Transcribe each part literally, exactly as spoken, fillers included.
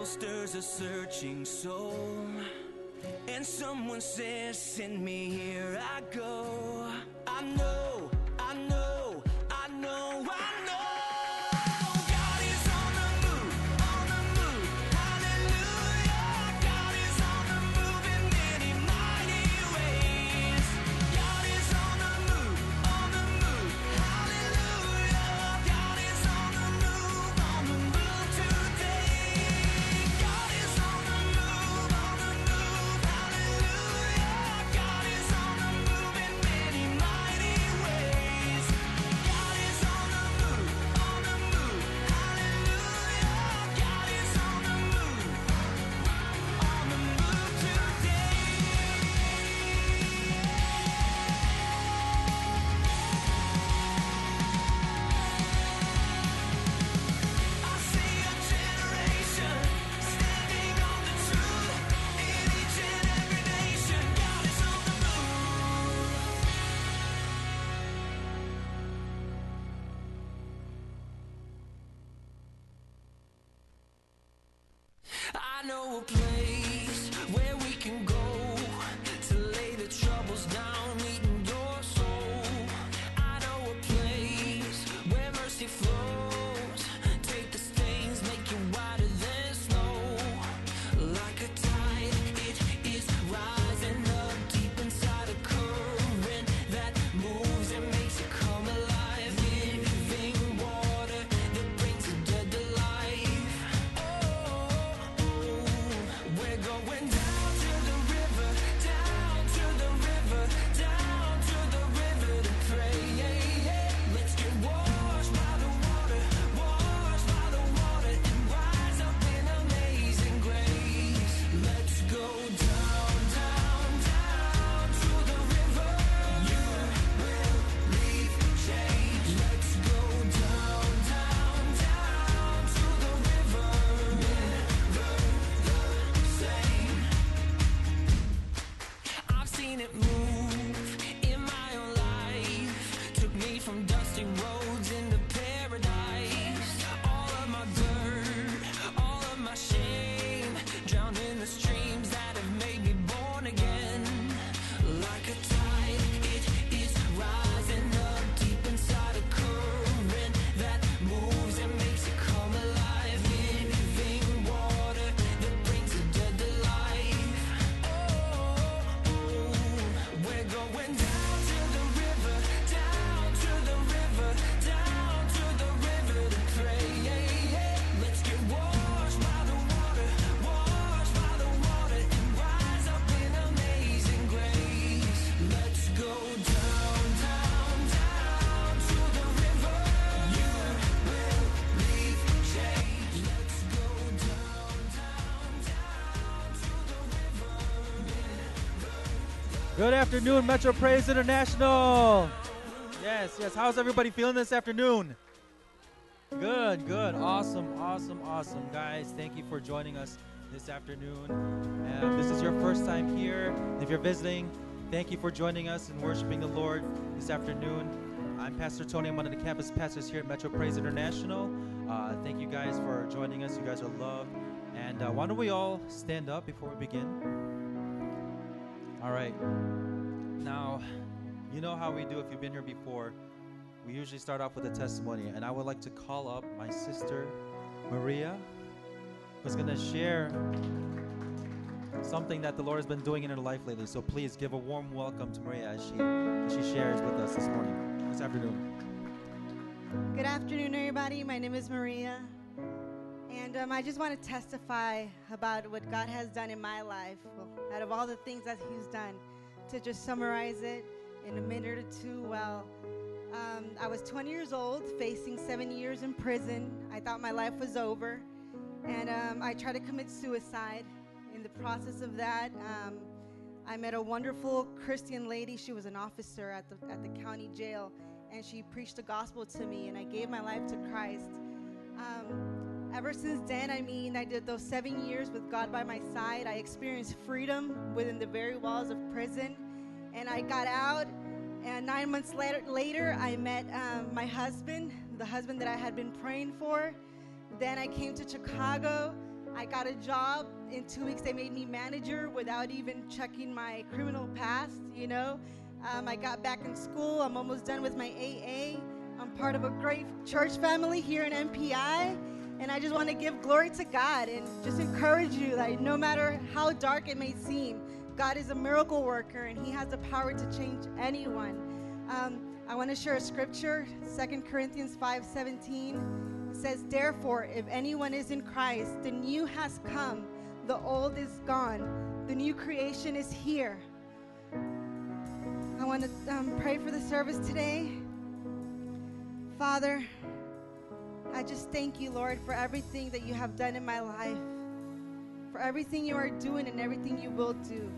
gospel stirs a searching soul, and someone says, send me, here I go. I know, I know, I know, I know God is on the move, on the move. Hallelujah. God is on the move in many mighty ways. God is on the move, on the move. Hallelujah. God is on the move, on the move today. God is on the move, on the move. Hallelujah. God is on the move in many mighty ways. God is on the move, on the move. Hallelujah. God is on the move, on the move today. I see a generation standing on the truth in each and every nation. God is on the move. I know a place where we can go to lay the troubles down, meeting your soul. I know a place where mercy flows. Take the stains, make it whiter than snow. Like a tide, it is rising up deep inside a current that moves and makes it come alive. Living water that brings the dead to life. We're going down to the river, down to the river, down to the river to pray. Yeah, yeah. Let's get washed by the water, washed by the water, and rise up in amazing grace. Let's go down, down, down to the river. You will leave change. Let's go down, down, down to the river. Never the same. I've seen it move in my own life. Took me from dusty roads into paradise. All of my dirt, all of my shame, drowned in the streams that have made me born again. Like a tide, it is rising up deep inside a current that moves and makes it come alive. Living water that brings the dead to life. We're going down to the river, down to the river, down to the river to pray. Yeah, yeah. Let's get washed by the water, washed by the water, and rise up in amazing grace. Let's go down, down, down to the river. You will leave change. Let's go down, down, down to the river. Good afternoon, Metro Praise International. Yes, yes. How's everybody feeling this afternoon? Good, good. Awesome, awesome, awesome. Guys, thank you for joining us this afternoon. Uh, if this is your first time here, if you're visiting, thank you for joining us and worshiping the Lord this afternoon. I'm Pastor Tony. I'm one of the campus pastors here at Metro Praise International. Uh, thank you guys for joining us. You guys are loved. And uh, why don't we all stand up before we begin? All right. Now, you know how we do if you've been here before. We usually start off with a testimony, and I would like to call up my sister, Maria, who's going to share something that the Lord has been doing in her life lately. So please give a warm welcome to Maria as she, as she shares with us this morning, this afternoon. Good afternoon, everybody. My name is Maria, and um, I just want to testify about what God has done in my life. Well, out of all the things that He's done, to just summarize it in a minute or two, well, um, I was twenty years old, facing seven years in prison. I thought my life was over, and um, I tried to commit suicide. In the process of that, um, I met a wonderful Christian lady. She was an officer at the at the county jail, and she preached the gospel to me, and I gave my life to Christ. Um, Ever since then, I mean, I did those seven years with God by my side. I experienced freedom within the very walls of prison. And I got out, and nine months later, later I met um, my husband, the husband that I had been praying for. Then I came to Chicago. I got a job. In two weeks, they made me manager without even checking my criminal past, you know. Um, I got back in school. I'm almost done with my A A. I'm part of a great church family here in M P I. And I just want to give glory to God and just encourage you that no matter how dark it may seem, God is a miracle worker, and he has the power to change anyone. Um, I want to share a scripture, Second Corinthians five seventeen. It says, therefore, if anyone is in Christ, the new has come, the old is gone, the new creation is here. I want to um, pray for the service today. Father, I just thank you, Lord, for everything that you have done in my life, for everything you are doing and everything you will do.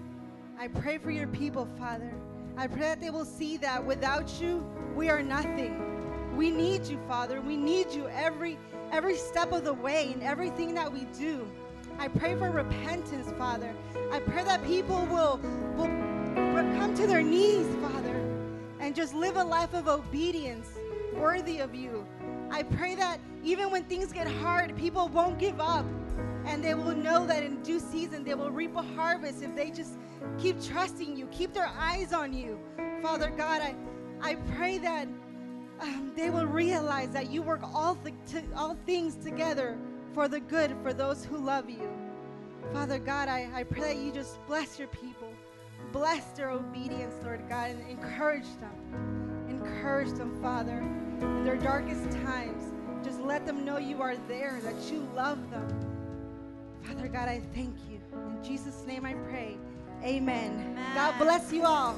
I pray for your people, Father. I pray that they will see that without you, we are nothing. We need you, Father. We need you every, every step of the way in everything that we do. I pray for repentance, Father. I pray that people will, will come to their knees, Father, and just live a life of obedience worthy of you. I pray that even when things get hard, people won't give up, and they will know that in due season they will reap a harvest if they just keep trusting you, keep their eyes on you. Father God, I, I pray that um, they will realize that you work all, th- to, all things together for the good for those who love you. Father God, I, I pray that you just bless your people, bless their obedience, Lord God, and encourage them, encourage them, Father. In their darkest times, just let them know you are there, that you love them. Father God, I thank you. In Jesus' name I pray. Amen. Amen. God bless you all.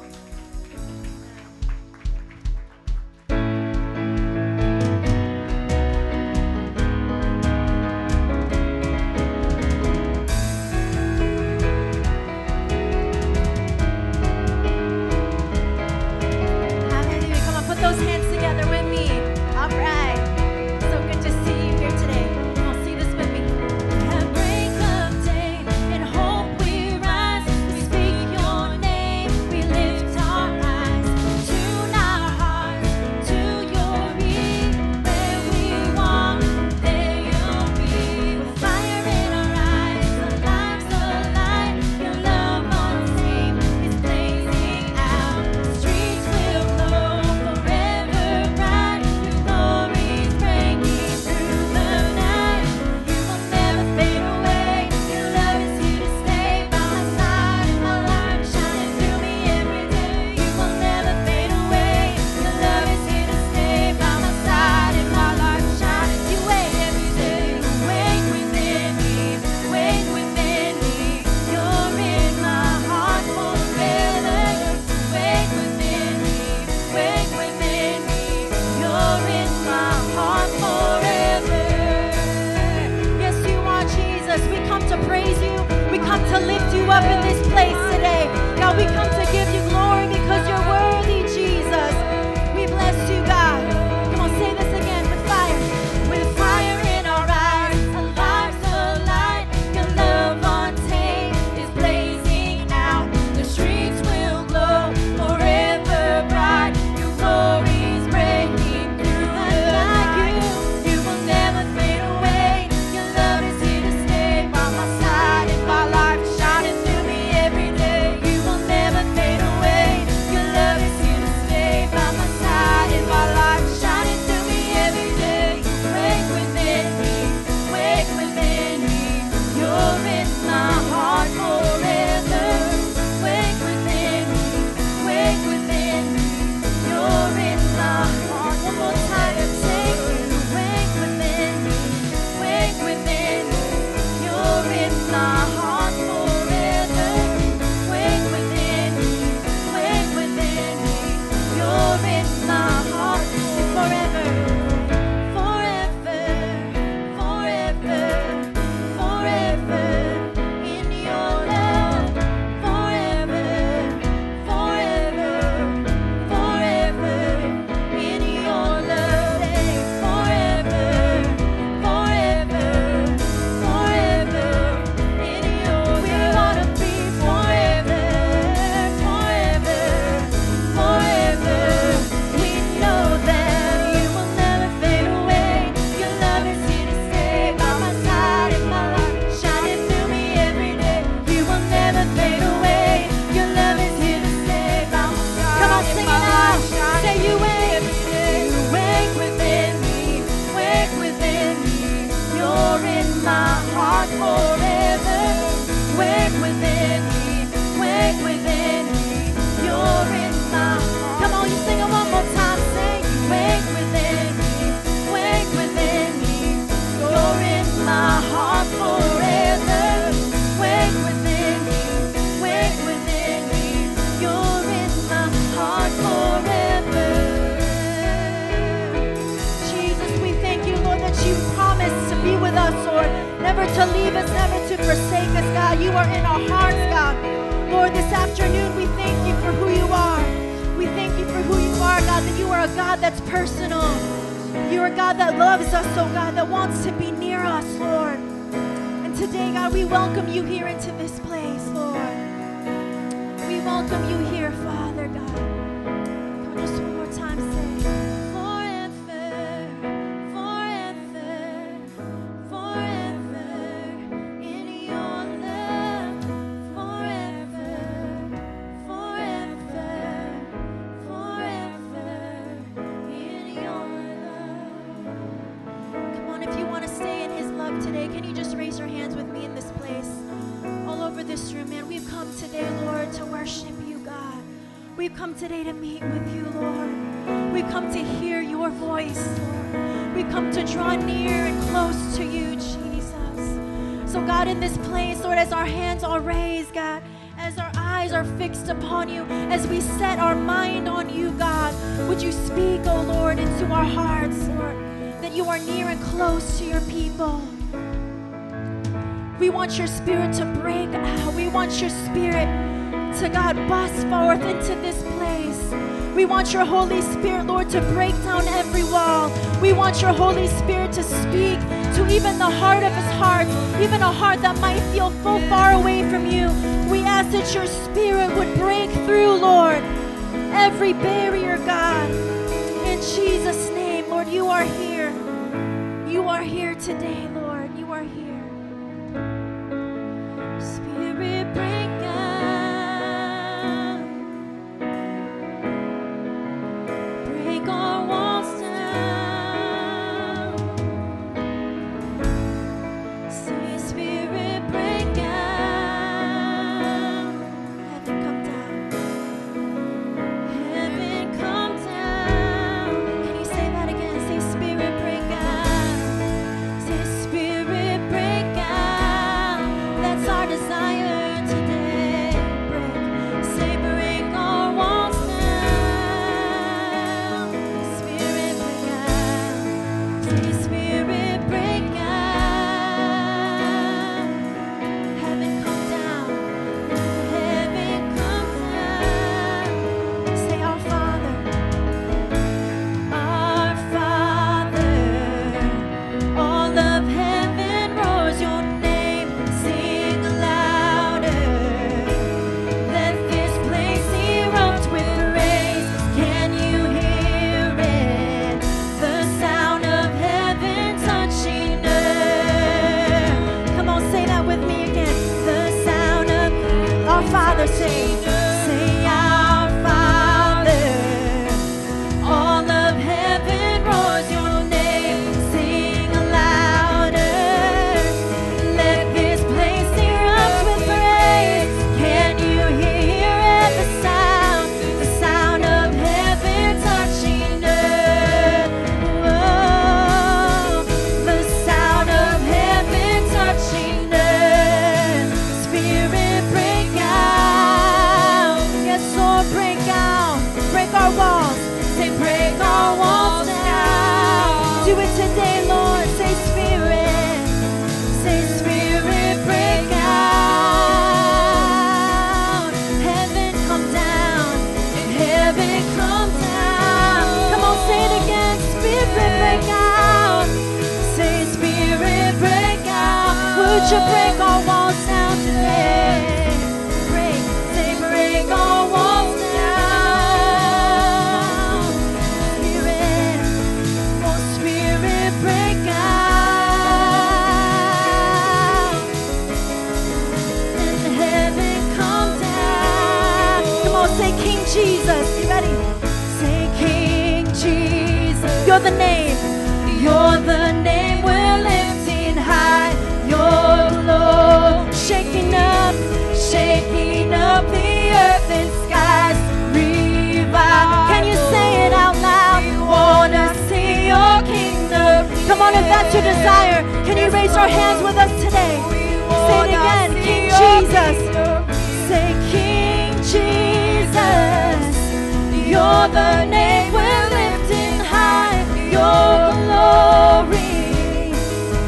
Never my heart forever. Wake within me, wake within me. You're in my heart. Come on, you sing it one more time. Sing, wake within me, wake within me. You're in my heart forever. Wake within me, wake within me. You're in my heart forever. Jesus, we thank you, Lord, that you promised to be with us, Lord. Never to leave us, never to forsake us, God. You are in our hearts, God. Lord, this afternoon, we thank you for who you are. We thank you for who you are, God, that you are a God that's personal. You are a God that loves us, oh God, that wants to be near us, Lord. And today, God, we welcome you here into this place, Lord. We welcome you here, Father God. Come on, just one more time, say today to meet with you, Lord. We come to hear your voice, Lord. We come to draw near and close to you, Jesus. So God, in this place, Lord, as our hands are raised, God, as our eyes are fixed upon you, as we set our mind on you, God, would you speak, oh Lord, into our hearts, Lord, that you are near and close to your people. We want your spirit to break out. We want your spirit to, God, bust forth into this place. We want your Holy Spirit, Lord, to break down every wall. We want your Holy Spirit to speak to even the heart of his heart, even a heart that might feel so far away from you. We ask that your spirit would break through, Lord, every barrier, God. In Jesus' name, Lord, you are here. You are here today, Lord. You are here. Spirit, break. You're the name, you're the name we're lifting high. desire. Can you raise your hands with us today? Say it again, King Jesus. Say, King Jesus, you're the name we're lifting high, your glory,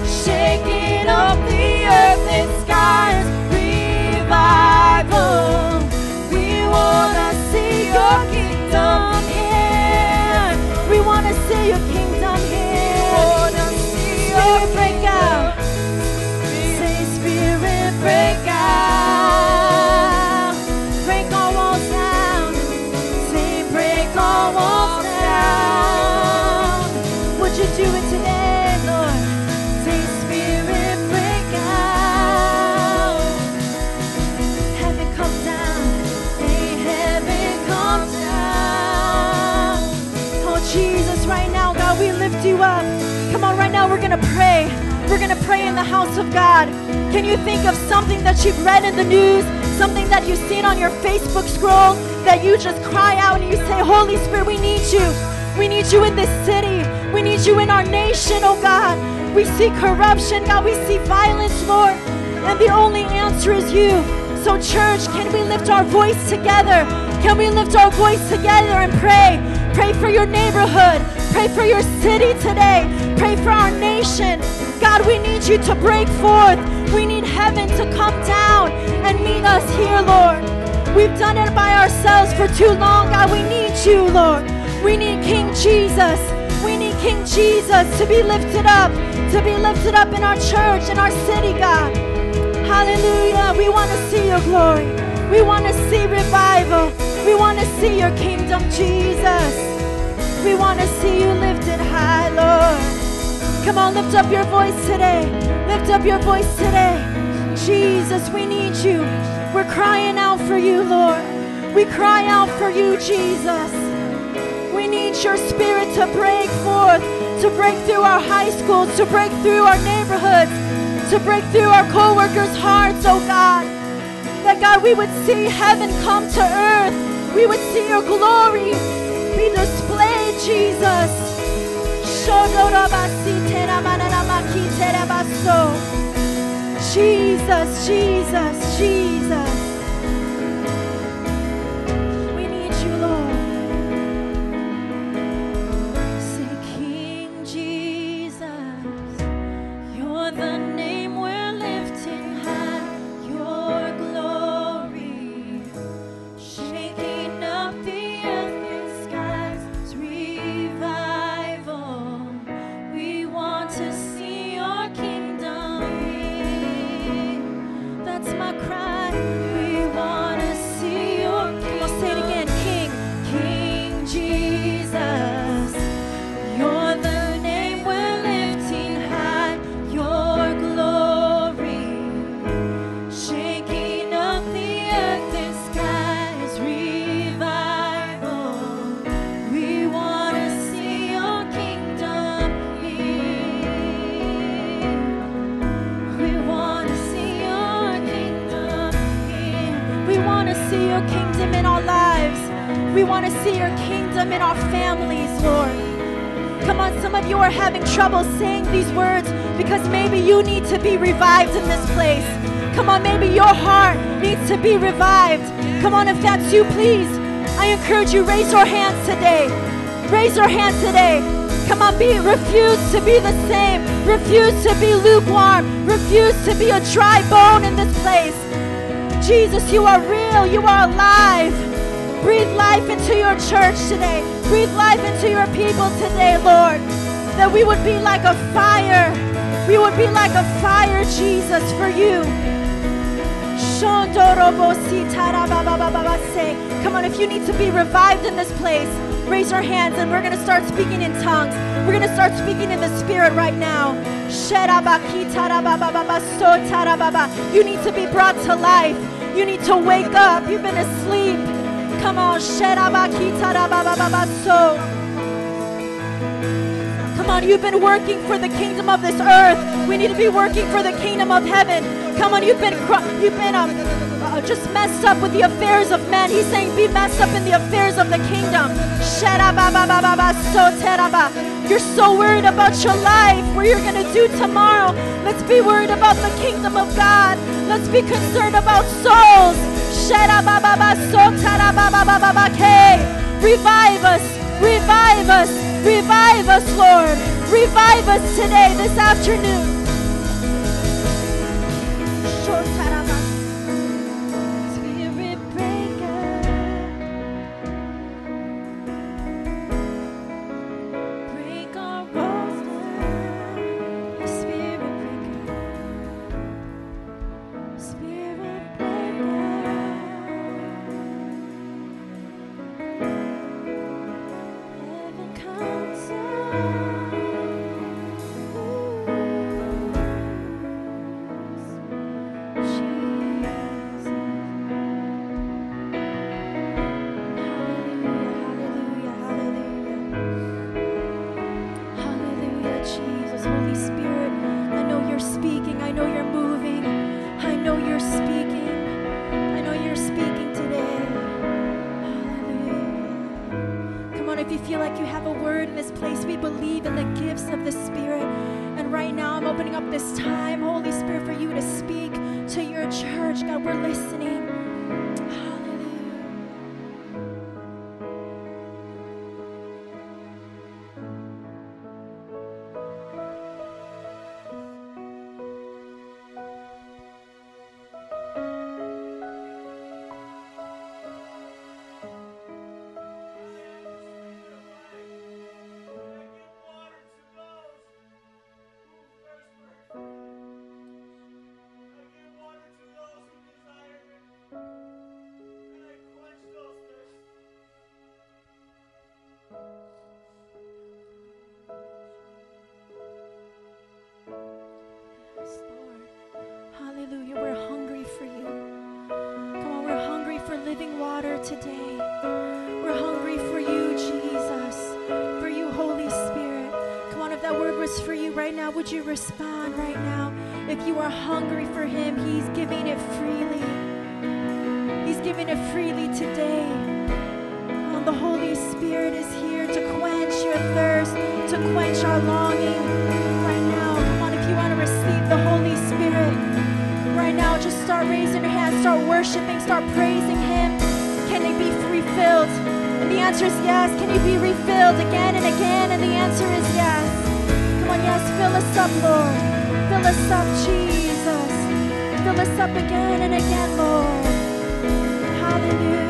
shaking up the earth and skies, revival, we want to see your kingdom here, we want to see your kingdom here, we want to see your kingdom. Break out, say Spirit break out, break all walls down, say break all walls down, would you do it today Lord, say Spirit break out, heaven come down, hey heaven come down, oh Jesus right now God we lift you up, come on right now we're going to pray. We're going to pray in the house of God. Can you think of something that you've read in the news, something that you've seen on your Facebook scroll, that you just cry out and you say, Holy Spirit, we need you. We need you in this city. We need you in our nation, oh God. We see corruption, God. We see violence, Lord. And the only answer is you. So church, can we lift our voice together? Can we lift our voice together and pray? Pray for your neighborhood. Pray for your city today. Pray for our nation. God, we need you to break forth. We need heaven to come down and meet us here, Lord. We've done it by ourselves for too long. God, we need you, Lord. We need King Jesus. We need King Jesus to be lifted up, to be lifted up in our church, in our city, God. Hallelujah. We want to see your glory. We want to see revival. We want to see your kingdom, Jesus. We want to see you lifted high, Lord. Come on, lift up your voice today. Lift up your voice today. Jesus, we need you. We're crying out for you, Lord. We cry out for you, Jesus. We need your spirit to break forth, to break through our high schools, to break through our neighborhoods, to break through our co-workers' hearts, oh God. That, God, we would see heaven come to earth. We would see your glory be displayed, Jesus. Jesus, Jesus, Jesus. We need you, Lord. Say, King Jesus, you're the name we're lifting high, your glory, shaking up the earth and skies, revive. To see your kingdom here. That's my cry. We want to see your kingdom. We'll say it again. King, King Jesus, you're the name we're lifting high. Your glory, shaking up the earth and skies, revival. We want to see your kingdom. See your kingdom in our lives. We want to see your kingdom in our families, Lord. Come on, some of you are having trouble saying these words because maybe you need to be revived in this place. Come on, maybe your heart needs to be revived. Come on, if that's you, please, I encourage you, raise your hands today. Raise your hands today. Come on, be refuse to be the same. Refuse to be lukewarm. Refuse to be a dry bone in this place. Jesus, you are real. You are alive. Breathe life into your church today. Breathe life into your people today, Lord. That we would be like a fire. We would be like a fire, Jesus, for you. Come on, if you need to be revived in this place, raise your hands and we're going to start speaking in tongues. We're going to start speaking in the Spirit right now. You need to be brought to life. You need to wake up. You've been asleep. Come on. Come on. You've been working for the kingdom of this earth. We need to be working for the kingdom of heaven. Come on. You've been, you've been um, just messed up with the affairs of men. He's saying, be messed up in the affairs of the kingdom. You're so worried about your life, what you're going to do tomorrow. Let's be worried about the kingdom of God. Let's be concerned about souls. Revive us, revive us, revive us, Lord. Revive us today, this afternoon. Today, we're hungry for you, Jesus, for you, Holy Spirit. Come on, if that word was for you right now, would you respond right now? If you are hungry for him, he's giving it freely. He's giving it freely today. Oh, the Holy Spirit is here to quench your thirst, to quench our longing right now. Come on, if you want to receive the Holy Spirit right now, just start raising your hands, start worshiping, start praising him. Can they be refilled? And the answer is yes. Can you be refilled again and again? And the answer is yes. Come on, yes, fill us up, Lord. Fill us up, Jesus. Fill us up again and again, Lord. Hallelujah.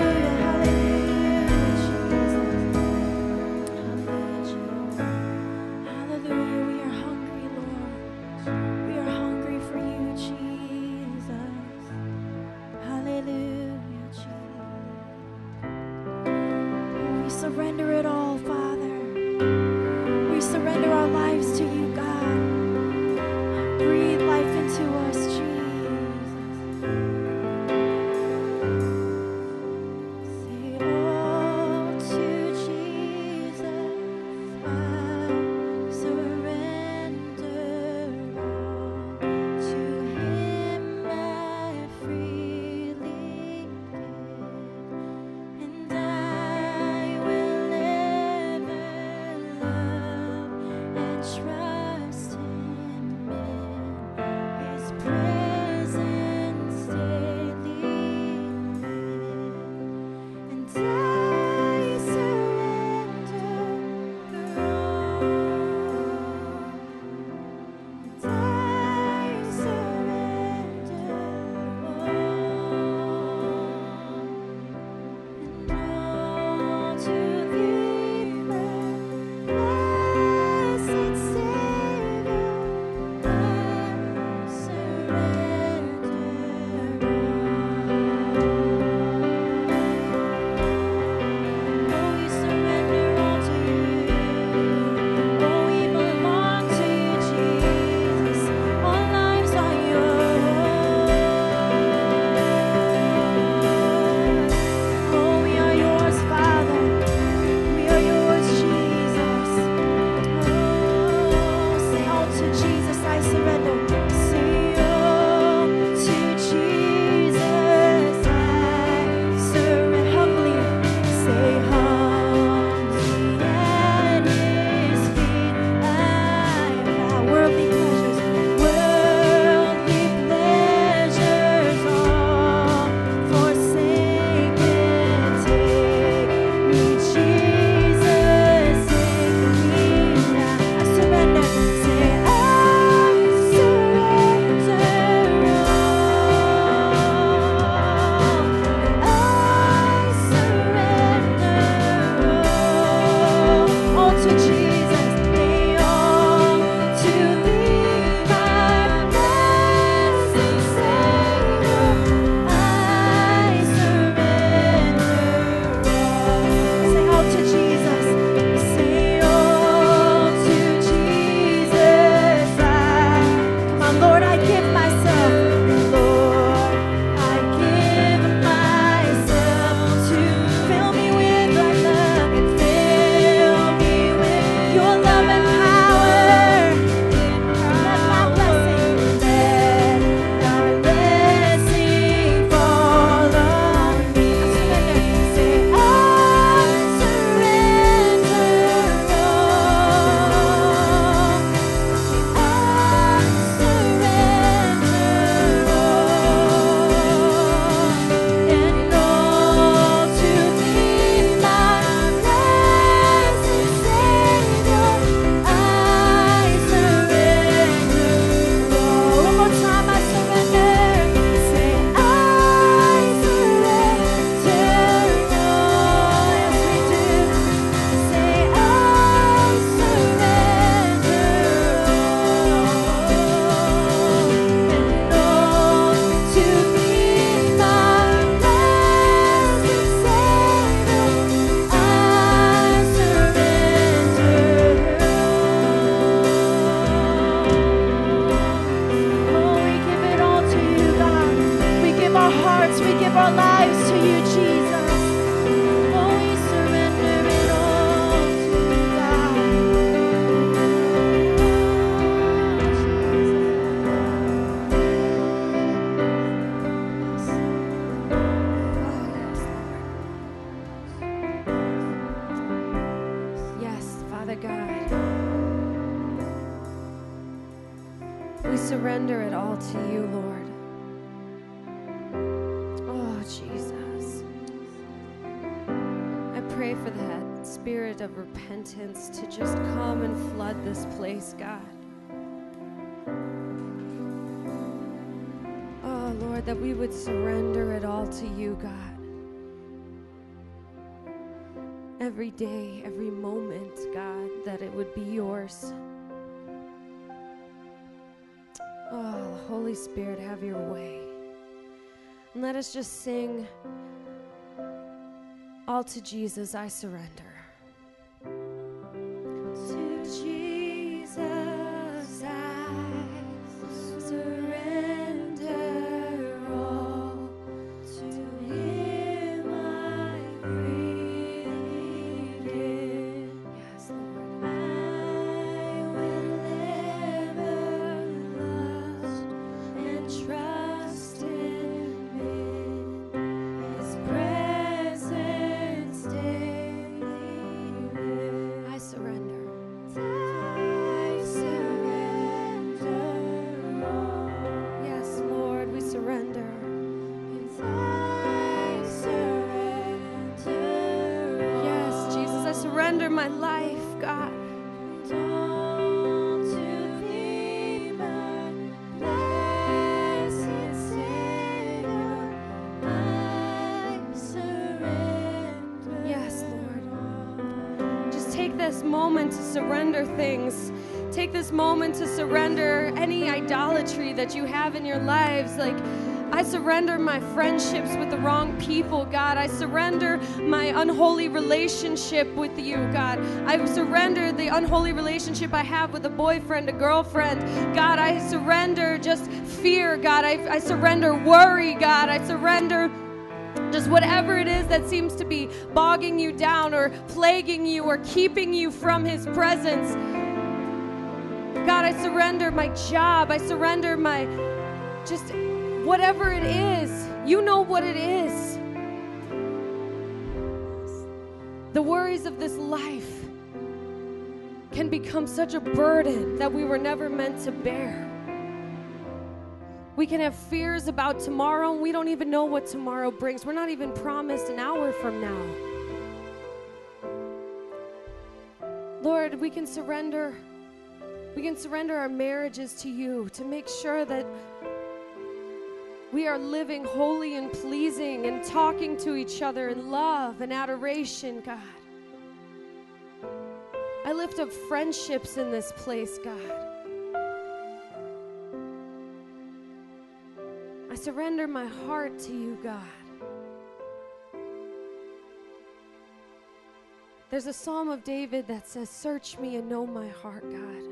surrender it all to you, Lord. Oh, Jesus. I pray for that spirit of repentance to just come and flood this place, God. Oh, Lord, that we would surrender it all to you, God. Every day, every moment, God, that it would be yours. Oh, Holy Spirit, have your way. And let us just sing, all to Jesus I surrender. To Jesus I surrender. To surrender things. Take this moment to surrender any idolatry that you have in your lives. Like, I surrender my friendships with the wrong people, God. I surrender my unholy relationship with you, God. I surrender the unholy relationship I have with a boyfriend, a girlfriend. God, I surrender just fear, God. I, I surrender worry, God. I surrender just whatever it is that seems to be bogging you down or plaguing you or keeping you from his presence. God, I surrender my job. I surrender my, just whatever it is. You know what it is. The worries of this life can become such a burden that we were never meant to bear. We can have fears about tomorrow, and we don't even know what tomorrow brings. We're not even promised an hour from now. Lord, we can surrender. We can surrender our marriages to you to make sure that we are living holy and pleasing and talking to each other in love and adoration, God. I lift up friendships in this place, God. I surrender my heart to you, God. There's a Psalm of David that says, search me and know my heart, God.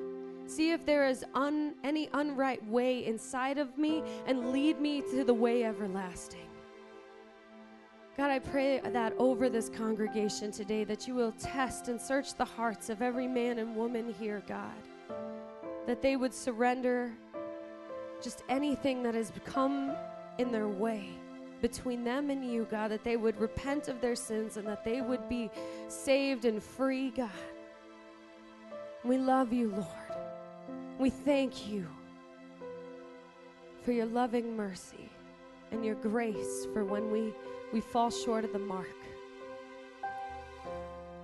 See if there is un- any unright way inside of me, and lead me to the way everlasting. God, I pray that over this congregation today, that you will test and search the hearts of every man and woman here, God, that they would surrender just anything that has come in their way between them and you, God, that they would repent of their sins and that they would be saved and free, God. We love you, Lord. We thank you for your loving mercy and your grace for when we, we fall short of the mark.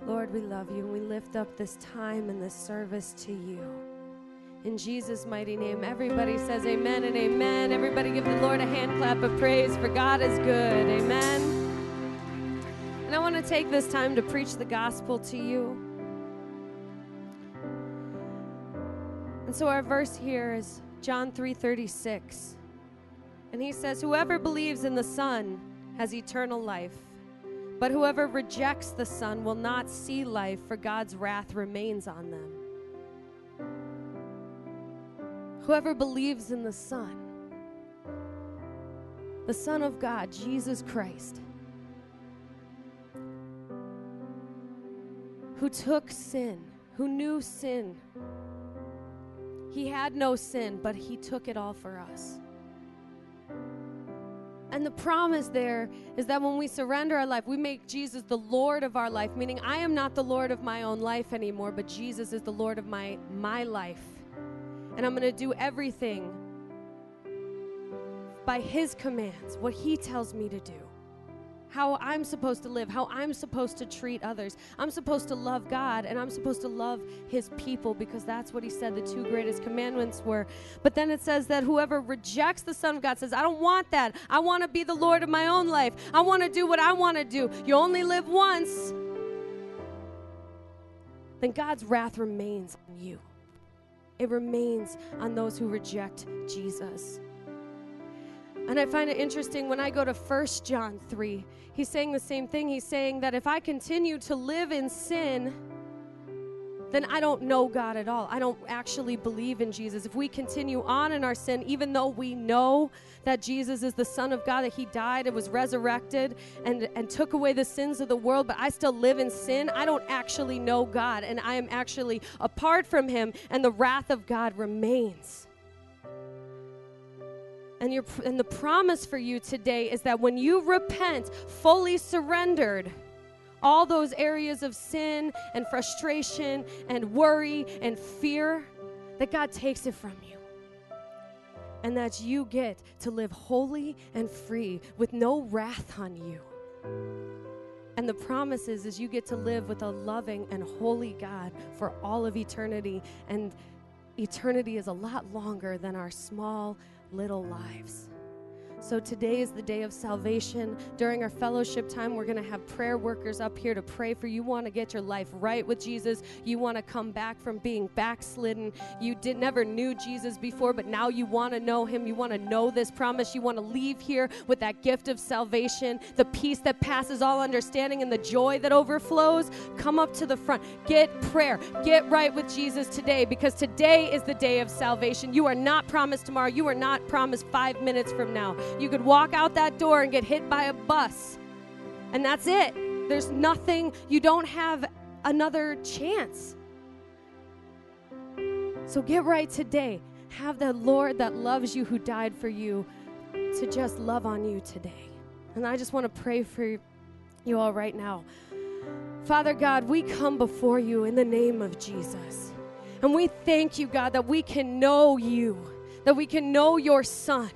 Lord, we love you, and we lift up this time and this service to you. In Jesus' mighty name, everybody says amen and amen. Everybody give the Lord a hand clap of praise, for God is good. Amen. And I want to take this time to preach the gospel to you. And so our verse here is John three thirty-six. And he says, whoever believes in the Son has eternal life, but whoever rejects the Son will not see life, for God's wrath remains on them. Whoever believes in the Son, the Son of God, Jesus Christ, who took sin, who knew sin. He had no sin, but he took it all for us. And the promise there is that when we surrender our life, we make Jesus the Lord of our life, meaning I am not the Lord of my own life anymore, but Jesus is the Lord of my, my life. And I'm going to do everything by his commands, what he tells me to do, how I'm supposed to live, how I'm supposed to treat others. I'm supposed to love God, and I'm supposed to love his people, because that's what he said the two greatest commandments were. But then it says that whoever rejects the Son of God says, I don't want that. I want to be the Lord of my own life. I want to do what I want to do. You only live once. Then God's wrath remains on you. It remains on those who reject Jesus. And I find it interesting when I go to First John three, he's saying the same thing. He's saying that if I continue to live in sin, then I don't know God at all. I don't actually believe in Jesus. If we continue on in our sin, even though we know that Jesus is the Son of God, that he died and was resurrected and, and took away the sins of the world, but I still live in sin, I don't actually know God, and I am actually apart from him, and the wrath of God remains. And, your, and the promise for you today is that when you repent, fully surrendered, all those areas of sin and frustration and worry and fear, that God takes it from you. And that you get to live holy and free with no wrath on you. And the promise is, is you get to live with a loving and holy God for all of eternity. And eternity is a lot longer than our small little lives. So today is the day of salvation. During our fellowship time, we're going to have prayer workers up here to pray for you. You want to get your life right with Jesus. You want to come back from being backslidden. You did, never knew Jesus before, but now you want to know him. You want to know this promise. You want to leave here with that gift of salvation, the peace that passes all understanding and the joy that overflows. Come up to the front. Get prayer. Get right with Jesus today, because today is the day of salvation. You are not promised tomorrow. You are not promised five minutes from now. You could walk out that door and get hit by a bus, and that's it. There's nothing. You don't have another chance. So get right today. Have the Lord that loves you, who died for you, to just love on you today. And I just want to pray for you all right now. Father God, we come before you in the name of Jesus. And we thank you, God, that we can know you, that we can know your Son,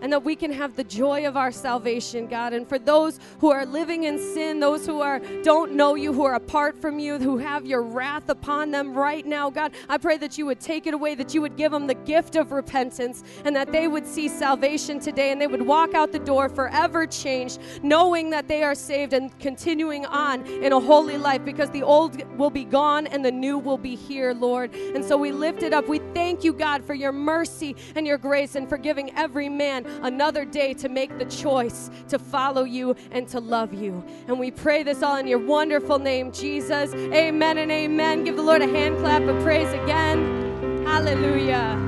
and that we can have the joy of our salvation, God. And for those who are living in sin, those who are don't know you, who are apart from you, who have your wrath upon them right now, God, I pray that you would take it away, that you would give them the gift of repentance, and that they would see salvation today, and they would walk out the door forever changed, knowing that they are saved and continuing on in a holy life, because the old will be gone and the new will be here, Lord. And so we lift it up. We thank you, God, for your mercy and your grace, and for giving every man another day to make the choice to follow you and to love you. And we pray this all in your wonderful name, Jesus. Amen and amen. Give the Lord a hand clap of praise again. Hallelujah.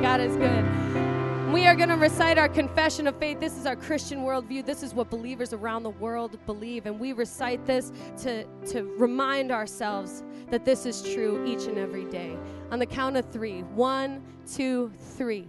God is good. We are going to recite our confession of faith. This is our Christian worldview. This is what believers around the world believe. And we recite this to, to remind ourselves that this is true each and every day. On the count of three. One, two, three.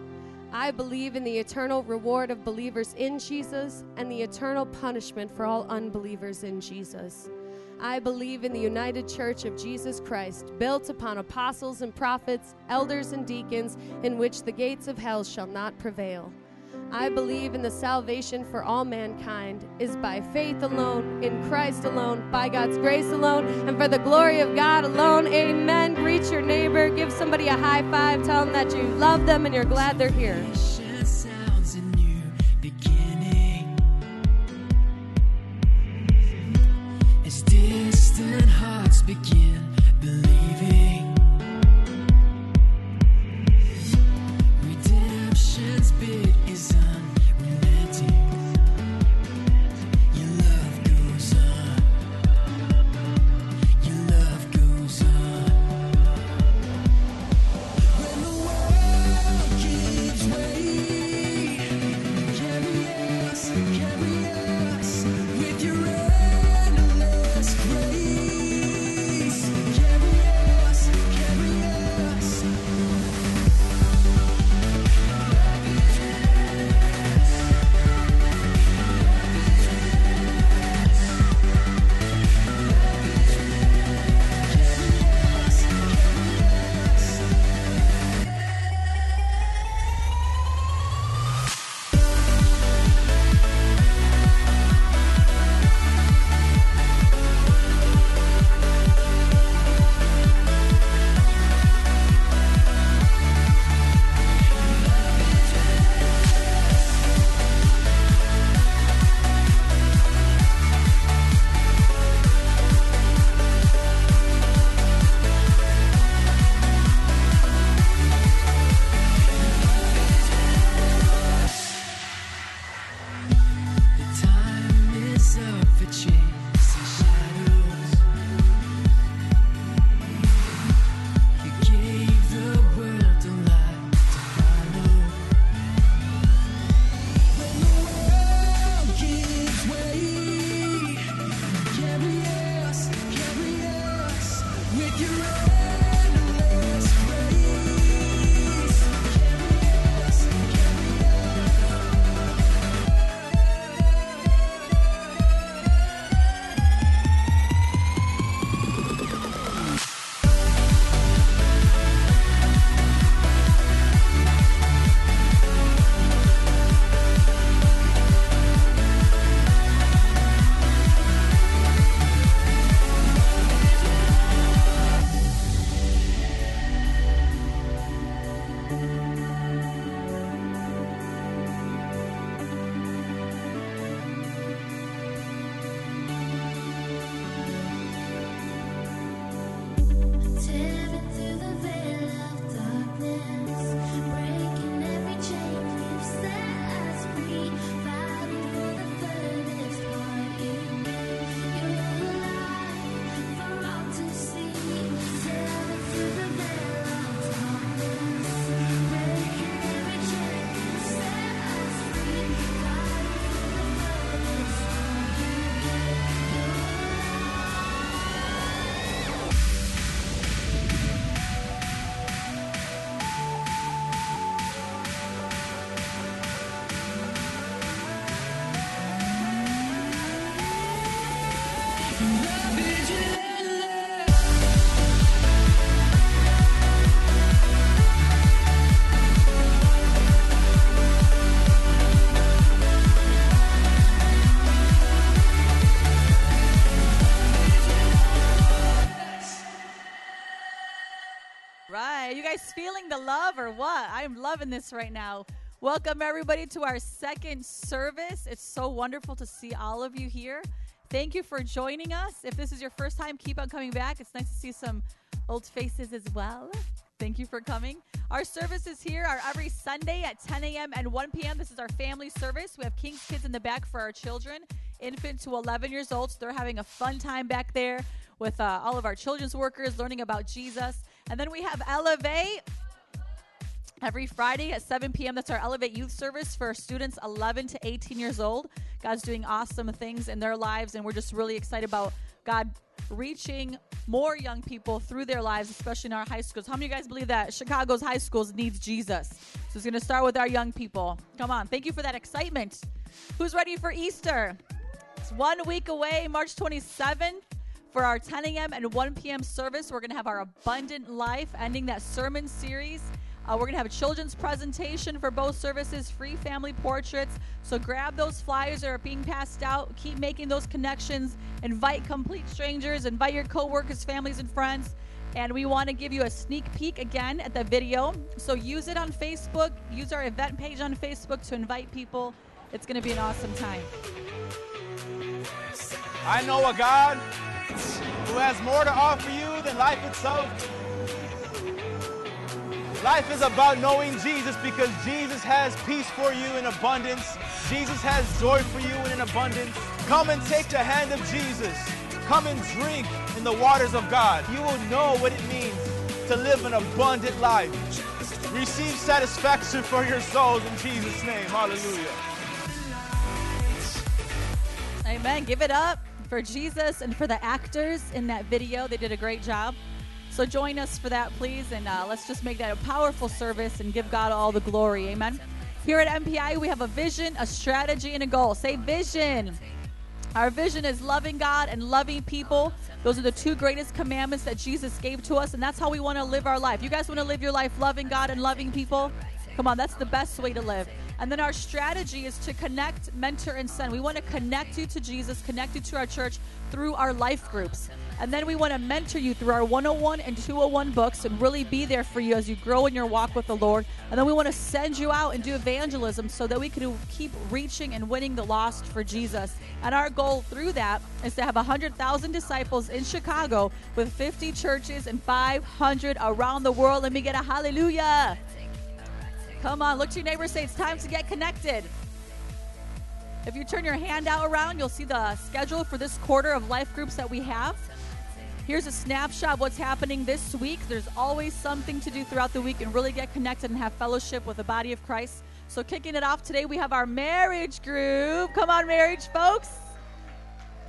I believe in the eternal reward of believers in Jesus and the eternal punishment for all unbelievers in Jesus. I believe in the United Church of Jesus Christ, built upon apostles and prophets, elders and deacons, in which the gates of hell shall not prevail. I believe in the salvation for all mankind is by faith alone, in Christ alone, by God's grace alone, and for the glory of God alone. Amen. Greet your neighbor. Give somebody a high five. Tell them that you love them and you're glad they're here. As distant hearts begin believing, redemption's big is unrelenting. Carry us, carry us. Feeling the love or what? I'm loving this right now. Welcome everybody to our second service. It's so wonderful to see all of you here. Thank you for joining us. If this is your first time, keep on coming back. It's nice to see some old faces as well. Thank you for coming. Our services here are every Sunday at ten a.m. and one p.m. This is our family service. We have King's Kids in the back for our children, infant to eleven years old. So they're having a fun time back there with uh, all of our children's workers learning about Jesus. And then we have Elevate every Friday at seven p.m. That's our Elevate Youth Service for students eleven to eighteen years old. God's doing awesome things in their lives, and we're just really excited about God reaching more young people through their lives, especially in our high schools. How many of you guys believe that Chicago's high schools needs Jesus? So it's going to start with our young people. Come on. Thank you for that excitement. Who's ready for Easter? It's one week away, March twenty-seventh. For our ten a.m. and one p.m. service, we're going to have our Abundant Life, ending that sermon series. Uh, we're going to have a children's presentation for both services, free family portraits. So grab those flyers that are being passed out. Keep making those connections. Invite complete strangers. Invite your coworkers, families, and friends. And we want to give you a sneak peek again at the video. So use it on Facebook. Use our event page on Facebook to invite people. It's going to be an awesome time. I know a God who has more to offer you than life itself. Life is about knowing Jesus, because Jesus has peace for you in abundance. Jesus has joy for you in abundance. Come and take the hand of Jesus. Come and drink in the waters of God. You will know what it means to live an abundant life. Receive satisfaction for your souls in Jesus' name. Hallelujah. Amen. Give it up for Jesus and for the actors in that video. They did a great job. So join us for that, please, and uh, let's just make that a powerful service and give God all the glory. Amen. Here at M P I, we have a vision, a strategy, and a goal. Say vision. Our vision is loving God and loving people. Those are the two greatest commandments that Jesus gave to us, and that's how we want to live our life. You guys want to live your life loving God and loving people? Come on, that's the best way to live. And then our strategy is to connect, mentor, and send. We want to connect you to Jesus, connect you to our church through our life groups. And then we want to mentor you through our one oh one and two oh one books and really be there for you as you grow in your walk with the Lord. And then we want to send you out and do evangelism so that we can keep reaching and winning the lost for Jesus. And our goal through that is to have one hundred thousand disciples in Chicago with fifty churches and five hundred around the world. Let me get a hallelujah. Come on, look to your neighbor and say, it's time to get connected. If you turn your handout around, you'll see the schedule for this quarter of life groups that we have. Here's a snapshot of what's happening this week. There's always something to do throughout the week and really get connected and have fellowship with the body of Christ. So kicking it off today, we have our marriage group. Come on, marriage folks.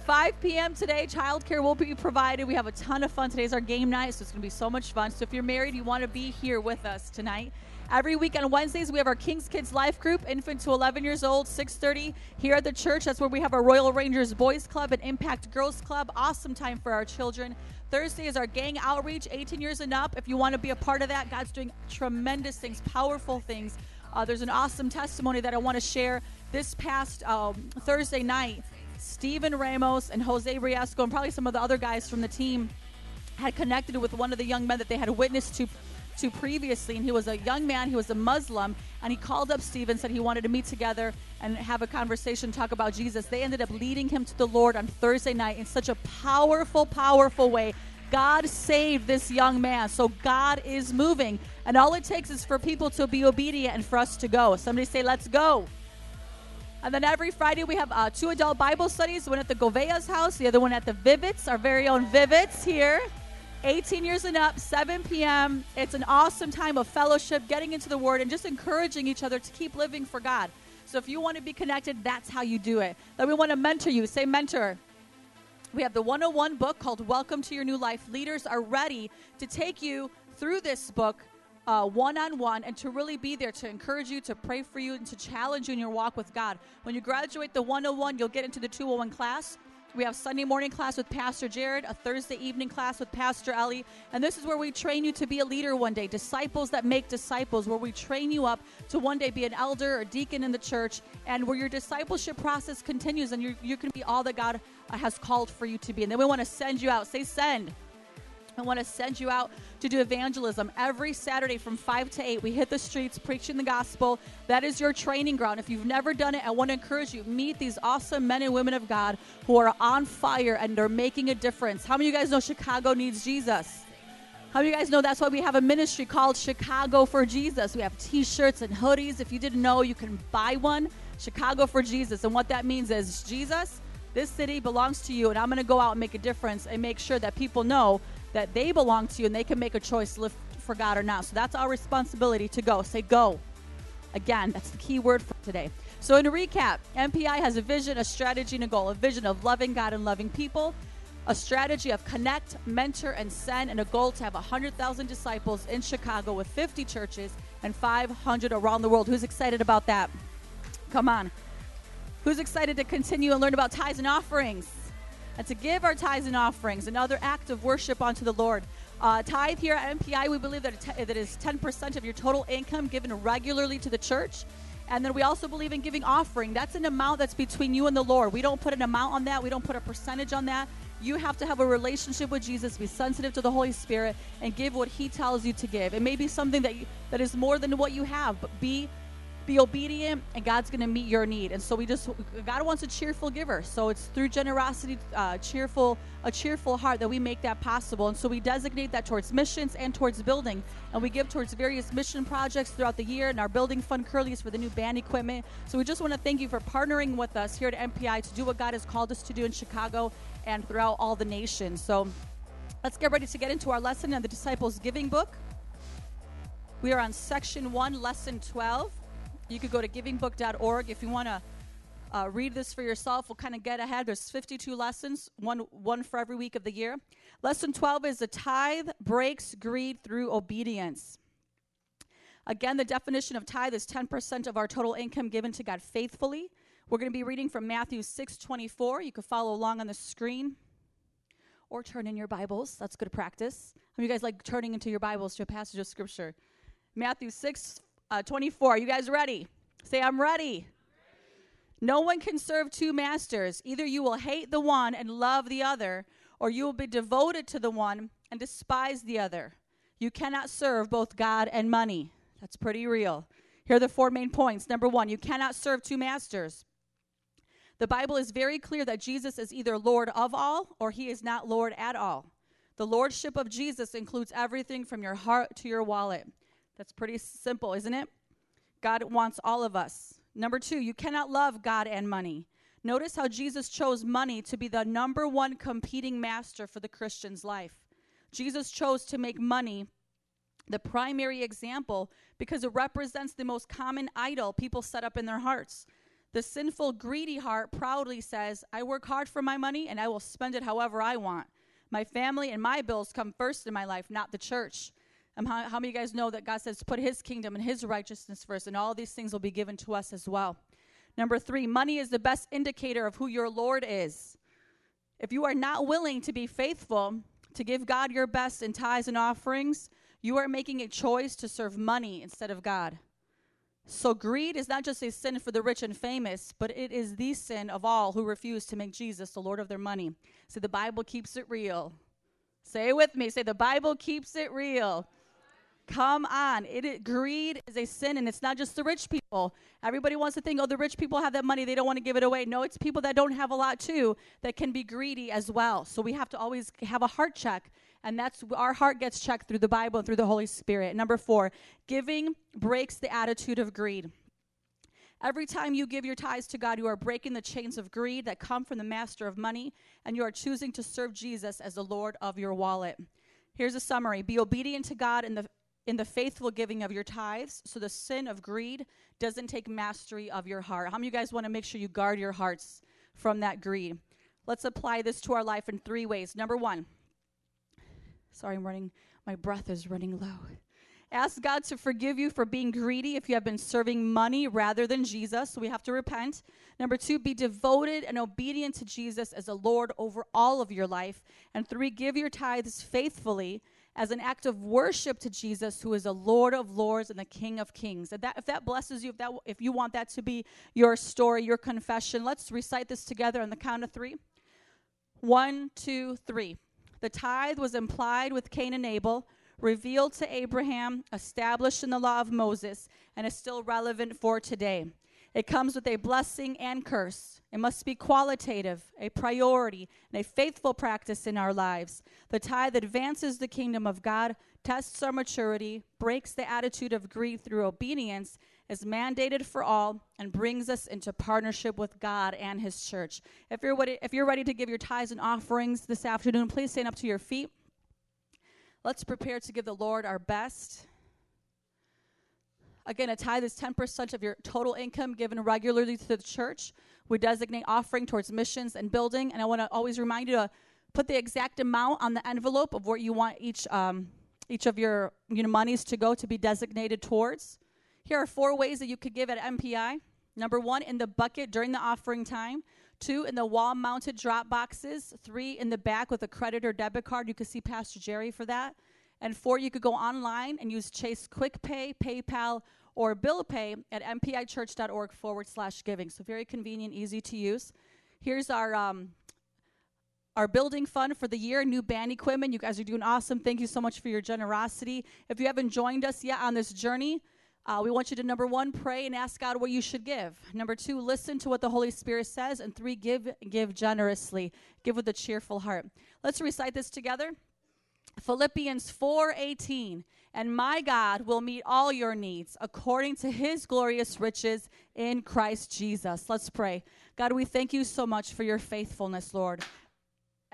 five p.m. today, childcare will be provided. We have a ton of fun. Today's our game night, so it's going to be so much fun. So if you're married, you want to be here with us tonight. Every week on Wednesdays, we have our King's Kids Life Group, infant to eleven years old, six thirty here at the church. That's where we have our Royal Rangers Boys Club and Impact Girls Club. Awesome time for our children. Thursday is our gang outreach, eighteen years and up. If you want to be a part of that, God's doing tremendous things, powerful things. Uh, there's an awesome testimony that I want to share. This past um, Thursday night, Steven Ramos and Jose Riasco and probably some of the other guys from the team had connected with one of the young men that they had witnessed to to previously, and he was a young man, he was a Muslim, and he called up Stephen, said he wanted to meet together and have a conversation, talk about Jesus. They ended up leading him to the Lord on Thursday night in such a powerful, powerful way. God saved this young man, so God is moving, and all it takes is for people to be obedient and for us to go. Somebody say, let's go. And then every Friday, we have uh, two adult Bible studies, one at the Govea's house, the other one at the Vivitz, our very own Vivitz here. eighteen years and up, seven p.m. It's an awesome time of fellowship, getting into the Word, and just encouraging each other to keep living for God. So if you want to be connected, that's how you do it. Then we want to mentor you. Say mentor. We have the one oh one book called Welcome to Your New Life. Leaders are ready to take you through this book Uh, one-on-one and to really be there to encourage you, to pray for you, and to challenge you in your walk with God. When you graduate the one oh one, you'll get into the two oh one class. We have Sunday morning class with Pastor Jared, a Thursday evening class with Pastor Ellie. And this is where we train you to be a leader one day, disciples that make disciples, where we train you up to one day be an elder or deacon in the church, and where your discipleship process continues and you you can be all that God has called for you to be. And then we want to send you out. Say send. I want to send you out to do evangelism every Saturday from five to eight. We hit the streets preaching the gospel. That is your training ground. If you've never done it, I want to encourage you. Meet these awesome men and women of God who are on fire and they're making a difference. How many of you guys know Chicago needs Jesus? How many of you guys know that's why we have a ministry called Chicago for Jesus? We have T-shirts and hoodies. If you didn't know, you can buy one. Chicago for Jesus. And what that means is, Jesus, this city belongs to you, and I'm going to go out and make a difference and make sure that people know that they belong to you and they can make a choice to live for God or not. So that's our responsibility to go. Say go. Again, that's the key word for today. So in a recap, M P I has a vision, a strategy, and a goal. A vision of loving God and loving people. A strategy of connect, mentor, and send. And a goal to have one hundred thousand disciples in Chicago with fifty churches and five hundred around the world. Who's excited about that? Come on. Who's excited to continue and learn about tithes and offerings? And to give our tithes and offerings, another act of worship unto the Lord. Uh, tithe here at M P I, we believe that it is ten percent of your total income given regularly to the church. And then we also believe in giving offering. That's an amount that's between you and the Lord. We don't put an amount on that. We don't put a percentage on that. You have to have a relationship with Jesus, be sensitive to the Holy Spirit, and give what He tells you to give. It may be something that you, that is more than what you have, but be Be obedient, and God's going to meet your need. And so we just, God wants a cheerful giver. So it's through generosity, uh, cheerful, a cheerful heart that we make that possible. And so we designate that towards missions and towards building. And we give towards various mission projects throughout the year. And our building fund currently is for the new band equipment. So we just want to thank you for partnering with us here at M P I to do what God has called us to do in Chicago and throughout all the nation. So let's get ready to get into our lesson in the Disciples Giving Book. We are on Section one, Lesson twelve. You could go to giving book dot org if you want to uh, read this for yourself. We'll kind of get ahead. There's fifty-two lessons, one one for every week of the year. Lesson twelve is the tithe breaks greed through obedience. Again, the definition of tithe is ten percent of our total income given to God faithfully. We're going to be reading from Matthew six twenty-four. You can follow along on the screen or turn in your Bibles. That's good practice. How many of you guys like turning into your Bibles to a passage of Scripture? Matthew six Uh, twenty-four. Are you guys ready? Say, I'm ready. ready. No one can serve two masters. Either you will hate the one and love the other, or you will be devoted to the one and despise the other. You cannot serve both God and money. That's pretty real. Here are the four main points. Number one, you cannot serve two masters. The Bible is very clear that Jesus is either Lord of all or He is not Lord at all. The Lordship of Jesus includes everything from your heart to your wallet. That's pretty simple, isn't it? God wants all of us. Number two, you cannot love God and money. Notice how Jesus chose money to be the number one competing master for the Christian's life. Jesus chose to make money the primary example because it represents the most common idol people set up in their hearts. The sinful, greedy heart proudly says, I work hard for my money and I will spend it however I want. My family and my bills come first in my life, not the church. And how, how many of you guys know that God says to put His kingdom and His righteousness first, and all these things will be given to us as well. Number three, money is the best indicator of who your Lord is. If you are not willing to be faithful, to give God your best in tithes and offerings, you are making a choice to serve money instead of God. So greed is not just a sin for the rich and famous, but it is the sin of all who refuse to make Jesus the Lord of their money. So the Bible keeps it real. Say it with me. Say, the Bible keeps it real. Come on. It, it, greed is a sin, and it's not just the rich people. Everybody wants to think, oh, the rich people have that money. They don't want to give it away. No, it's people that don't have a lot, too, that can be greedy as well. So we have to always have a heart check, and that's our heart gets checked through the Bible and through the Holy Spirit. Number four, giving breaks the attitude of greed. Every time you give your tithes to God, you are breaking the chains of greed that come from the master of money, and you are choosing to serve Jesus as the Lord of your wallet. Here's a summary. Be obedient to God in the in the faithful giving of your tithes, so the sin of greed doesn't take mastery of your heart. How many of you guys want to make sure you guard your hearts from that greed? Let's apply this to our life in three ways. Number one, sorry, I'm running, my breath is running low. Ask God to forgive you for being greedy if you have been serving money rather than Jesus. So we have to repent. Number two, be devoted and obedient to Jesus as a Lord over all of your life. And three, give your tithes faithfully as an act of worship to Jesus, who is the Lord of lords and the King of kings. And that, if that blesses you, if, that, if you want that to be your story, your confession, let's recite this together on the count of three. One, two, three. The tithe was implied with Cain and Abel, revealed to Abraham, established in the law of Moses, and is still relevant for today. It comes with a blessing and curse. It must be qualitative, a priority, and a faithful practice in our lives. The tithe advances the kingdom of God, tests our maturity, breaks the attitude of greed through obedience, is mandated for all, and brings us into partnership with God and his church. If you're ready, if you're ready to give your tithes and offerings this afternoon, please stand up to your feet. Let's prepare to give the Lord our best. Again, a tithe is ten percent of your total income given regularly to the church. We designate offering towards missions and building. And I want to always remind you to put the exact amount on the envelope of what you want each um, each of your you know, monies to go to be designated towards. Here are four ways that you could give at M P I. Number one, in the bucket during the offering time. Two, in the wall-mounted drop boxes. Three, in the back with a credit or debit card. You could see Pastor Jerry for that. And four, you could go online and use Chase QuickPay, PayPal, or Bill Pay at mpichurch.org forward slash giving. So very convenient, easy to use. Here's our um, our building fund for the year, new band equipment. You guys are doing awesome. Thank you so much for your generosity. If you haven't joined us yet on this journey, Uh, we want you to, number one, pray and ask God what you should give. Number two, listen to what the Holy Spirit says. And three, give give generously. Give with a cheerful heart. Let's recite this together. Philippians four eighteen, and my God will meet all your needs according to his glorious riches in Christ Jesus. Let's pray. God, we thank you so much for your faithfulness, Lord.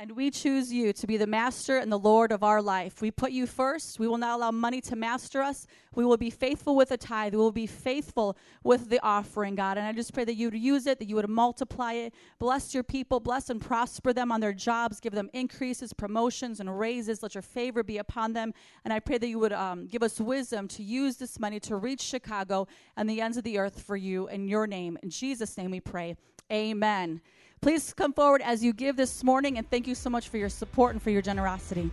And we choose you to be the master and the Lord of our life. We put you first. We will not allow money to master us. We will be faithful with the tithe. We will be faithful with the offering, God. And I just pray that you would use it, that you would multiply it. Bless your people. Bless and prosper them on their jobs. Give them increases, promotions, and raises. Let your favor be upon them. And I pray that you would um, give us wisdom to use this money to reach Chicago and the ends of the earth for you in your name. In Jesus' name we pray. Amen. Please come forward as you give this morning, and thank you so much for your support and for your generosity.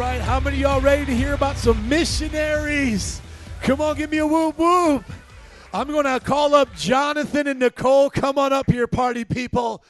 Right, how many of y'all ready to hear about some missionaries? Come on, give me a whoop whoop. I'm going to call up Jonathan and Nicole. Come on up here, party people.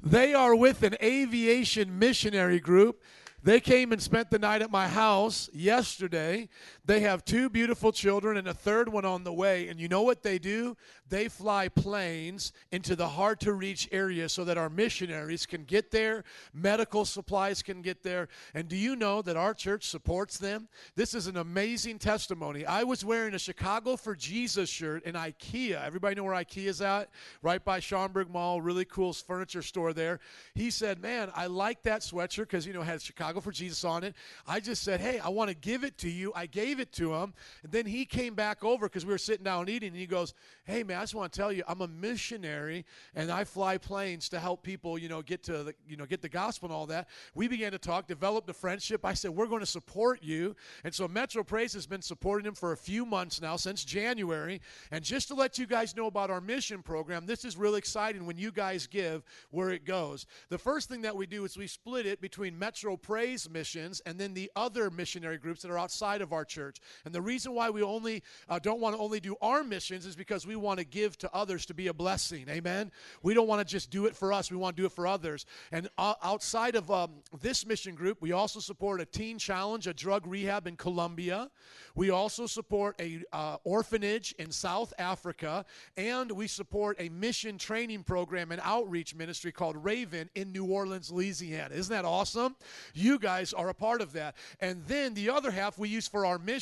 They are with an aviation missionary group. They came and spent the night at my house yesterday. They have two beautiful children and a third one on the way. And you know what they do? They fly planes into the hard-to-reach areas so that our missionaries can get there, medical supplies can get there. And do you know that our church supports them? This is an amazing testimony. I was wearing a Chicago for Jesus shirt in IKEA. Everybody know where IKEA is at? Right by Schaumburg Mall, really cool furniture store there. He said, man, I like that sweatshirt because, you know, it had Chicago for Jesus on it. I just said, hey, I want to give it to you. I gave it to him, and then he came back over because we were sitting down eating, and he goes, hey, man, I just want to tell you, I'm a missionary, and I fly planes to help people, you know, get to the, you know, get the gospel and all that. We began to talk, developed a friendship. I said, we're going to support you, and so Metro Praise has been supporting him for a few months now, since January, and just to let you guys know about our mission program, this is really exciting when you guys give where it goes. The first thing that we do is we split it between Metro Praise missions and then the other missionary groups that are outside of our church. Church. And the reason why we only uh, don't want to only do our missions is because we want to give to others to be a blessing. Amen? We don't want to just do it for us. We want to do it for others. And uh, outside of um, this mission group, we also support a teen challenge, a drug rehab in Colombia. We also support a uh, orphanage in South Africa. And we support a mission training program and outreach ministry called Raven in New Orleans, Louisiana. Isn't that awesome? You guys are a part of that. And then the other half we use for our missions,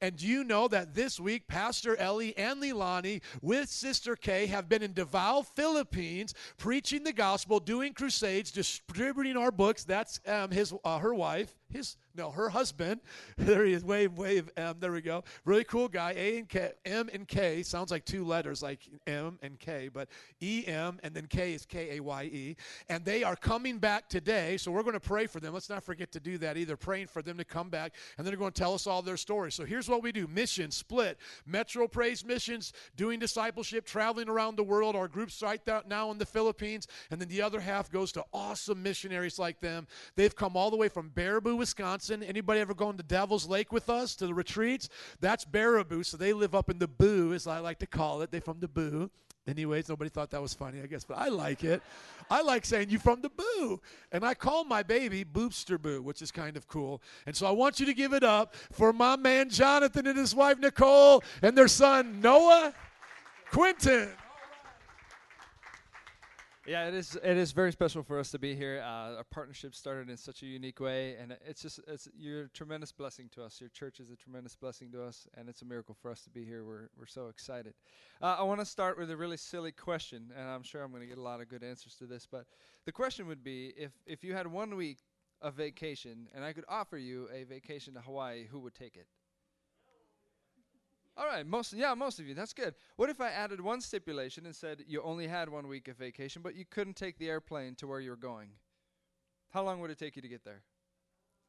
and do you know that this week Pastor Ellie and Leilani with Sister Kay have been in Davao, Philippines, preaching the gospel, doing crusades, distributing our books. That's um, his, uh, her wife, his, no, her husband. There he is, wave, wave, um, there we go. Really cool guy, A and K, M and K, sounds like two letters, like M and K, but E M and then K is K A Y E, and they are coming back today, so we're going to pray for them. Let's not forget to do that either, praying for them to come back, and they're going to tell us all their stories. So here's what we do. Mission split. Metro Praise missions, doing discipleship, traveling around the world. Our group's right now in the Philippines, and then the other half goes to awesome missionaries like them. They've come all the way from Baraboo, Wisconsin. Anybody ever going to Devil's Lake with us to the retreats? That's Baraboo, so they live up in the boo, as I like to call it. They're from the boo. Anyways, nobody thought that was funny, I guess, but I like it. I like saying, you from the boo. And I call my baby Boobster Boo, which is kind of cool. And so I want you to give it up for my man Jonathan and his wife Nicole and their son Noah Quinton. Yeah, it is it is very special for us to be here. Uh, our partnership started in such a unique way, and it's just it's you're a tremendous blessing to us. Your church is a tremendous blessing to us, and it's a miracle for us to be here. We're we're so excited. Uh, I want to start with a really silly question, and I'm sure I'm going to get a lot of good answers to this, but the question would be, if, if you had one week of vacation, and I could offer you a vacation to Hawaii, who would take it? All right, most yeah, most of you. That's good. What if I added one stipulation and said you only had one week of vacation, but you couldn't take the airplane to where you were going? How long would it take you to get there?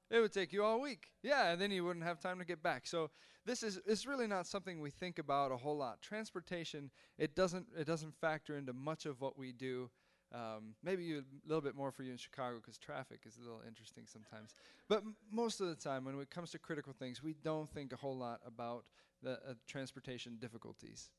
It would take you all week. Yeah, and then you wouldn't have time to get back. So this is it's really not something we think about a whole lot. Transportation, it doesn't it doesn't factor into much of what we do. Um, maybe a little bit more for you in Chicago because traffic is a little interesting sometimes. But m- most of the time, when it comes to critical things, we don't think a whole lot about the uh, transportation difficulties.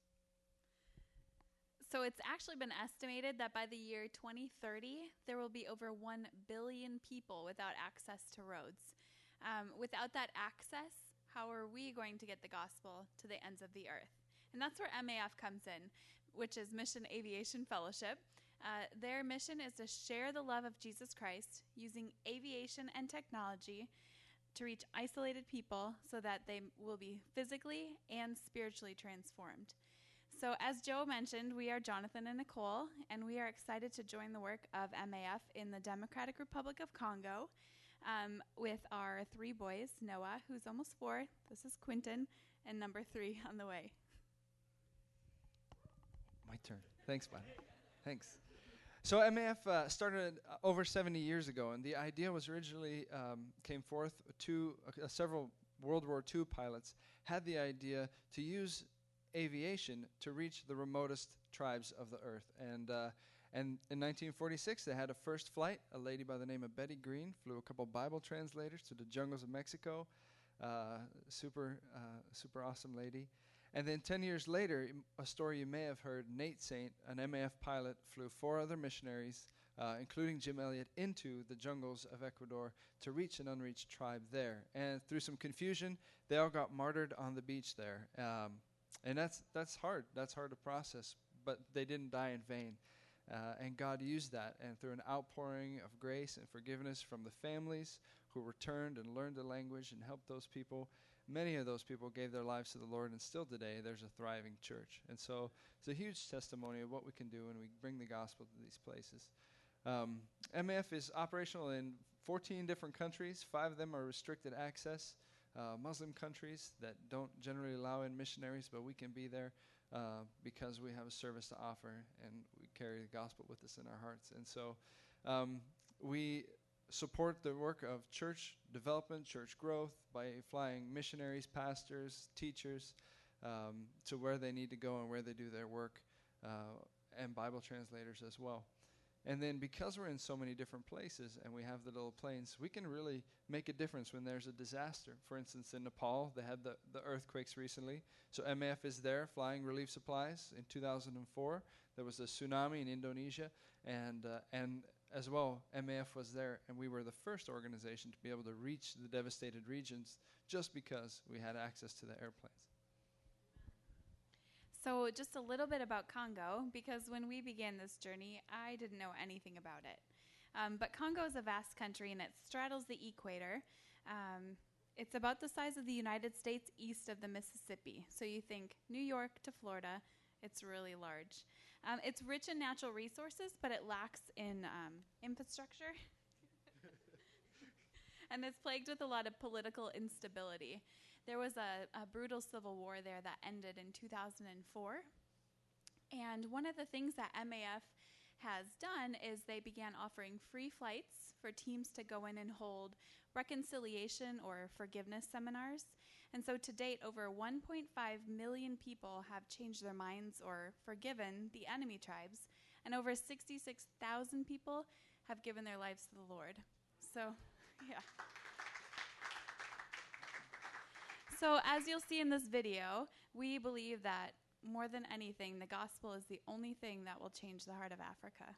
So it's actually been estimated that by the year twenty thirty, there will be over one billion people without access to roads. Um, without that access, how are we going to get the gospel to the ends of the earth? And that's where M A F comes in, which is Mission Aviation Fellowship. Uh, their mission is to share the love of Jesus Christ using aviation and technology to reach isolated people so that they m- will be physically and spiritually transformed. So as Joe mentioned, we are Jonathan and Nicole, and we are excited to join the work of M A F in the Democratic Republic of Congo um, with our three boys, Noah, who's almost four, this is Quinton, and number three on the way. My turn. Thanks, buddy. Thanks. So M A F uh, started uh, over seventy years ago, and the idea was originally um, came forth to uh, several World War Two pilots had the idea to use aviation to reach the remotest tribes of the earth. And uh, and in nineteen forty-six, they had a first flight. A lady by the name of Betty Green flew a couple Bible translators to the jungles of Mexico. Uh, super, uh, super awesome lady. And then ten years later, a story you may have heard, Nate Saint, an M A F pilot, flew four other missionaries, uh, including Jim Elliott, into the jungles of Ecuador to reach an unreached tribe there. And through some confusion, they all got martyred on the beach there. Um, and that's that's hard. That's hard to process. But they didn't die in vain. Uh, and God used that. And through an outpouring of grace and forgiveness from the families who returned and learned the language and helped those people, many of those people gave their lives to the Lord, and still today there's a thriving church. And so it's a huge testimony of what we can do when we bring the gospel to these places. Um, M A F is operational in fourteen different countries. Five of them are restricted access, uh, Muslim countries that don't generally allow in missionaries, but we can be there uh, because we have a service to offer, and we carry the gospel with us in our hearts. And so um, we support the work of church development, church growth, by flying missionaries, pastors, teachers um, to where they need to go and where they do their work, uh, and Bible translators as well. And then because we're in so many different places and we have the little planes, we can really make a difference when there's a disaster. For instance, in Nepal, they had the, the earthquakes recently. So M A F is there flying relief supplies. In two thousand four, there was a tsunami in Indonesia, and uh, and as well, M A F was there, and we were the first organization to be able to reach the devastated regions just because we had access to the airplanes. So just a little bit about Congo, because when we began this journey, I didn't know anything about it. Um, but Congo is a vast country, and it straddles the equator. Um, it's about the size of the United States east of the Mississippi. So you think New York to Florida, it's really large. Um, it's rich in natural resources, but it lacks in um, infrastructure. And it's plagued with a lot of political instability. There was a, a brutal civil war there that ended in two thousand four. And one of the things that M A F has done is they began offering free flights for teams to go in and hold reconciliation or forgiveness seminars. And so to date, over one point five million people have changed their minds or forgiven the enemy tribes, and over sixty-six thousand people have given their lives to the Lord. So, yeah. So as you'll see in this video, we believe that more than anything, the gospel is the only thing that will change the heart of Africa.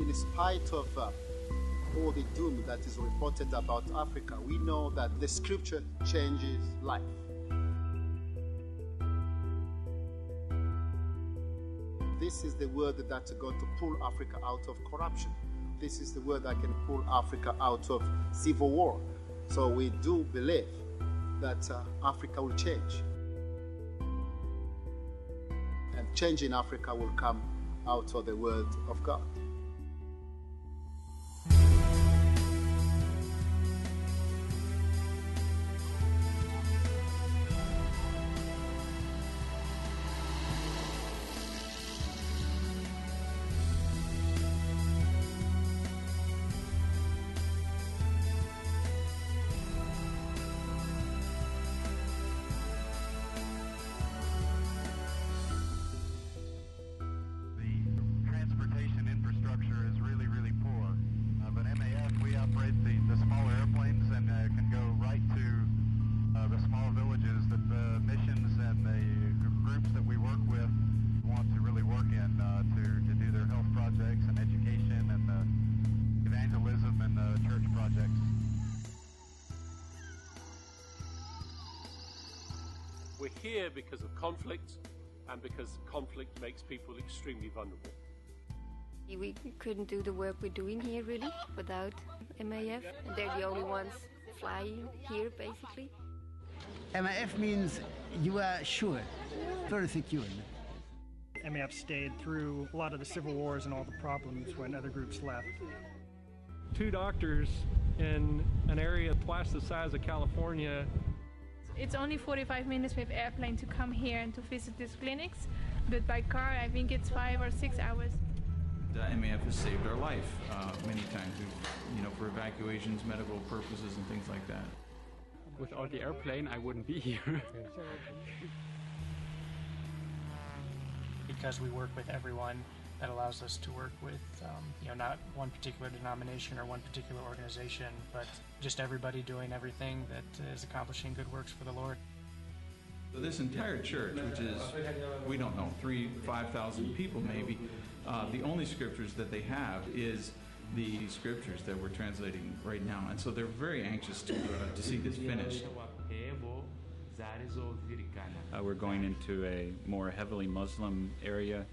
In spite of uh, all the doom that is reported about Africa, we know that the scripture changes life. This is the word that's going to pull Africa out of corruption. This is the word that can pull Africa out of civil war. So we do believe that uh, Africa will change. And change in Africa will come out of the word of God. Here because of conflict, and because conflict makes people extremely vulnerable. We couldn't do the work we're doing here really without M A F, and they're the only ones flying here basically. M A F means you are sure, very secure. M A F stayed through a lot of the civil wars and all the problems when other groups left. Two doctors in an area twice the size of California. It's only forty-five minutes with airplane to come here and to visit these clinics, but by car I think it's five or six hours. The M A F has saved our life uh, many times, you know, for evacuations, medical purposes, and things like that. Without the airplane, I wouldn't be here. because we work with everyone, that allows us to work with, um, you know, not one particular denomination or one particular organization, but just everybody doing everything that is accomplishing good works for the Lord. So this entire church, which is, we don't know, three, five thousand people maybe, uh, the only scriptures that they have is the scriptures that we're translating right now. And so they're very anxious to, uh, to see this finished. Uh, we're going into a more heavily Muslim area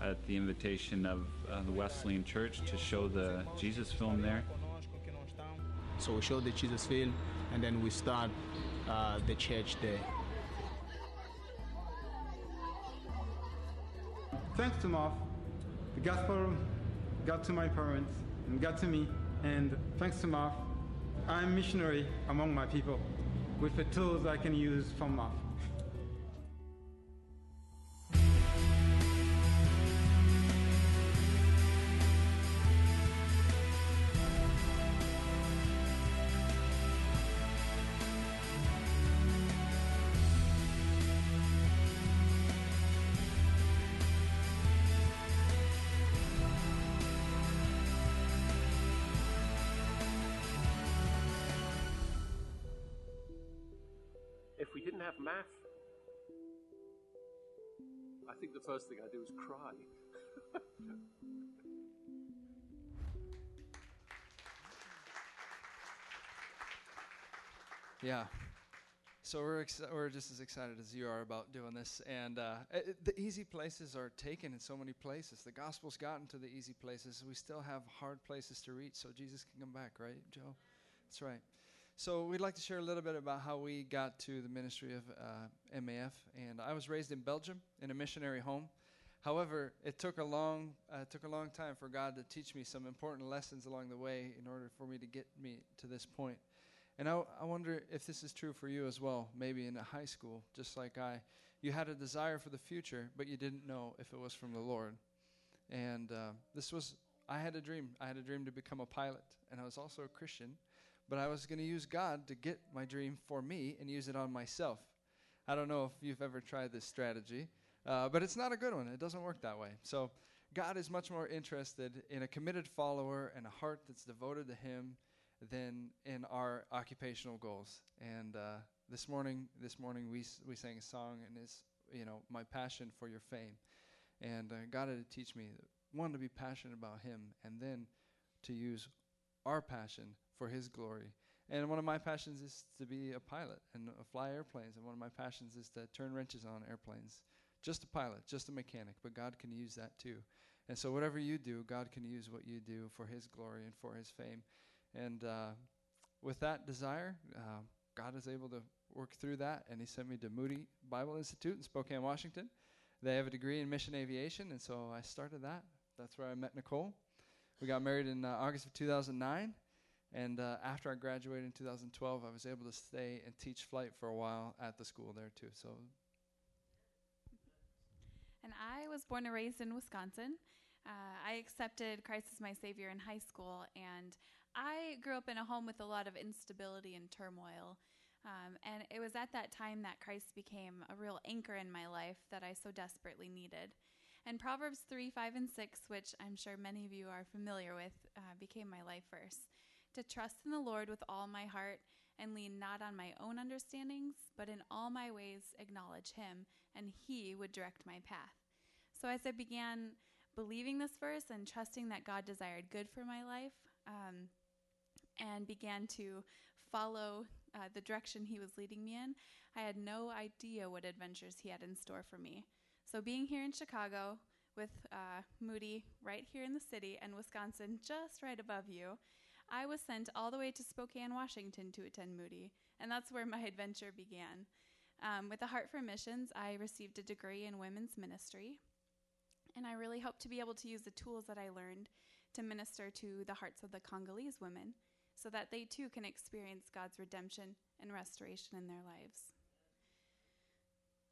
at the invitation of uh, the Wesleyan Church to show the Jesus film there. So we show the Jesus film, and then we start uh, the church there. Thanks to Moff, the gospel got to my parents and got to me, and thanks to Moff, I'm missionary among my people with the tools I can use from Moff. Math. I think the first thing I do is cry. Yeah. So we're ex we're just as excited as you are about doing this, and uh, it, the easy places are taken in so many places. The gospel's gotten to the easy places. We still have hard places to reach, so Jesus can come back, right, Joe? That's right. So we'd like to share a little bit about how we got to the ministry of uh, M A F. And I was raised in Belgium in a missionary home. However, it took a long uh, took a long time for God to teach me some important lessons along the way in order for me to get me to this point. And I, w I wonder if this is true for you as well. Maybe in high school, just like I, you had a desire for the future, but you didn't know if it was from the Lord. And uh, this was I had a dream. I had a dream to become a pilot, and I was also a Christian. But I was going to use God to get my dream for me and use it on myself. I don't know if you've ever tried this strategy, uh, but it's not a good one. It doesn't work that way. So God is much more interested in a committed follower and a heart that's devoted to Him than in our occupational goals. And uh, this morning, this morning we s we sang a song, and it's, you know, my passion for your fame. And uh, God had to teach me, one, to be passionate about Him, and then to use our passion for His glory. And one of my passions is to be a pilot and uh, fly airplanes. And one of my passions is to turn wrenches on airplanes. Just a pilot, just a mechanic, but God can use that too. And so whatever you do, God can use what you do for His glory and for His fame. And uh, with that desire, uh, God is able to work through that. And He sent me to Moody Bible Institute in Spokane, Washington. They have a degree in mission aviation, and so I started that. That's where I met Nicole. We got married in uh, August of two thousand nine. And uh, after I graduated in two thousand twelve, I was able to stay and teach flight for a while at the school there too. So, and I was born and raised in Wisconsin. Uh, I accepted Christ as my Savior in high school, and I grew up in a home with a lot of instability and turmoil. Um, and it was at that time that Christ became a real anchor in my life that I so desperately needed. And Proverbs three, five, and six, which I'm sure many of you are familiar with, uh, became my life verse. To trust in the Lord with all my heart and lean not on my own understandings, but in all my ways acknowledge Him, and He would direct my path. So as I began believing this verse and trusting that God desired good for my life, um, and began to follow uh, the direction He was leading me in, I had no idea what adventures He had in store for me. So being here in Chicago with uh, Moody right here in the city and Wisconsin just right above you, I was sent all the way to Spokane, Washington to attend Moody, and that's where my adventure began. Um, with a heart for missions, I received a degree in women's ministry, and I really hope to be able to use the tools that I learned to minister to the hearts of the Congolese women so that they too can experience God's redemption and restoration in their lives.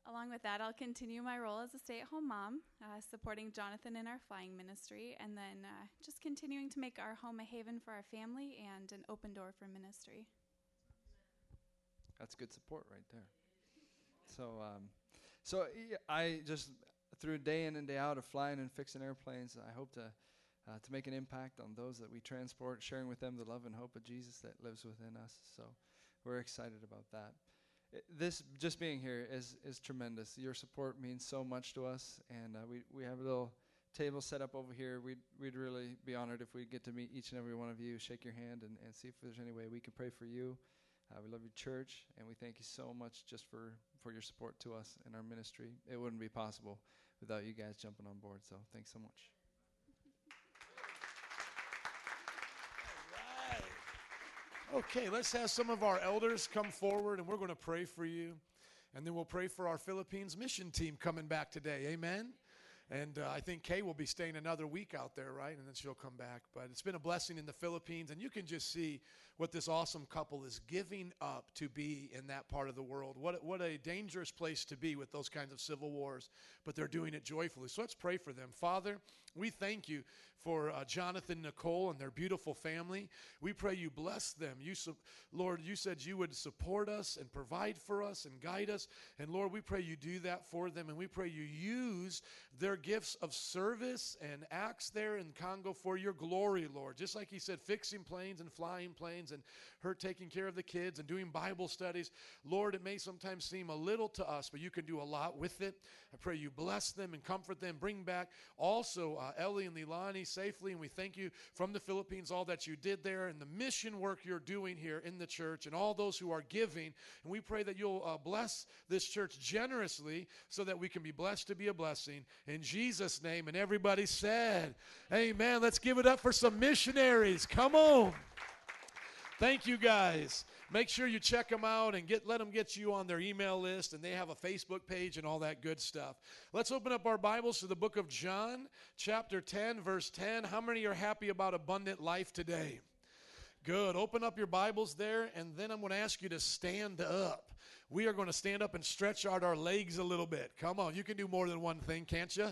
Along with that, I'll continue my role as a stay-at-home mom, uh, supporting Jonathan in our flying ministry, and then uh, just continuing to make our home a haven for our family and an open door for ministry. That's good support right there. So, um, so I just through day in and day out of flying and fixing airplanes, I hope to uh, to make an impact on those that we transport, sharing with them the love and hope of Jesus that lives within us. So we're excited about that. It, this just being here is is tremendous. Your support means so much to us, and uh, we we have a little table set up over here. We'd we'd really be honored if we get to meet each and every one of you, shake your hand, and, and see if there's any way we can pray for you. Uh, we love your church, and we thank you so much just for, for your support to us and our ministry. It wouldn't be possible without you guys jumping on board, so thanks so much. All right. Okay, let's have some of our elders come forward, and we're going to pray for you. And then we'll pray for our Philippines mission team coming back today. Amen? And uh, I think Kay will be staying another week out there, right? And then she'll come back. But it's been a blessing in the Philippines. And you can just see what this awesome couple is giving up to be in that part of the world. What, what a dangerous place to be with those kinds of civil wars. But they're doing it joyfully. So let's pray for them. Father, we thank you for uh, Jonathan, Nicole, and their beautiful family. We pray you bless them. You, su- Lord, you said you would support us and provide for us and guide us. And Lord, we pray you do that for them. And we pray you use their gifts of service and acts there in Congo for your glory, Lord. Just like he said, fixing planes and flying planes and her taking care of the kids and doing Bible studies. Lord, it may sometimes seem a little to us, but you can do a lot with it. I pray you bless them and comfort them. Bring back also uh, Ellie and Leilani safely, and we thank you from the Philippines, all that you did there and the mission work you're doing here in the church and all those who are giving. And we pray that you'll uh, bless this church generously so that we can be blessed to be a blessing. In Jesus' name, and everybody said, amen. Let's give it up for some missionaries. Come on. Thank you, guys. Make sure you check them out and get let them get you on their email list, and they have a Facebook page and all that good stuff. Let's open up our Bibles to the book of John, chapter ten, verse ten. How many are happy about abundant life today? Good. Open up your Bibles there, and then I'm going to ask you to stand up. We are going to stand up and stretch out our legs a little bit. Come on, you can do more than one thing, can't you?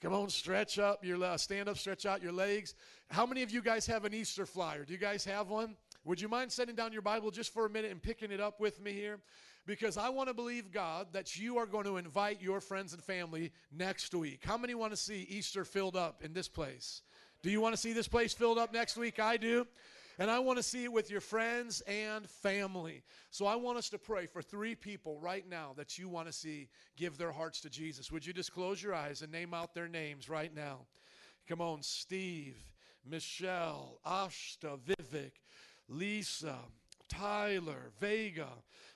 Come on, stretch up your uh, stand up, stretch out your legs. How many of you guys have an Easter flyer? Do you guys have one? Would you mind setting down your Bible just for a minute and picking it up with me here? Because I want to believe, God, that you are going to invite your friends and family next week. How many want to see Easter filled up in this place? Do you want to see this place filled up next week? I do. And I want to see it with your friends and family. So I want us to pray for three people right now that you want to see give their hearts to Jesus. Would you just close your eyes and name out their names right now? Come on, Steve, Michelle, Ashta, Vivek, Lisa, Tyler, Vega.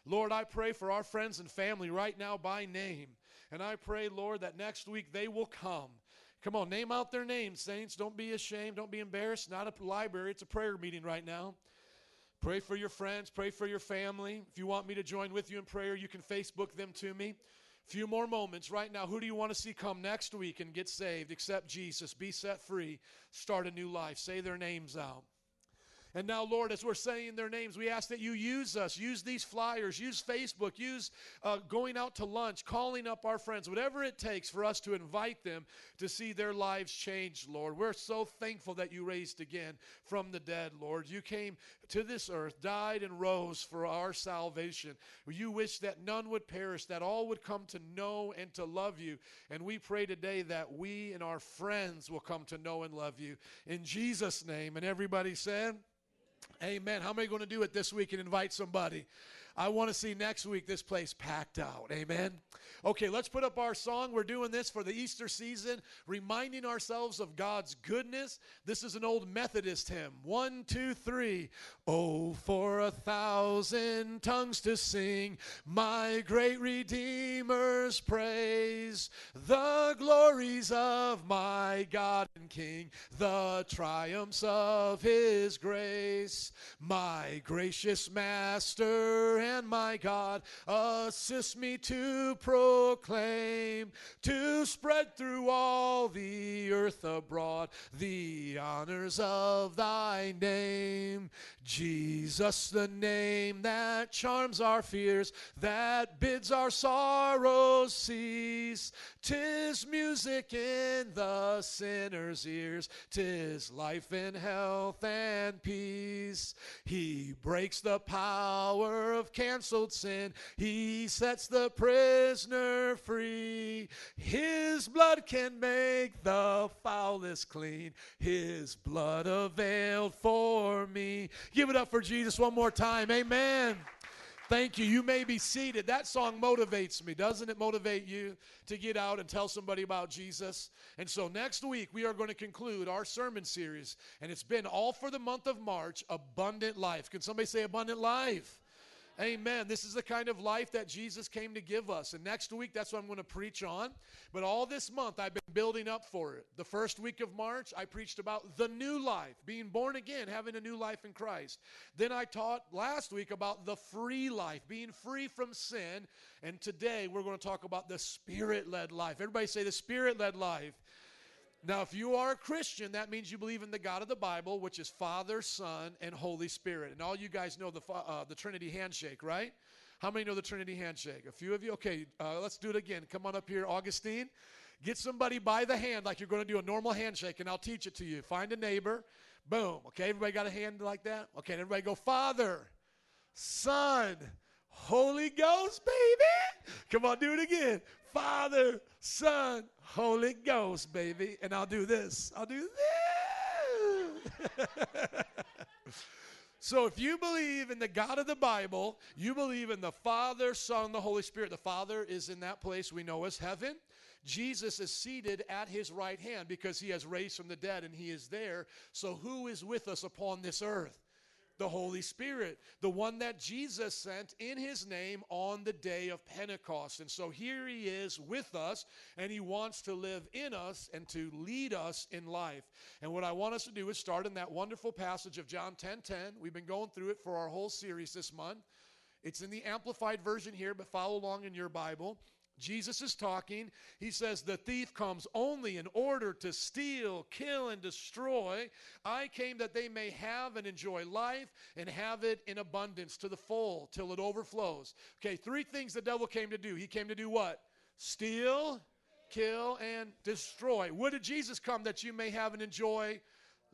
Lord, I pray for our friends and family right now by name. And I pray, Lord, that next week they will come. Come on, name out their names, saints. Don't be ashamed. Don't be embarrassed. Not a library. It's a prayer meeting right now. Pray for your friends. Pray for your family. If you want me to join with you in prayer, you can Facebook them to me. Few more moments right now. Who do you want to see come next week and get saved? Accept Jesus. Be set free. Start a new life. Say their names out. And now, Lord, as we're saying their names, we ask that you use us, use these flyers, use Facebook, use uh, going out to lunch, calling up our friends, whatever it takes for us to invite them to see their lives change, Lord. We're so thankful that you raised again from the dead, Lord. You came to this earth, died and rose for our salvation. You wished that none would perish, that all would come to know and to love you. And we pray today that we and our friends will come to know and love you. In Jesus' name, and everybody said, amen. How many are going to do it this week and invite somebody? I want to see next week this place packed out. Amen. Okay, let's put up our song. We're doing this for the Easter season, reminding ourselves of God's goodness. This is an old Methodist hymn. One, two, three. Oh, for a thousand tongues to sing my great Redeemer's praise, the glories of my God and King, the triumphs of his grace. My gracious Master and my God, assist me to proclaim, to spread through all the earth abroad the honors of thy name. Jesus, the name that charms our fears, that bids our sorrows cease. 'Tis music in the sinner's ears, 'tis life and health and peace. He breaks the power of canceled sin. He sets the prisoner free. His blood can make the foulest clean. His blood availed for me. Give it up for Jesus one more time. Amen. Thank you. You may be seated. That song motivates me. Doesn't it motivate you to get out and tell somebody about Jesus? And so next week, we are going to conclude our sermon series, and it's been all for the month of March, Abundant Life. Can somebody say Abundant Life? Amen. This is the kind of life that Jesus came to give us. And next week, that's what I'm going to preach on. But all this month, I've been building up for it. The first week of March, I preached about the new life, being born again, having a new life in Christ. Then I taught last week about the free life, being free from sin. And today, we're going to talk about the Spirit-led life. Everybody say the Spirit-led life. Now, if you are a Christian, that means you believe in the God of the Bible, which is Father, Son, and Holy Spirit. And all you guys know the uh, the Trinity handshake, right? How many know the Trinity handshake? A few of you? Okay, uh, let's do it again. Come on up here, Augustine. Get somebody by the hand like you're going to do a normal handshake, and I'll teach it to you. Find a neighbor. Boom. Okay, everybody got a hand like that? Okay, and everybody go, Father, Son, Holy Ghost, baby. Come on, do it again. Father, Son, Holy Ghost, baby. And I'll do this. I'll do this. So if you believe in the God of the Bible, you believe in the Father, Son, the Holy Spirit. The Father is in that place we know as heaven. Jesus is seated at his right hand because he has raised from the dead and he is there. So who is with us upon this earth? The Holy Spirit, the one that Jesus sent in his name on the day of Pentecost. And so here he is with us, and he wants to live in us and to lead us in life. And what I want us to do is start in that wonderful passage of John ten ten. We've been going through it for our whole series this month. It's in the Amplified version here, but follow along in your Bible. Jesus is talking. He says, the thief comes only in order to steal, kill, and destroy. I came that they may have and enjoy life and have it in abundance to the full till it overflows. Okay, three things the devil came to do. He came to do what? Steal, kill, and destroy. What did Jesus come? That you may have and enjoy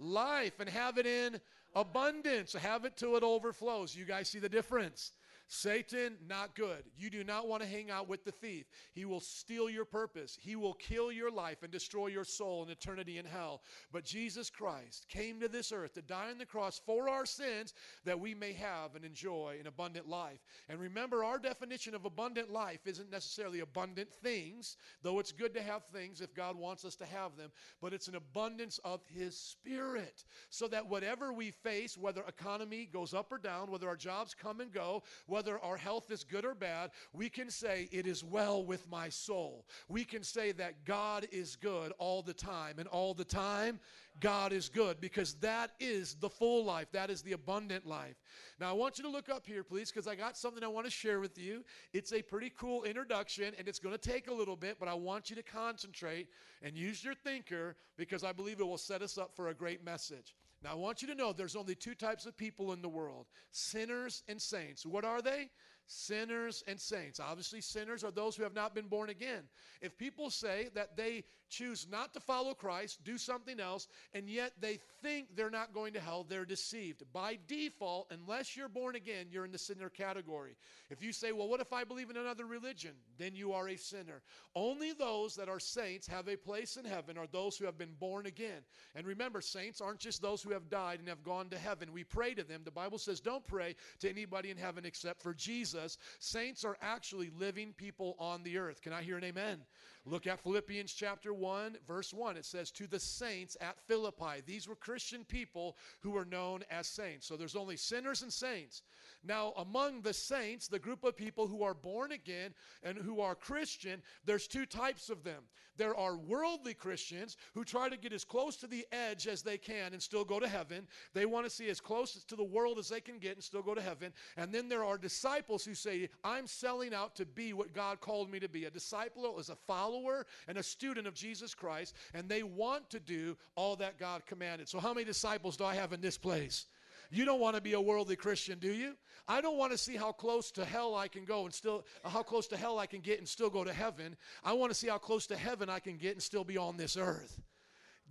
life and have it in abundance. Have it till it overflows. You guys see the difference? Satan, not good. You do not want to hang out with the thief. He will steal your purpose. He will kill your life and destroy your soul in eternity in hell. But Jesus Christ came to this earth to die on the cross for our sins that we may have and enjoy an abundant life. And remember, our definition of abundant life isn't necessarily abundant things, though it's good to have things if God wants us to have them, but it's an abundance of his Spirit so that whatever we face, whether economy goes up or down, whether our jobs come and go, whether Whether our health is good or bad, we can say, it is well with my soul. We can say that God is good all the time, and all the time, God is good, because that is the full life. That is the abundant life. Now, I want you to look up here, please, because I got something I want to share with you. It's a pretty cool introduction, and it's going to take a little bit, but I want you to concentrate and use your thinker, because I believe it will set us up for a great message. Now, I want you to know there's only two types of people in the world, sinners and saints. What are they? Sinners and saints. Obviously, sinners are those who have not been born again. If people say that they choose not to follow Christ, do something else, and yet they think they're not going to hell, they're deceived. By default, unless you're born again, you're in the sinner category. If you say, well, what if I believe in another religion? Then you are a sinner. Only those that are saints have a place in heaven are those who have been born again. And remember, saints aren't just those who have died and have gone to heaven. We pray to them. The Bible says don't pray to anybody in heaven except for Jesus. Saints are actually living people on the earth. Can I hear an amen? Look at Philippians chapter one, verse one. It says, to the saints at Philippi. These were Christian people who were known as saints. So there's only sinners and saints. Now, among the saints, the group of people who are born again and who are Christian, there's two types of them. There are worldly Christians who try to get as close to the edge as they can and still go to heaven. They want to see as close to the world as they can get and still go to heaven. And then there are disciples who say, I'm selling out to be what God called me to be. A disciple is a follower and a student of Jesus Christ, and they want to do all that God commanded. So how many disciples do I have in this place? You don't want to be a worldly Christian, do you? I don't want to see how close to hell I can go and still, how close to hell I can get and still go to heaven. I want to see how close to heaven I can get and still be on this earth.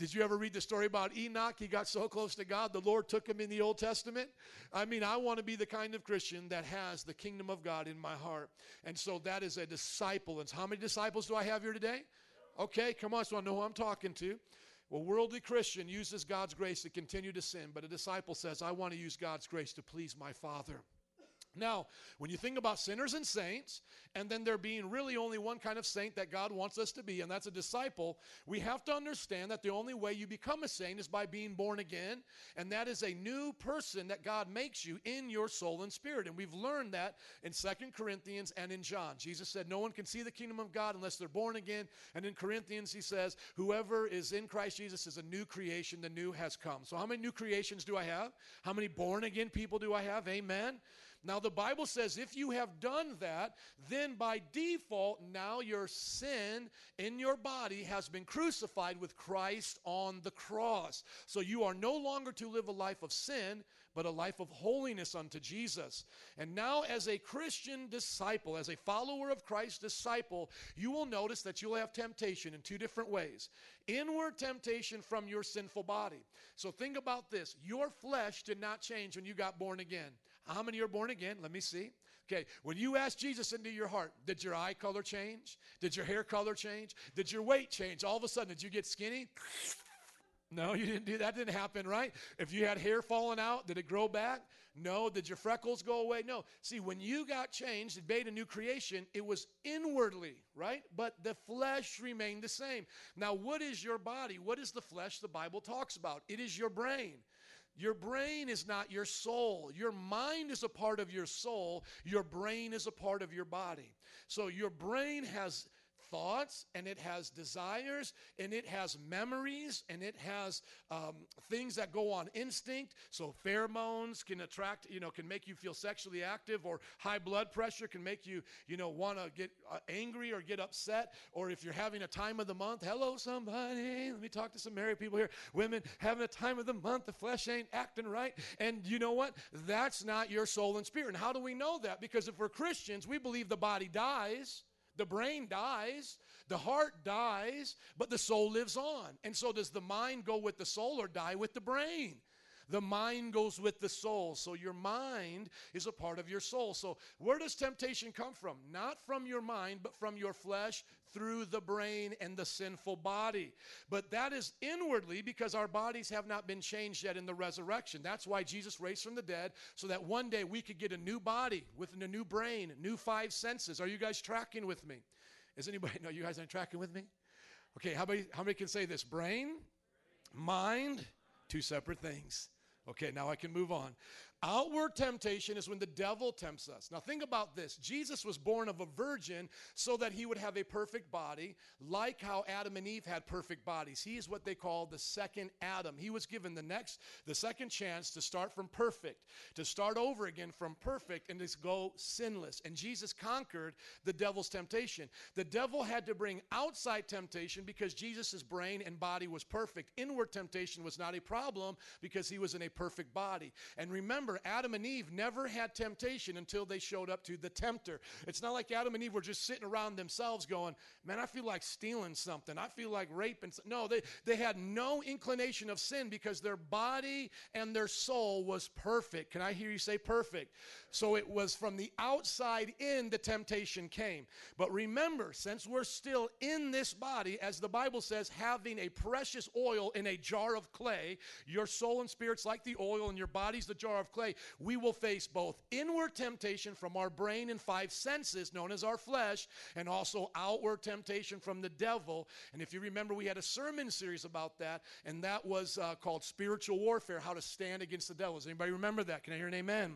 Did you ever read the story about Enoch? He got so close to God, the Lord took him in the Old Testament. I mean, I want to be the kind of Christian that has the kingdom of God in my heart. And so that is a disciple. And how many disciples do I have here today? Okay, come on, so I know who I'm talking to. Well, worldly Christian uses God's grace to continue to sin, but a disciple says, I want to use God's grace to please my Father. Now, when you think about sinners and saints, and then there being really only one kind of saint that God wants us to be, and that's a disciple, we have to understand that the only way you become a saint is by being born again, and that is a new person that God makes you in your soul and spirit. And we've learned that in Second Corinthians and in John. Jesus said, no one can see the kingdom of God unless they're born again. And in Corinthians, he says, whoever is in Christ Jesus is a new creation. The new has come. So how many new creations do I have? How many born again people do I have? Amen. Now, the Bible says if you have done that, then by default, now your sin in your body has been crucified with Christ on the cross. So you are no longer to live a life of sin, but a life of holiness unto Jesus. And now as a Christian disciple, as a follower of Christ's disciple, you will notice that you'll have temptation in two different ways. Inward temptation from your sinful body. So think about this. Your flesh did not change when you got born again. How many are born again? Let me see. Okay, when you asked Jesus into your heart, did your eye color change? Did your hair color change? Did your weight change? All of a sudden, did you get skinny? No, you didn't do that. Didn't happen, right? If you had hair falling out, did it grow back? No. Did your freckles go away? No. See, when you got changed and made a new creation, it was inwardly, right? But the flesh remained the same. Now, what is your body? What is the flesh the Bible talks about? It is your brain. Your brain is not your soul. Your mind is a part of your soul. Your brain is a part of your body. So your brain has thoughts, and it has desires, and it has memories, and it has um, things that go on instinct. So pheromones can attract, you know, can make you feel sexually active, or high blood pressure can make you, you know, want to get uh, angry or get upset. Or if you're having a time of the month, hello somebody, let me talk to some married people here. Women having a time of the month, the flesh ain't acting right. And you know what? That's not your soul and spirit. And how do we know that? Because if we're Christians, we believe the body dies. The brain dies, the heart dies, but the soul lives on. And so does the mind go with the soul or die with the brain? The mind goes with the soul. So your mind is a part of your soul. So where does temptation come from? Not from your mind, but from your flesh through the brain and the sinful body. But that is inwardly because our bodies have not been changed yet in the resurrection. That's why Jesus raised from the dead, so that one day we could get a new body with a new brain, new five senses. Are you guys tracking with me? Is anybody, no, you guys aren't tracking with me? Okay, how many, how many can say this? Brain, mind, two separate things. Okay, now I can move on. Outward temptation is when the devil tempts us. Now think about this. Jesus was born of a virgin so that he would have a perfect body, like how Adam and Eve had perfect bodies. He is what they call the second Adam. He was given the next, the second chance to start from perfect, to start over again from perfect and to go sinless. And Jesus conquered the devil's temptation. The devil had to bring outside temptation because Jesus' brain and body was perfect. Inward temptation was not a problem because he was in a perfect body. And remember, Adam and Eve never had temptation until they showed up to the tempter. It's not like Adam and Eve were just sitting around themselves going, man, I feel like stealing something. I feel like raping. No, they, they had no inclination of sin because their body and their soul was perfect. Can I hear you say perfect? So it was from the outside in the temptation came. But remember, since we're still in this body, as the Bible says, having a precious oil in a jar of clay, your soul and spirit's like the oil and your body's the jar of clay. We will face both inward temptation from our brain and five senses, known as our flesh, and also outward temptation from the devil. And if you remember, we had a sermon series about that, and that was uh, called Spiritual Warfare, How to Stand Against the Devil. Does anybody remember that? Can I hear an amen?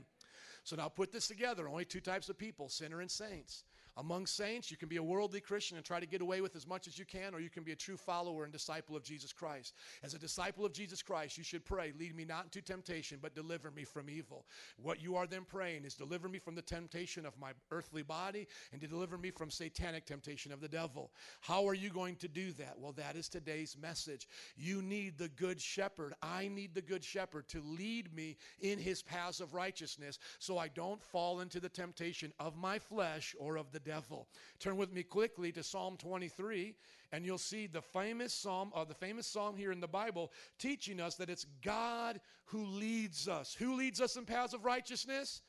So now put this together. Only two types of people, sinner and saints. Among saints, you can be a worldly Christian and try to get away with as much as you can, or you can be a true follower and disciple of Jesus Christ. As a disciple of Jesus Christ, you should pray, lead me not into temptation, but deliver me from evil. What you are then praying is deliver me from the temptation of my earthly body and to deliver me from satanic temptation of the devil. How are you going to do that? Well, that is today's message. You need the good shepherd. I need the good shepherd to lead me in his paths of righteousness so I don't fall into the temptation of my flesh or of the devil. Turn with me quickly to Psalm twenty-three, and you'll see the famous psalm, uh, the famous psalm here in the Bible, teaching us that it's God who leads us. Who leads us in paths of righteousness?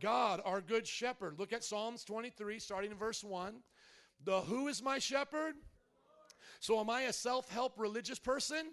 God, our good shepherd. Look at Psalms twenty-three, starting in verse one. The who is my shepherd? So am I a self-help religious person?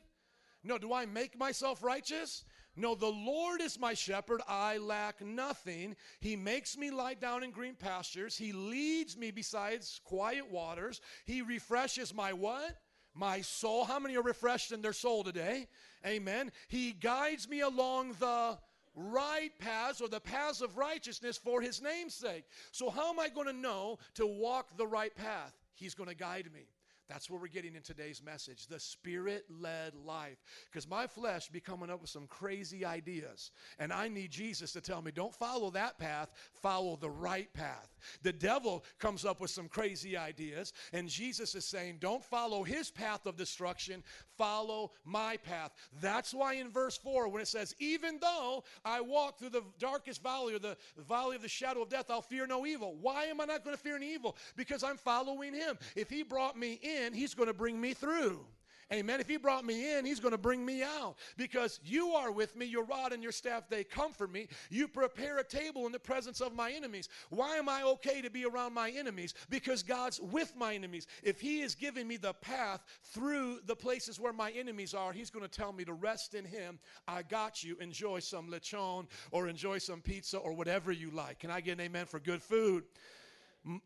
No. Do I make myself righteous? No, the Lord is my shepherd. I lack nothing. He makes me lie down in green pastures. He leads me beside quiet waters. He refreshes my what? My soul. How many are refreshed in their soul today? Amen. He guides me along the right paths, or the paths of righteousness for his name's sake. So how am I going to know to walk the right path? He's going to guide me. That's what we're getting in today's message, the Spirit-led life. Because my flesh be coming up with some crazy ideas, and I need Jesus to tell me, don't follow that path, follow the right path. The devil comes up with some crazy ideas, and Jesus is saying, don't follow his path of destruction, follow my path. That's why in verse four, when it says, even though I walk through the darkest valley, or the valley of the shadow of death, I'll fear no evil. Why am I not going to fear any evil? Because I'm following him. If he brought me in, he's going to bring me through. Amen. If he brought me in, he's going to bring me out. Because you are with me, your rod and your staff, they comfort me. You prepare a table in the presence of my enemies. Why am I okay to be around my enemies? Because God's with my enemies. If he is giving me the path through the places where my enemies are, he's going to tell me to rest in him. I got you. Enjoy some lechon, or enjoy some pizza, or whatever you like. Can I get an amen for good food?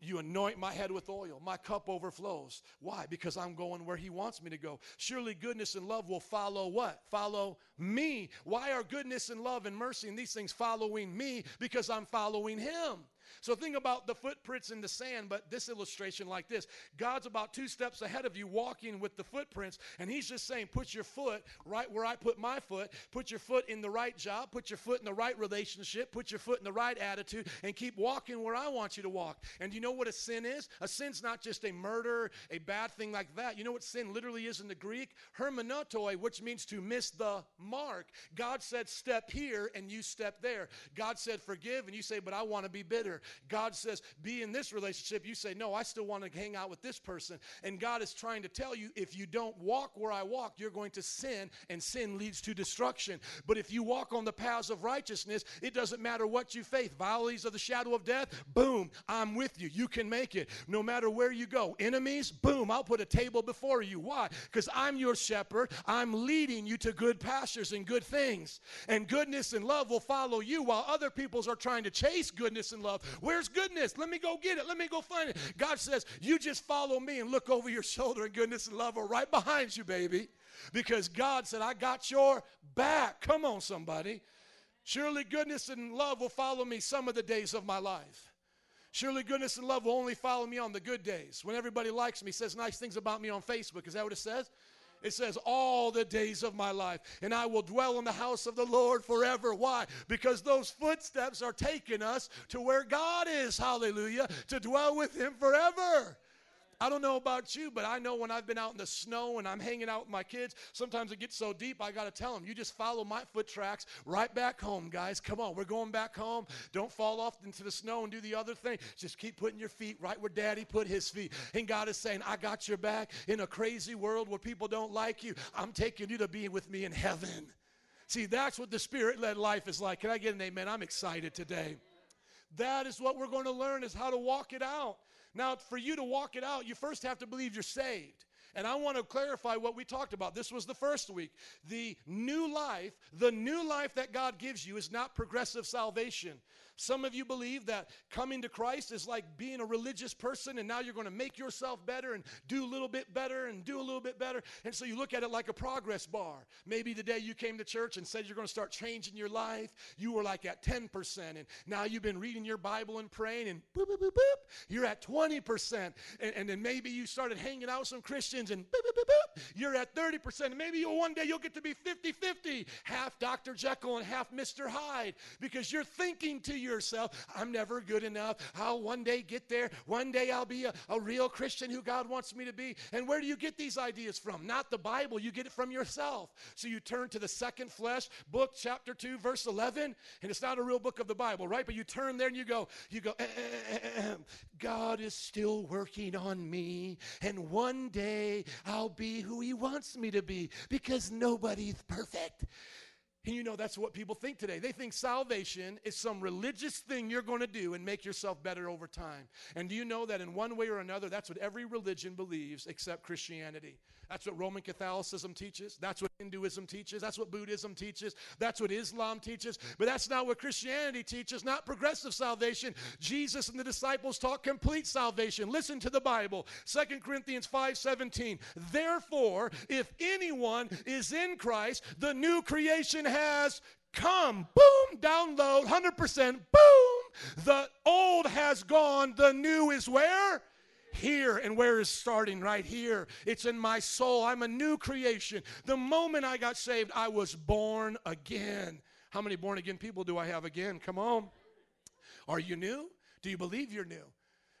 You anoint my head with oil. My cup overflows. Why? Because I'm going where he wants me to go. Surely goodness and love will follow what? Follow me. Why are goodness and love and mercy and these things following me? Because I'm following him. So think about the footprints in the sand, but this illustration like this. God's about two steps ahead of you walking with the footprints, and he's just saying, put your foot right where I put my foot. Put your foot in the right job. Put your foot in the right relationship. Put your foot in the right attitude, and keep walking where I want you to walk. And you know what a sin is? A sin's not just a murder, a bad thing like that. You know what sin literally is in the Greek? Hermeneutoi, which means to miss the mark. God said, step here, and you step there. God said, forgive, and you say, but I want to be bitter. God says, be in this relationship. You say, no, I still want to hang out with this person. And God is trying to tell you, if you don't walk where I walk, you're going to sin, and sin leads to destruction. But if you walk on the paths of righteousness, it doesn't matter what you face. Valleys of the shadow of death, boom, I'm with you. You can make it. No matter where you go. Enemies, boom, I'll put a table before you. Why? Because I'm your shepherd. I'm leading you to good pastures and good things. And goodness and love will follow you while other peoples are trying to chase goodness and love. Where's goodness? Let me go get it. Let me go find it. God says, you just follow me and look over your shoulder, and goodness and love are right behind you, baby. Because God said, I got your back. Come on, somebody. Surely goodness and love will follow me some of the days of my life. Surely goodness and love will only follow me on the good days. When everybody likes me, says nice things about me on Facebook. Is that what it says? It says, all the days of my life, and I will dwell in the house of the Lord forever. Why? Because those footsteps are taking us to where God is, hallelujah, to dwell with him forever. I don't know about you, but I know when I've been out in the snow and I'm hanging out with my kids, sometimes it gets so deep, I got to tell them, you just follow my foot tracks right back home, guys. Come on, we're going back home. Don't fall off into the snow and do the other thing. Just keep putting your feet right where Daddy put his feet. And God is saying, I got your back in a crazy world where people don't like you. I'm taking you to be with me in heaven. See, that's what the Spirit-led life is like. Can I get an amen? I'm excited today. That is what we're going to learn, is how to walk it out. Now, for you to walk it out, you first have to believe you're saved. And I want to clarify what we talked about. This was the first week. The new life, the new life that God gives you is not progressive salvation. Some of you believe that coming to Christ is like being a religious person, and now you're going to make yourself better and do a little bit better and do a little bit better. And so you look at it like a progress bar. Maybe the day you came to church and said you're going to start changing your life, you were like at ten percent, and now you've been reading your Bible and praying, and boop, boop, boop, boop, you're at twenty percent. And, and then maybe you started hanging out with some Christians, Philippians and boop, boop, boop, boop, you're at thirty percent. Maybe you'll, one day you'll get to be fifty fifty, half Doctor Jekyll and half Mister Hyde, because you're thinking to yourself, I'm never good enough. I'll one day get there. One day I'll be a, a real Christian who God wants me to be. And where do you get these ideas from? Not the Bible. You get it from yourself. So you turn to the second flesh book, chapter two, verse eleven, and it's not a real book of the Bible, right? But you turn there and you go, you go, eh, eh, eh, eh, God is still working on me, and one day I'll be who he wants me to be, because nobody's perfect. And you know that's what people think today. They think salvation is some religious thing you're going to do and make yourself better over time. And do you know that in one way or another, that's what every religion believes except Christianity? That's what Roman Catholicism teaches. That's what Hinduism teaches. That's what Buddhism teaches. That's what Islam teaches. But that's not what Christianity teaches, not progressive salvation. Jesus and the disciples taught complete salvation. Listen to the Bible, Second Corinthians five seventeen. Therefore, if anyone is in Christ, the new creation has come. Boom, download, one hundred percent, boom. The old has gone. The new is where? Here. And where is starting? Right here. It's in my soul. I'm a new creation. The moment I got saved, I was born again. How many born again people do I have again? Come on. Are you new? Do you believe you're new?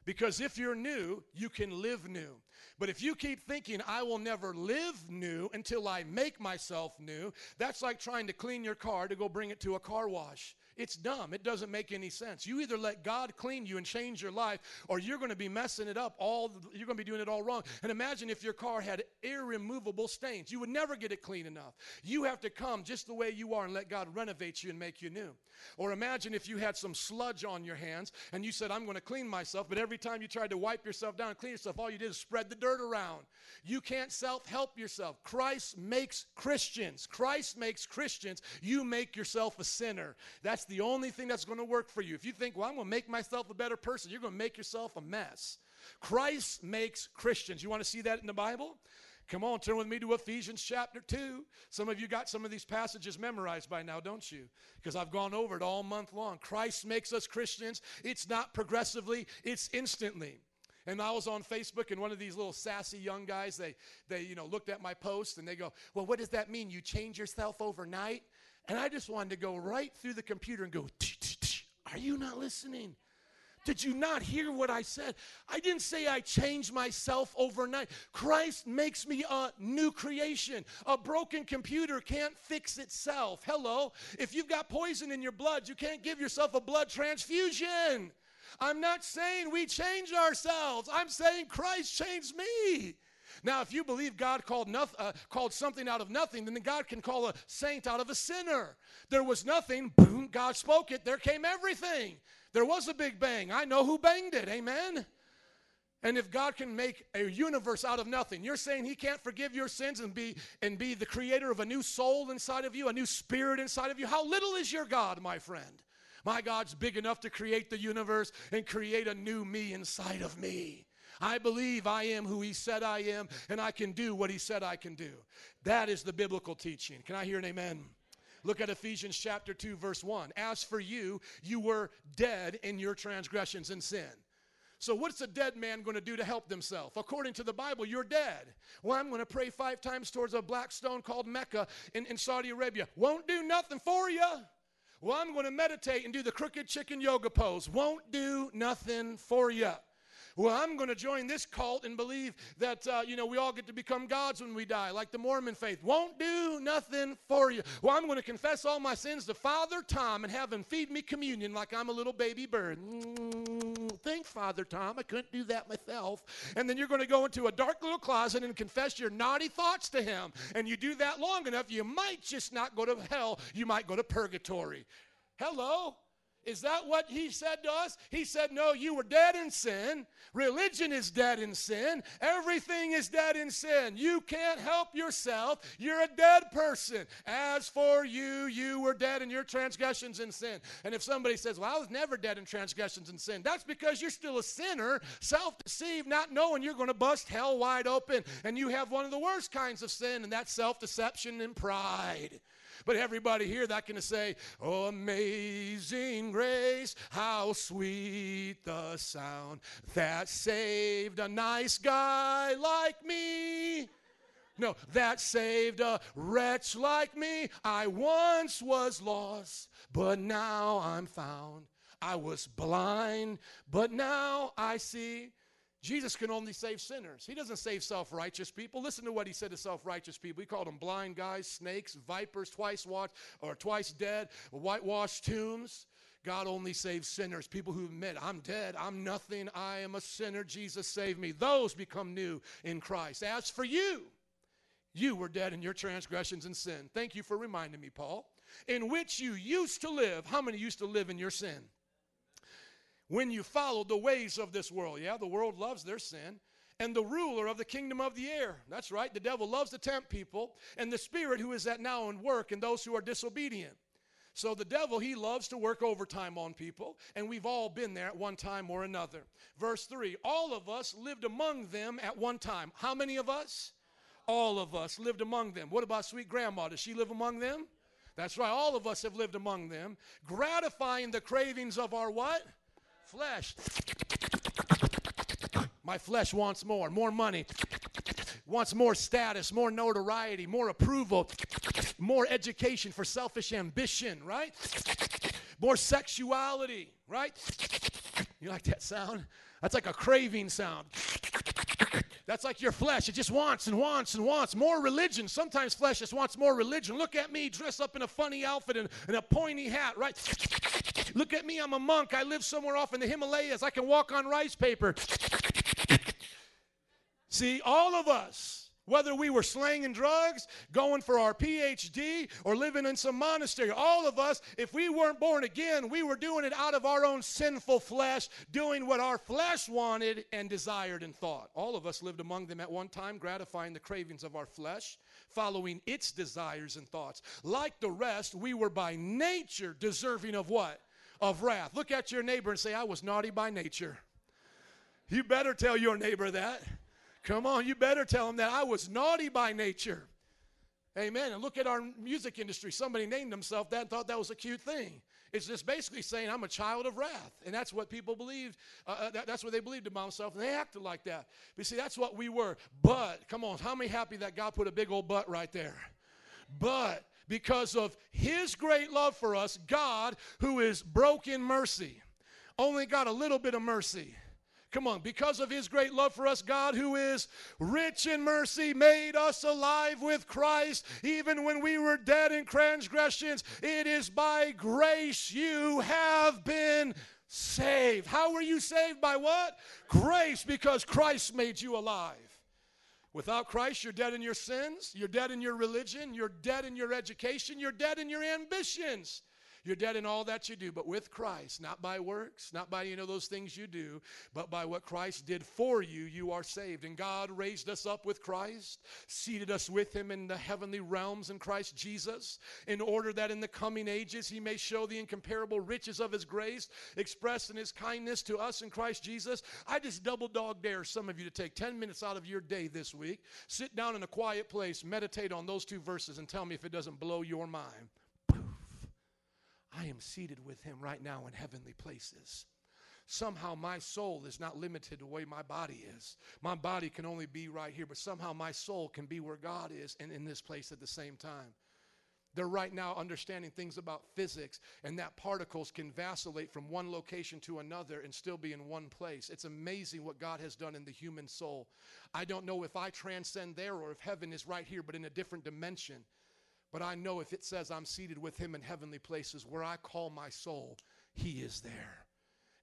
Because if you're new, you can live new. But if you keep thinking, I will never live new until I make myself new, that's like trying to clean your car to go bring it to a car wash. It's dumb. It doesn't make any sense. You either let God clean you and change your life, or you're going to be messing it up all, you're going to be doing it all wrong. And imagine if your car had irremovable stains. You would never get it clean enough. You have to come just the way you are and let God renovate you and make you new. Or imagine if you had some sludge on your hands and you said, I'm going to clean myself, but every time you tried to wipe yourself down and clean yourself, all you did is spread the dirt around. You can't self-help yourself. Christ makes Christians. Christ makes Christians. You make yourself a sinner. That's the only thing that's going to work for you. If you think, well, I'm going to make myself a better person, you're going to make yourself a mess. Christ makes Christians. You want to see that in the Bible? Come on, turn with me to Ephesians chapter two. Some of you got some of these passages memorized by now, don't you? Because I've gone over it all month long. Christ makes us Christians. It's not progressively, it's instantly. And I was on Facebook, and one of these little sassy young guys, they, they you know, looked at my post, and they go, well, what does that mean? You change yourself overnight? And I just wanted to go right through the computer and go, are you not listening? Did you not hear what I said? I didn't say I changed myself overnight. Christ makes me a new creation. A broken computer can't fix itself. Hello. If you've got poison in your blood, you can't give yourself a blood transfusion. I'm not saying we change ourselves. I'm saying Christ changed me. Now, if you believe God called, nothing, uh, called something out of nothing, then God can call a saint out of a sinner. There was nothing. Boom, God spoke it. There came everything. There was a big bang. I know who banged it. Amen? And if God can make a universe out of nothing, you're saying he can't forgive your sins and be, and be the creator of a new soul inside of you, a new spirit inside of you? How little is your God, my friend? My God's big enough to create the universe and create a new me inside of me. I believe I am who he said I am, and I can do what he said I can do. That is the biblical teaching. Can I hear an amen? Look at Ephesians chapter two, verse one. As for you, you were dead in your transgressions and sin. So what's a dead man going to do to help himself? According to the Bible, you're dead. Well, I'm going to pray five times towards a black stone called Mecca in, in Saudi Arabia. Won't do nothing for you. Well, I'm going to meditate and do the crooked chicken yoga pose. Won't do nothing for you. Well, I'm going to join this cult and believe that, uh, you know, we all get to become gods when we die, like the Mormon faith. Won't do nothing for you. Well, I'm going to confess all my sins to Father Tom and have him feed me communion like I'm a little baby bird. Mm, thanks, Father Tom. I couldn't do that myself. And then you're going to go into a dark little closet and confess your naughty thoughts to him. And you do that long enough, you might just not go to hell. You might go to purgatory. Hello? Is that what he said to us? He said, no, you were dead in sin. Religion is dead in sin. Everything is dead in sin. You can't help yourself. You're a dead person. As for you, you were dead in your transgressions and sin. And if somebody says, well, I was never dead in transgressions and sin, that's because you're still a sinner, self-deceived, not knowing you're going to bust hell wide open. And you have one of the worst kinds of sin, and that's self-deception and pride. But everybody here that can say, oh, amazing grace, how sweet the sound that saved a nice guy like me. No, that saved a wretch like me. I once was lost, but now I'm found. I was blind, but now I see. Jesus can only save sinners. He doesn't save self-righteous people. Listen to what he said to self-righteous people. He called them blind guys, snakes, vipers, twice washed or twice dead, whitewashed tombs. God only saves sinners, people who admit, I'm dead, I'm nothing, I am a sinner, Jesus saved me. Those become new in Christ. As for you, you were dead in your transgressions and sin. Thank you for reminding me, Paul. In which you used to live. How many used to live in your sin? When you followed the ways of this world. Yeah, the world loves their sin. And the ruler of the kingdom of the air. That's right, the devil loves to tempt people. And the spirit who is at now in work in those who are disobedient. So the devil, he loves to work overtime on people. And we've all been there at one time or another. Verse three, all of us lived among them at one time. How many of us? All of us lived among them. What about sweet grandma? Does she live among them? That's right, all of us have lived among them. Gratifying the cravings of our what? Flesh. My flesh wants more, more money, wants more status, more notoriety, more approval, more education for selfish ambition, right? More sexuality, right? You like that sound? That's like a craving sound. That's like your flesh. It just wants and wants and wants more religion. Sometimes flesh just wants more religion. Look at me dressed up in a funny outfit and, and a pointy hat, right? Look at me, I'm a monk. I live somewhere off in the Himalayas. I can walk on rice paper. See, all of us, whether we were slanging drugs, going for our P H D, or living in some monastery, all of us, if we weren't born again, we were doing it out of our own sinful flesh, doing what our flesh wanted and desired and thought. All of us lived among them at one time, gratifying the cravings of our flesh, following its desires and thoughts. Like the rest, we were by nature deserving of what? Of wrath. Look at your neighbor and say, I was naughty by nature. You better tell your neighbor that. Come on, you better tell him that. I was naughty by nature. Amen. And look at our music industry. Somebody named himself that and thought that was a cute thing. It's just basically saying I'm a child of wrath. And that's what people believed. Uh, that, that's what they believed about themselves. And they acted like that. But see, that's what we were. But, come on, how many happy that God put a big old butt right there? But, because of his great love for us, God, who is broke in mercy, only got a little bit of mercy. Come on. Because of his great love for us, God, who is rich in mercy, made us alive with Christ, even when we were dead in transgressions. It is by grace you have been saved. How were you saved? By what? Grace, because Christ made you alive. Without Christ, you're dead in your sins, you're dead in your religion, you're dead in your education, you're dead in your ambitions. You're dead in all that you do, but with Christ, not by works, not by, you know, those things you do, but by what Christ did for you, you are saved. And God raised us up with Christ, seated us with him in the heavenly realms in Christ Jesus, in order that in the coming ages he may show the incomparable riches of his grace expressed in his kindness to us in Christ Jesus. I just double dog dare some of you to take ten minutes out of your day this week, sit down in a quiet place, meditate on those two verses, and tell me if it doesn't blow your mind. I am seated with him right now in heavenly places. Somehow my soul is not limited to the way my body is. My body can only be right here, but somehow my soul can be where God is and in this place at the same time. They're right now understanding things about physics and that particles can vacillate from one location to another and still be in one place. It's amazing what God has done in the human soul. I don't know if I transcend there or if heaven is right here, but in a different dimension. But I know if it says I'm seated with him in heavenly places where I call my soul, he is there.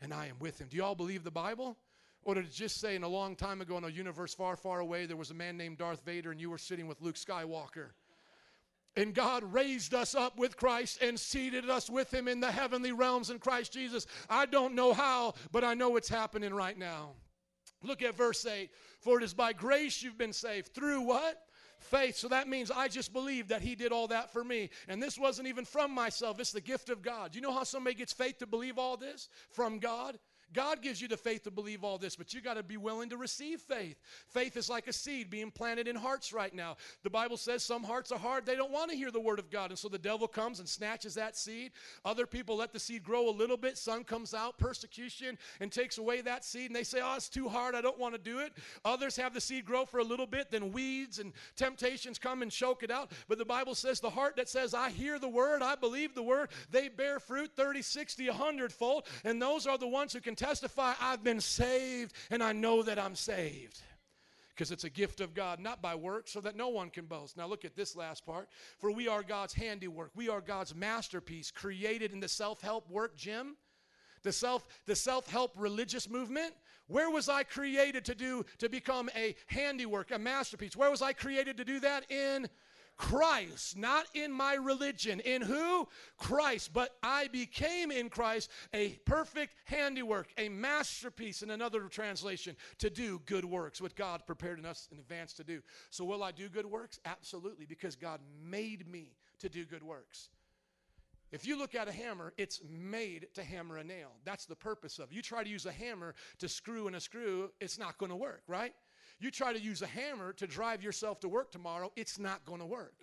And I am with him. Do you all believe the Bible? Or did it just say in a long time ago in a universe far, far away, there was a man named Darth Vader and you were sitting with Luke Skywalker? And God raised us up with Christ and seated us with him in the heavenly realms in Christ Jesus. I don't know how, but I know it's happening right now. Look at verse eight. For it is by grace you've been saved. Through what? Faith. So that means I just believe that he did all that for me. And this wasn't even from myself. It's the gift of God. You know how somebody gets faith to believe all this? From God. God gives you the faith to believe all this, but you got to be willing to receive faith. Faith is like a seed being planted in hearts right now. The Bible says some hearts are hard. They don't want to hear the word of God, and so the devil comes and snatches that seed. Other people let the seed grow a little bit. Sun comes out, persecution, and takes away that seed, and they say, oh, it's too hard. I don't want to do it. Others have the seed grow for a little bit, then weeds and temptations come and choke it out. But the Bible says the heart that says, I hear the word, I believe the word, they bear fruit thirty, sixty, a hundred fold, and those are the ones who can testify, I've been saved, and I know that I'm saved. Because it's a gift of God, not by works, so that no one can boast. Now look at this last part. For we are God's handiwork. We are God's masterpiece, created in the self-help work gym, the self, the self-help religious movement. Where was I created to do, to become a handiwork, a masterpiece? Where was I created to do that? In Christ, not in my religion. In who? Christ. But I became in Christ a perfect handiwork, a masterpiece, in another translation, to do good works, what God prepared in us in advance to do. So will I do good works? Absolutely, because God made me to do good works. If you look at a hammer, it's made to hammer a nail. That's the purpose of it. You try to use a hammer to screw in a screw, it's not going to work, right? You try to use a hammer to drive yourself to work tomorrow, it's not going to work.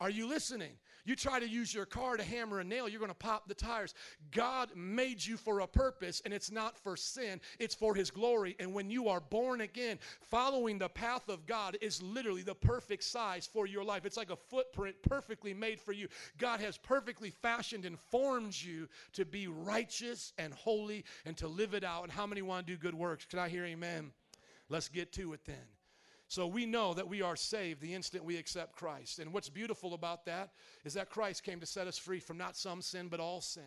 Are you listening? You try to use your car to hammer a nail, you're going to pop the tires. God made you for a purpose, and it's not for sin, it's for his glory. And when you are born again, following the path of God is literally the perfect size for your life. It's like a footprint perfectly made for you. God has perfectly fashioned and formed you to be righteous and holy and to live it out. And how many want to do good works? Can I hear amen? Let's get to it then. So we know that we are saved the instant we accept Christ. And what's beautiful about that is that Christ came to set us free from not some sin, but all sin.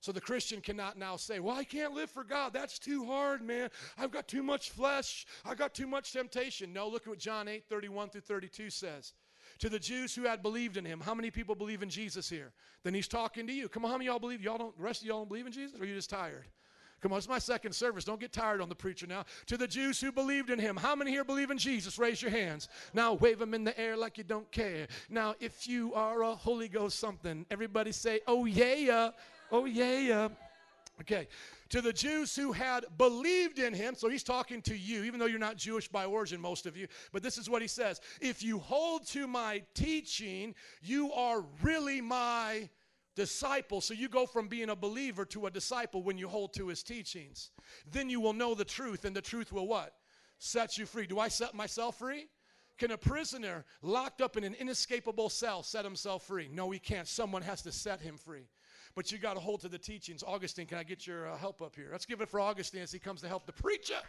So the Christian cannot now say, well, I can't live for God. That's too hard, man. I've got too much flesh. I've got too much temptation. No, look at what John eight, thirty-one through thirty-two says. To the Jews who had believed in him. How many people believe in Jesus here? Then he's talking to you. Come on, how many of y'all believe? Y'all don't, the rest of y'all don't believe in Jesus? Or are you just tired? Come on, it's my second service. Don't get tired on the preacher now. To the Jews who believed in him. How many here believe in Jesus? Raise your hands. Now wave them in the air like you don't care. Now, if you are a Holy Ghost something, everybody say, oh, yeah. Oh, yeah. Okay. To the Jews who had believed in him. So he's talking to you, even though you're not Jewish by origin, most of you. But this is what he says. If you hold to my teaching, you are really my disciple. So you go from being a believer to a disciple when you hold to his teachings. Then you will know the truth, and the truth will what? Set you free. Do I set myself free? Can a prisoner locked up in an inescapable cell set himself free? No, he can't. Someone has to set him free. But you got to hold to the teachings. Augustine, can I get your uh, help up here? Let's give it for Augustine as he comes to help the preacher.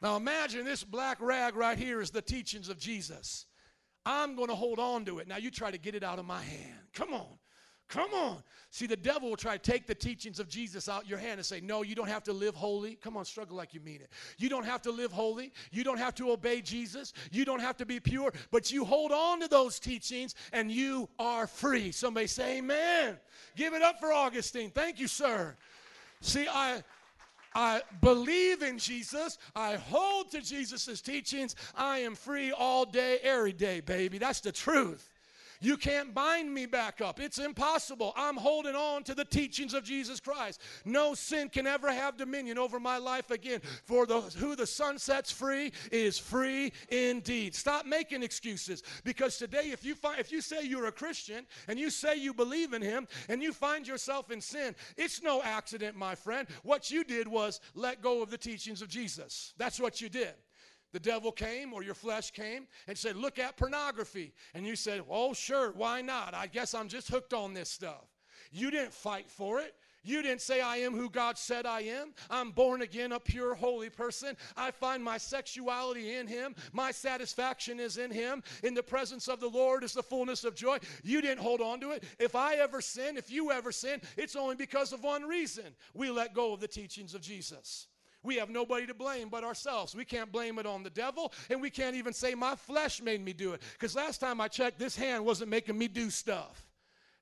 Now imagine this black rag right here is the teachings of Jesus. I'm going to hold on to it. Now you try to get it out of my hand. Come on. Come on. See, the devil will try to take the teachings of Jesus out your hand and say, no, you don't have to live holy. Come on, struggle like you mean it. You don't have to live holy. You don't have to obey Jesus. You don't have to be pure. But you hold on to those teachings, and you are free. Somebody say amen. Give it up for Augustine. Thank you, sir. See, I... I believe in Jesus. I hold to Jesus' teachings. I am free all day, every day, baby. That's the truth. You can't bind me back up. It's impossible. I'm holding on to the teachings of Jesus Christ. No sin can ever have dominion over my life again. For the, who the sun sets free is free indeed. Stop making excuses, because today if you find, if you say you're a Christian and you say you believe in him and you find yourself in sin, it's no accident, my friend. What you did was let go of the teachings of Jesus. That's what you did. The devil came, or your flesh came, and said, look at pornography. And you said, oh, sure, why not? I guess I'm just hooked on this stuff. You didn't fight for it. You didn't say, I am who God said I am. I'm born again, a pure, holy person. I find my sexuality in him. My satisfaction is in him. In the presence of the Lord is the fullness of joy. You didn't hold on to it. If I ever sin, if you ever sin, it's only because of one reason. We let go of the teachings of Jesus. We have nobody to blame but ourselves. We can't blame it on the devil, and we can't even say my flesh made me do it, because last time I checked, this hand wasn't making me do stuff.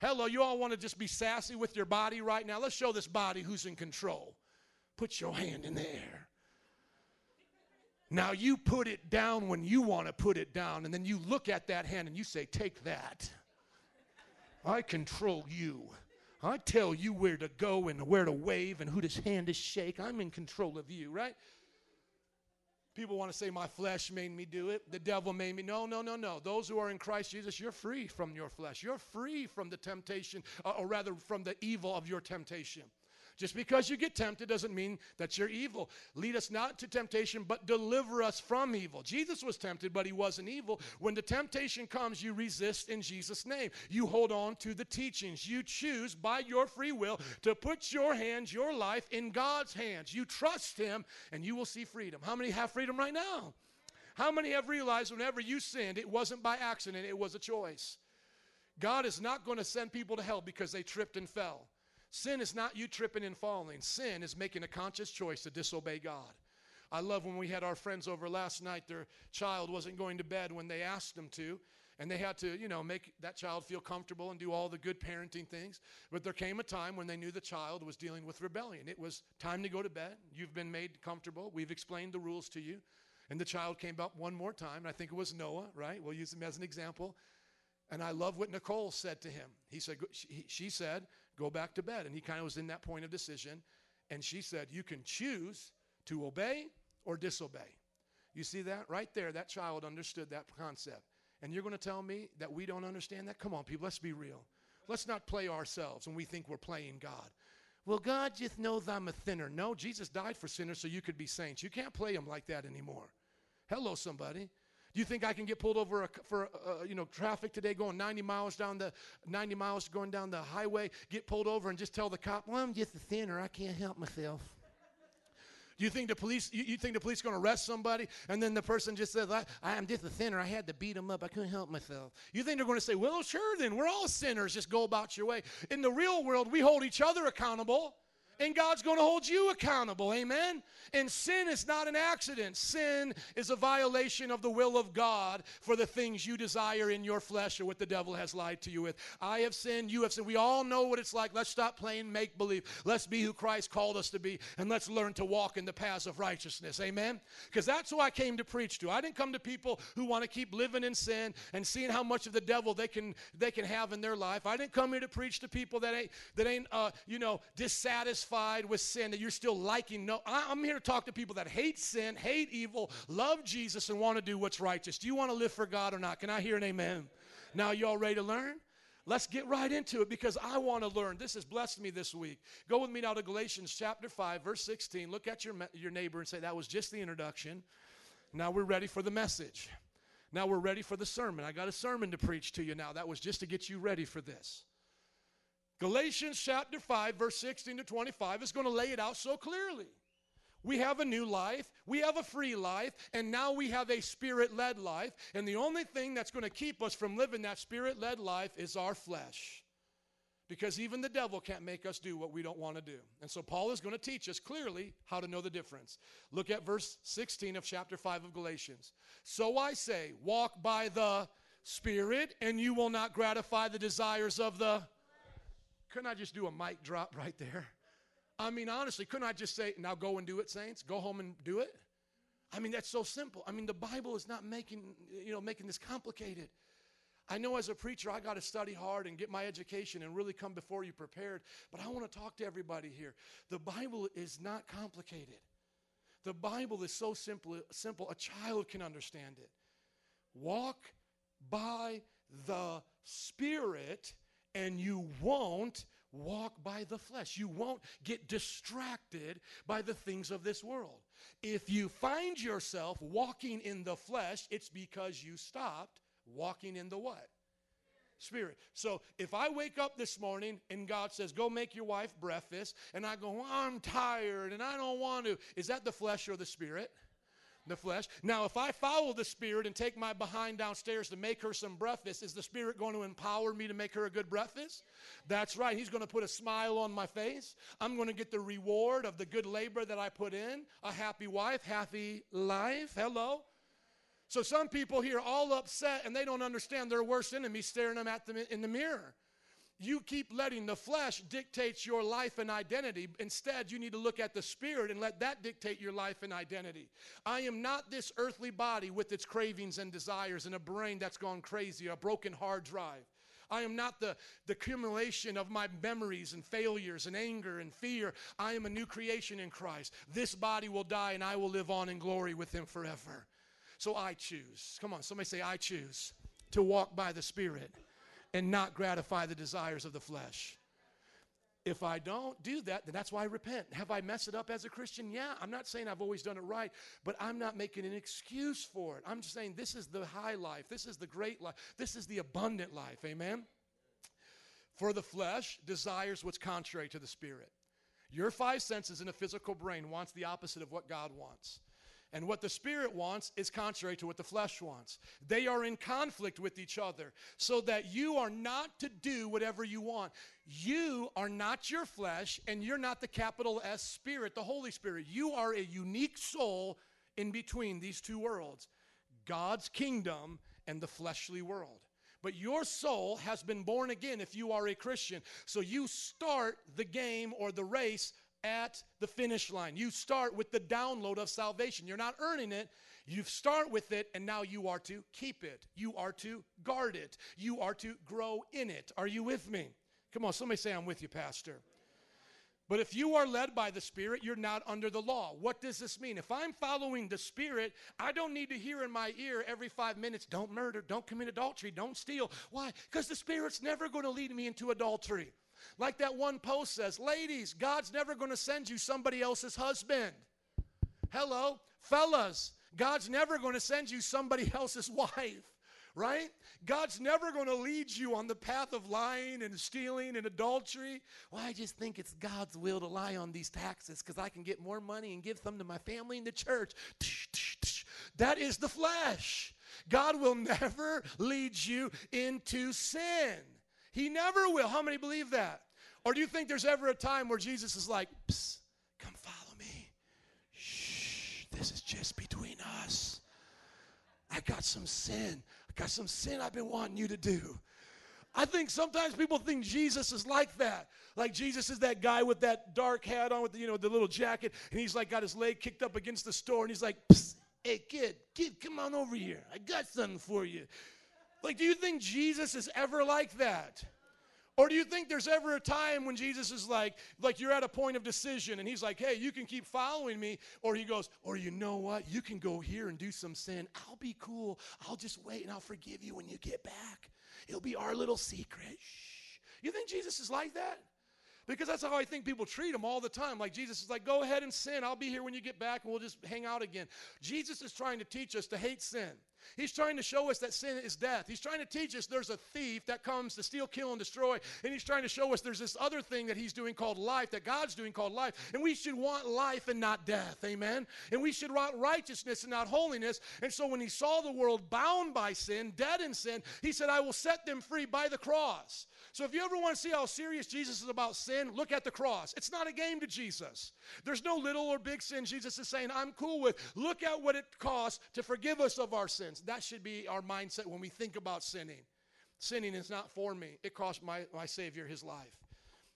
Hello, you all want to just be sassy with your body right now? Let's show this body who's in control. Put your hand in the air. Now you put it down when you want to put it down, and then you look at that hand and you say, take that. I control you. I tell you where to go and where to wave and who to hand to shake. I'm in control of you, right? People want to say my flesh made me do it. The devil made me. No, no, no, no. Those who are in Christ Jesus, you're free from your flesh. You're free from the temptation, uh, or rather from the evil of your temptation. Just because you get tempted doesn't mean that you're evil. Lead us not to temptation, but deliver us from evil. Jesus was tempted, but he wasn't evil. When the temptation comes, you resist in Jesus' name. You hold on to the teachings. You choose by your free will to put your hands, your life, in God's hands. You trust him, and you will see freedom. How many have freedom right now? How many have realized whenever you sinned, it wasn't by accident, it was a choice? God is not going to send people to hell because they tripped and fell. Sin is not you tripping and falling. Sin is making a conscious choice to disobey God. I love when we had our friends over last night. Their child wasn't going to bed when they asked them to. And they had to, you know, make that child feel comfortable and do all the good parenting things. But there came a time when they knew the child was dealing with rebellion. It was time to go to bed. You've been made comfortable. We've explained the rules to you. And the child came up one more time. And I think it was Noah, right? We'll use him as an example. And I love what Nicole said to him. He said, she said, go back to bed. And he kind of was in that point of decision. And she said, you can choose to obey or disobey. You see that? Right there, that child understood that concept. And you're going to tell me that we don't understand that? Come on, people, let's be real. Let's not play ourselves when we think we're playing God. Well, God just knows I'm a sinner. No, Jesus died for sinners so you could be saints. You can't play him like that anymore. Hello, somebody. Do you think I can get pulled over a, for uh, you know traffic today, going ninety miles down the ninety miles going down the highway, get pulled over and just tell the cop, "Well, I'm just a sinner. I can't help myself." Do you think the police? You, you think the police going to arrest somebody and then the person just says, I, "I'm just a sinner. I had to beat him up. I couldn't help myself." You think they're going to say, "Well, sure, then we're all sinners. Just go about your way." In the real world, we hold each other accountable. And God's going to hold you accountable, amen? And sin is not an accident. Sin is a violation of the will of God for the things you desire in your flesh or what the devil has lied to you with. I have sinned, you have sinned. We all know what it's like. Let's stop playing make-believe. Let's be who Christ called us to be, and let's learn to walk in the paths of righteousness, amen? Because that's who I came to preach to. I didn't come to people who want to keep living in sin and seeing how much of the devil they can they can have in their life. I didn't come here to preach to people that ain't, that ain't uh, you know, dissatisfied with sin, that you're still liking. No, I'm here to talk to people that hate sin, hate evil, love Jesus, and want to do what's righteous. Do you want to live for God or not? Can I hear an amen? Amen. Now, y'all ready to learn? Let's get right into it because I want to learn. This has blessed me this week. Go with me now to Galatians chapter five, verse sixteen. Look at your, your neighbor and say, that was just the introduction. Now we're ready for the message. Now we're ready for the sermon. I got a sermon to preach to you now. That was just to get you ready for this. Galatians chapter five, verse sixteen to twenty-five is going to lay it out so clearly. We have a new life, we have a free life, and now we have a spirit-led life. And the only thing that's going to keep us from living that spirit-led life is our flesh. Because even the devil can't make us do what we don't want to do. And so Paul is going to teach us clearly how to know the difference. Look at verse sixteen of chapter five of Galatians. So I say, walk by the Spirit, and you will not gratify the desires of the flesh. Couldn't I just do a mic drop right there? I mean, honestly, couldn't I just say, now go and do it, saints? Go home and do it? I mean, that's so simple. I mean, the Bible is not making, you know, making this complicated. I know as a preacher, I got to study hard and get my education and really come before you prepared, but I want to talk to everybody here. The Bible is not complicated. The Bible is so simple, simple, a child can understand it. Walk by the Spirit, and you won't walk by the flesh. You won't get distracted by the things of this world. If you find yourself walking in the flesh, it's because you stopped walking in the what? Spirit. So if I wake up this morning and God says, go make your wife breakfast, and I go, well, I'm tired and I don't want to, is that the flesh or the Spirit? The flesh. Now, if I follow the Spirit and take my behind downstairs to make her some breakfast, is the Spirit going to empower me to make her a good breakfast? That's right. He's going to put a smile on my face. I'm going to get the reward of the good labor that I put in. A happy wife, happy life. Hello. So some people here all upset and they don't understand their worst enemy staring them at them in the mirror. You keep letting the flesh dictate your life and identity. Instead, you need to look at the Spirit and let that dictate your life and identity. I am not this earthly body with its cravings and desires and a brain that's gone crazy, a broken hard drive. I am not the, the accumulation of my memories and failures and anger and fear. I am a new creation in Christ. This body will die and I will live on in glory with him forever. So I choose. Come on, somebody say, I choose to walk by the Spirit and not gratify the desires of the flesh. If I don't do that, then that's why I repent. Have I messed it up as a Christian? Yeah, I'm not saying I've always done it right, but I'm not making an excuse for it. I'm just saying this is the high life. This is the great life. This is the abundant life, amen? For the flesh desires what's contrary to the Spirit. Your five senses in a physical brain wants the opposite of what God wants. And what the Spirit wants is contrary to what the flesh wants. They are in conflict with each other so that you are not to do whatever you want. You are not your flesh, and you're not the capital S Spirit, the Holy Spirit. You are a unique soul in between these two worlds, God's kingdom and the fleshly world. But your soul has been born again if you are a Christian. So you start the game or the race at the finish line. You start with the download of salvation. You're not earning it. You start with it, and now you are to keep it. You are to guard it. You are to grow in it. Are you with me? Come on, somebody say, I'm with you, Pastor. But if you are led by the Spirit, you're not under the law. What does this mean? If I'm following the Spirit, I don't need to hear in my ear every five minutes, don't murder, don't commit adultery, don't steal. Why? Because the Spirit's never going to lead me into adultery. Like that one post says, ladies, God's never going to send you somebody else's husband. Hello, fellas, God's never going to send you somebody else's wife, right? God's never going to lead you on the path of lying and stealing and adultery. Well, I just think it's God's will to lie on these taxes because I can get more money and give some to my family and the church. That is the flesh. God will never lead you into sin. He never will. How many believe that? Or do you think there's ever a time where Jesus is like, psst, come follow me. Shh, this is just between us. I got some sin. I got some sin I've been wanting you to do. I think sometimes people think Jesus is like that. Like Jesus is that guy with that dark hat on with the, you know, the little jacket, and he's like got his leg kicked up against the store, and he's like, psst, hey, kid, kid, come on over here. I got something for you. Like, do you think Jesus is ever like that? Or do you think there's ever a time when Jesus is like, like you're at a point of decision, and he's like, hey, you can keep following me. Or he goes, or you know what? You can go here and do some sin. I'll be cool. I'll just wait, and I'll forgive you when you get back. It'll be our little secret. Shh. You think Jesus is like that? Because that's how I think people treat him all the time. Like Jesus is like, go ahead and sin. I'll be here when you get back, and we'll just hang out again. Jesus is trying to teach us to hate sin. He's trying to show us that sin is death. He's trying to teach us there's a thief that comes to steal, kill, and destroy. And he's trying to show us there's this other thing that he's doing called life, that God's doing called life. And we should want life and not death, amen? And we should want righteousness and not holiness. And so when he saw the world bound by sin, dead in sin, he said, I will set them free by the cross. So if you ever want to see how serious Jesus is about sin, look at the cross. It's not a game to Jesus. There's no little or big sin Jesus is saying, I'm cool with. Look at what it costs to forgive us of our sins. That should be our mindset when we think about sinning. Sinning is not for me. It cost my, my Savior his life.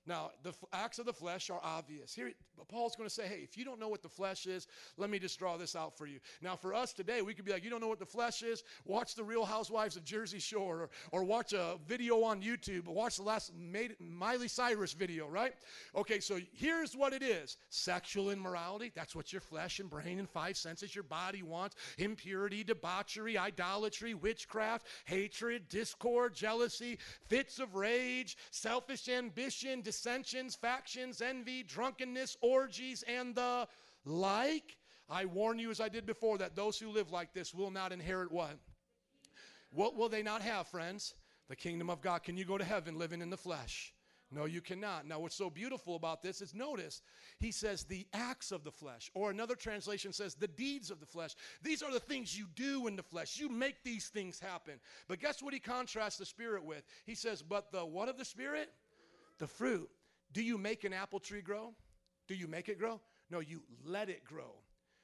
Now, the acts of the flesh are obvious. Here, Paul's going to say, hey, if you don't know what the flesh is, let me just draw this out for you. Now, for us today, we could be like, you don't know what the flesh is? Watch the Real Housewives of Jersey Shore, or, or watch a video on YouTube, or watch the last Miley Cyrus video, right? Okay, so here's what it is. Sexual immorality, that's what your flesh and brain and five senses, your body wants. Impurity, debauchery, idolatry, witchcraft, hatred, discord, jealousy, fits of rage, selfish ambition, disdain, dissensions, factions, envy, drunkenness, orgies, and the like. I warn you, as I did before, that those who live like this will not inherit what? What will they not have, friends? The kingdom of God. Can you go to heaven living in the flesh? No, you cannot. Now, what's so beautiful about this is notice, he says the acts of the flesh, or another translation says the deeds of the flesh. These are the things you do in the flesh. You make these things happen. But guess what he contrasts the Spirit with? He says, but the what of the Spirit? The fruit. Do you make an apple tree grow? Do you make it grow? No, you let it grow.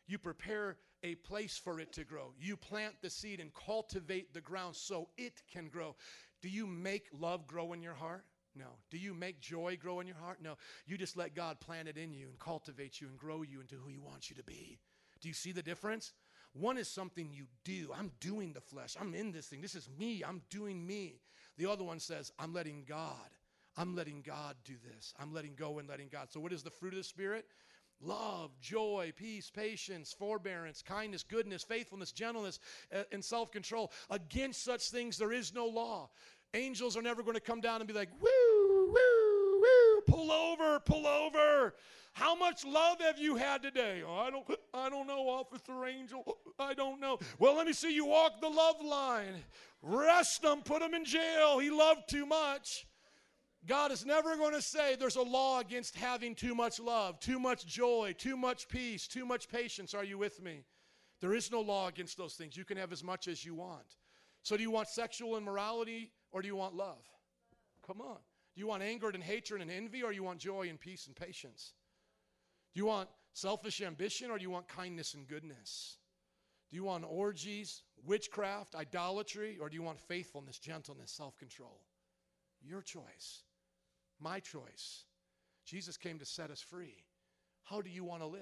You prepare a place for it to grow. You plant the seed and cultivate the ground so it can grow. Do you make love grow in your heart? No. Do you make joy grow in your heart? No. You just let God plant it in you and cultivate you and grow you into who he wants you to be. Do you see the difference? One is something you do. I'm doing the flesh. I'm in this thing. This is me. I'm doing me. The other one says, I'm letting God. I'm letting God do this. I'm letting go and letting God. So what is the fruit of the Spirit? Love, joy, peace, patience, forbearance, kindness, goodness, faithfulness, gentleness, and self-control. Against such things there is no law. Angels are never going to come down and be like, woo, woo, woo, pull over, pull over. How much love have you had today? Oh, I don't, I don't know, Officer Angel. I don't know. Well, let me see you walk the love line. Arrest them, put them in jail. He loved too much. God is never going to say there's a law against having too much love, too much joy, too much peace, too much patience. Are you with me? There is no law against those things. You can have as much as you want. So do you want sexual immorality or do you want love? Come on. Do you want anger and hatred and envy or do you want joy and peace and patience? Do you want selfish ambition or do you want kindness and goodness? Do you want orgies, witchcraft, idolatry, or do you want faithfulness, gentleness, self-control? Your choice. My choice. Jesus came to set us free. How do you want to live?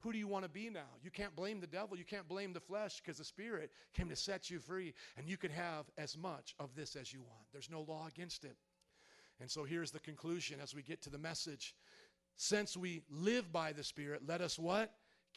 Who do you want to be now? You can't blame the devil. You can't blame the flesh because the Spirit came to set you free. And you can have as much of this as you want. There's no law against it. And so here's the conclusion as we get to the message. Since we live by the Spirit, let us what?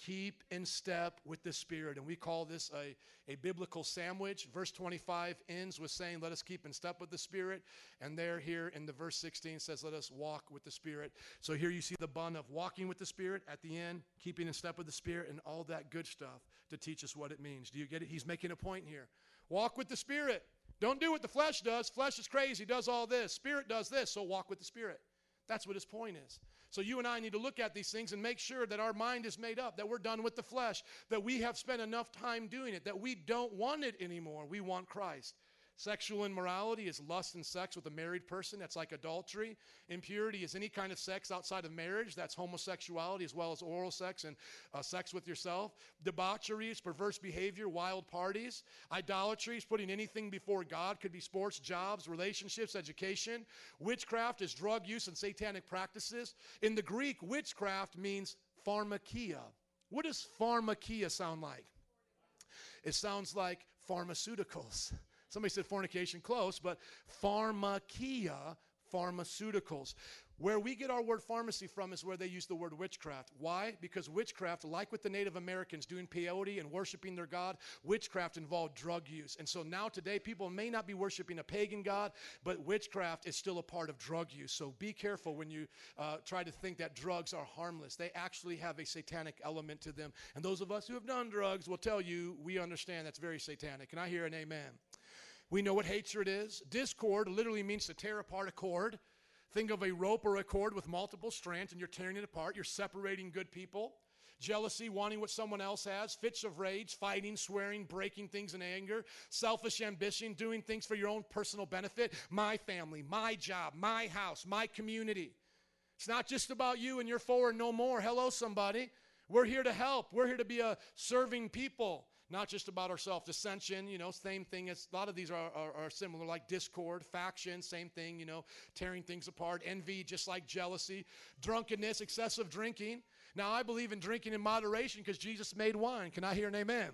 Keep in step with the Spirit. And we call this a, a biblical sandwich. Verse twenty-five ends with saying, let us keep in step with the Spirit. And there here in the verse sixteen says, let us walk with the Spirit. So here you see the bun of walking with the Spirit at the end, keeping in step with the Spirit, and all that good stuff to teach us what it means. Do you get it? He's making a point here. Walk with the Spirit. Don't do what the flesh does. Flesh is crazy, does all this. Spirit does this, so walk with the Spirit. That's what his point is. So you and I need to look at these things and make sure that our mind is made up, that we're done with the flesh, that we have spent enough time doing it, that we don't want it anymore. We want Christ. Sexual immorality is lust and sex with a married person. That's like adultery. Impurity is any kind of sex outside of marriage. That's homosexuality as well as oral sex and uh, sex with yourself. Debauchery is perverse behavior, wild parties. Idolatry is putting anything before God. Could be sports, jobs, relationships, education. Witchcraft is drug use and satanic practices. In the Greek, witchcraft means pharmakia. What does pharmakia sound like? It sounds like pharmaceuticals. Somebody said fornication, close, but pharmakia, pharmaceuticals. Where we get our word pharmacy from is where they use the word witchcraft. Why? Because witchcraft, like with the Native Americans doing peyote and worshiping their god, witchcraft involved drug use. And so now today people may not be worshiping a pagan god, but witchcraft is still a part of drug use. So be careful when you uh, try to think that drugs are harmless. They actually have a satanic element to them. And those of us who have done drugs will tell you we understand that's very satanic. Can I hear an amen? We know what hatred is. Discord literally means to tear apart a cord. Think of a rope or a cord with multiple strands, and you're tearing it apart. You're separating good people. Jealousy, wanting what someone else has. Fits of rage, fighting, swearing, breaking things in anger. Selfish ambition, doing things for your own personal benefit. My family, my job, my house, my community. It's not just about you and your four and no more. Hello, somebody. We're here to help. We're here to be a serving people. Not just about ourselves. Dissension, you know, same thing. As, a lot of these are, are, are similar, like discord, faction, same thing, you know, tearing things apart. Envy, just like jealousy. Drunkenness, excessive drinking. Now, I believe in drinking in moderation because Jesus made wine. Can I hear an amen?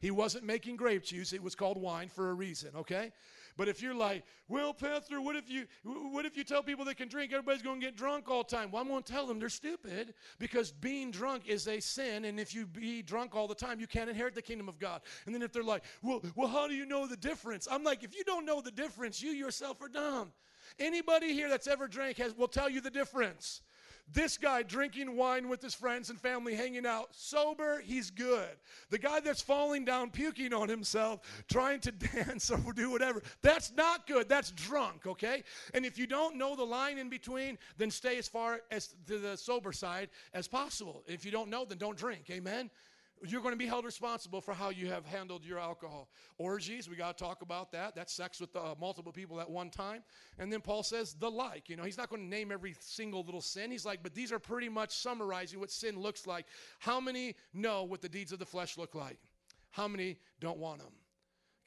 He wasn't making grape juice. It was called wine for a reason, okay? But if you're like, well, Pastor, what if you what if you tell people they can drink? Everybody's going to get drunk all the time. Well, I'm going to tell them they're stupid because being drunk is a sin, and if you be drunk all the time, you can't inherit the kingdom of God. And then if they're like, well, well, how do you know the difference? I'm like, if you don't know the difference, you yourself are dumb. Anybody here that's ever drank has will tell you the difference. This guy drinking wine with his friends and family, hanging out, sober, he's good. The guy that's falling down, puking on himself, trying to dance or do whatever, that's not good. That's drunk, okay? And if you don't know the line in between, then stay as far as to the sober side as possible. If you don't know, then don't drink, amen? You're going to be held responsible for how you have handled your alcohol. Orgies, we got to talk about that. That's sex with uh, multiple people at one time. And then Paul says the like. You know, he's not going to name every single little sin. He's like, but these are pretty much summarizing what sin looks like. How many know what the deeds of the flesh look like? How many don't want them?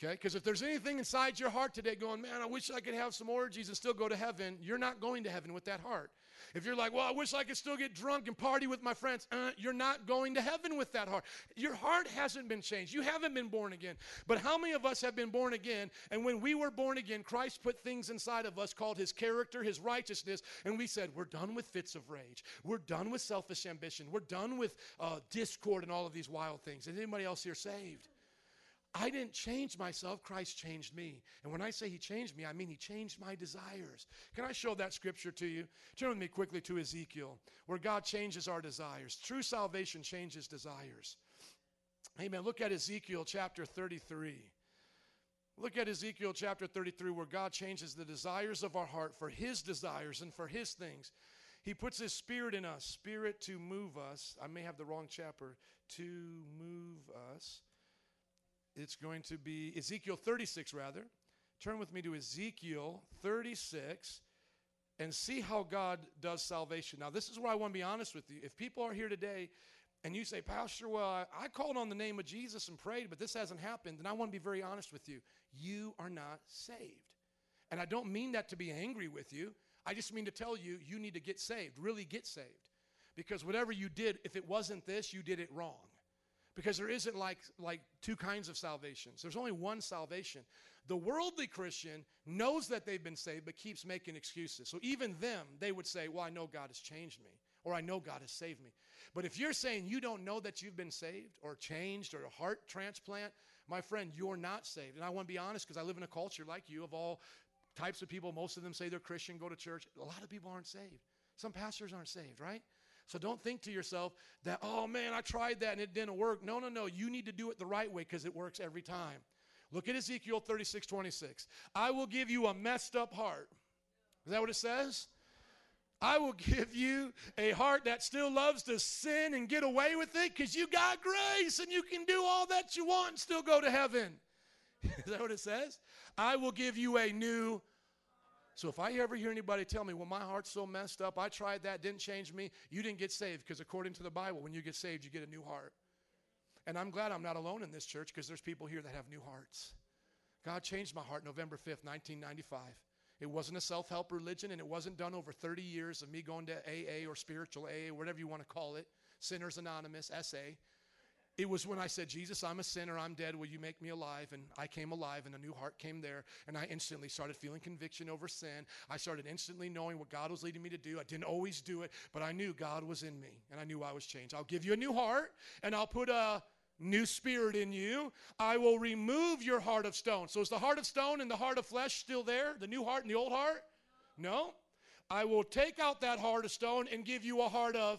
Okay, because if there's anything inside your heart today going, man, I wish I could have some orgies and still go to heaven, you're not going to heaven with that heart. If you're like, well, I wish I could still get drunk and party with my friends, uh, you're not going to heaven with that heart. Your heart hasn't been changed. You haven't been born again. But how many of us have been born again? And when we were born again, Christ put things inside of us called his character, his righteousness, and we said, we're done with fits of rage. We're done with selfish ambition. We're done with uh, discord and all of these wild things. Is anybody else here saved? I didn't change myself, Christ changed me. And when I say he changed me, I mean he changed my desires. Can I show that scripture to you? Turn with me quickly to Ezekiel, where God changes our desires. True salvation changes desires. Amen. Look at Ezekiel chapter thirty-three. Look at Ezekiel chapter thirty-three, where God changes the desires of our heart for his desires and for his things. He puts his spirit in us, spirit to move us. I may have the wrong chapter. To move us. It's going to be Ezekiel thirty-six, rather. Turn with me to Ezekiel thirty-six and see how God does salvation. Now, this is where I want to be honest with you. If people are here today and you say, Pastor, well, I, I called on the name of Jesus and prayed, but this hasn't happened, and I want to be very honest with you. You are not saved. And I don't mean that to be angry with you. I just mean to tell you, you need to get saved, really get saved. Because whatever you did, if it wasn't this, you did it wrong. Because there isn't like, like two kinds of salvations. There's only one salvation. The worldly Christian knows that they've been saved but keeps making excuses. So even them, they would say, well, I know God has changed me, or I know God has saved me. But if you're saying you don't know that you've been saved or changed or a heart transplant, my friend, you're not saved. And I want to be honest, because I live in a culture like you of all types of people. Most of them say they're Christian, go to church. A lot of people aren't saved. Some pastors aren't saved, right? So don't think to yourself that, oh, man, I tried that and it didn't work. No, no, no. You need to do it the right way because it works every time. Look at Ezekiel thirty-six, twenty-six. I will give you a messed up heart. Is that what it says? I will give you a heart that still loves to sin and get away with it because you got grace and you can do all that you want and still go to heaven. Is that what it says? I will give you a new heart. So if I ever hear anybody tell me, well, my heart's so messed up, I tried that, didn't change me, you didn't get saved, because according to the Bible, when you get saved, you get a new heart. And I'm glad I'm not alone in this church, because there's people here that have new hearts. God changed my heart November fifth, nineteen ninety-five. It wasn't a self-help religion, and it wasn't done over thirty years of me going to A A or spiritual A A, whatever you want to call it, Sinners Anonymous, S A. It was when I said, Jesus, I'm a sinner, I'm dead, will you make me alive? And I came alive, and a new heart came there, and I instantly started feeling conviction over sin. I started instantly knowing what God was leading me to do. I didn't always do it, but I knew God was in me, and I knew I was changed. I'll give you a new heart, and I'll put a new spirit in you. I will remove your heart of stone. So is the heart of stone and the heart of flesh still there, the new heart and the old heart? No. I will take out that heart of stone and give you a heart of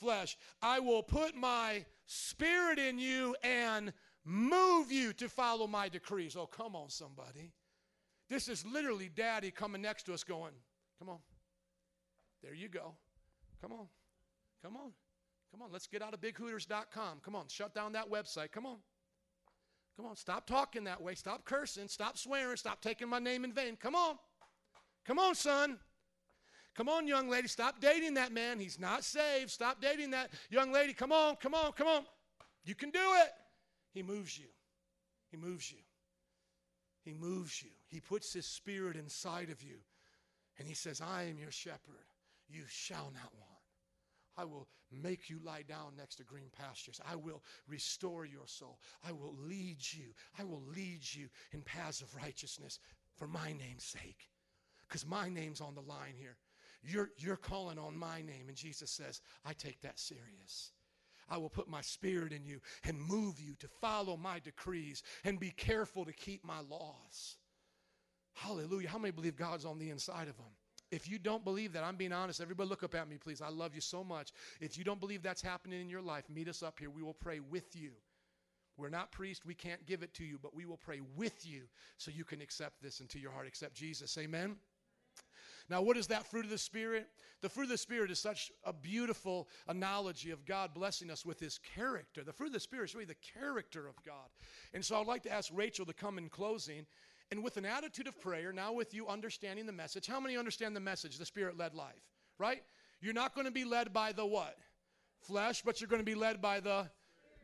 flesh. I will put my spirit in you and move you to follow my decrees. Oh, come on, somebody. This is literally Daddy coming next to us going, come on. There you go. Come on. Come on. Come on. Let's get out of big hooters dot com. Come on. Shut down that website. Come on. Come on. Stop talking that way. Stop cursing. Stop swearing. Stop taking my name in vain. Come on. Come on, son. Come on, young lady, stop dating that man. He's not saved. Stop dating that young lady. Come on, come on, come on. You can do it. He moves you. He moves you. He moves you. He puts his spirit inside of you. And he says, I am your shepherd. You shall not want. I will make you lie down next to green pastures. I will restore your soul. I will lead you. I will lead you in paths of righteousness for my name's sake. Because my name's on the line here. You're, you're calling on my name. And Jesus says, I take that serious. I will put my spirit in you and move you to follow my decrees and be careful to keep my laws. Hallelujah. How many believe God's on the inside of them? If you don't believe that, I'm being honest. Everybody look up at me, please. I love you so much. If you don't believe that's happening in your life, meet us up here. We will pray with you. We're not priests. We can't give it to you, but we will pray with you so you can accept this into your heart. Accept Jesus. Amen. Now, what is that fruit of the Spirit? The fruit of the Spirit is such a beautiful analogy of God blessing us with his character. The fruit of the Spirit is really the character of God. And so I would like to ask Rachel to come in closing. And with an attitude of prayer, now with you understanding the message. How many understand the message, the Spirit-led life, right? You're not going to be led by the what? Flesh, but you're going to be led by the...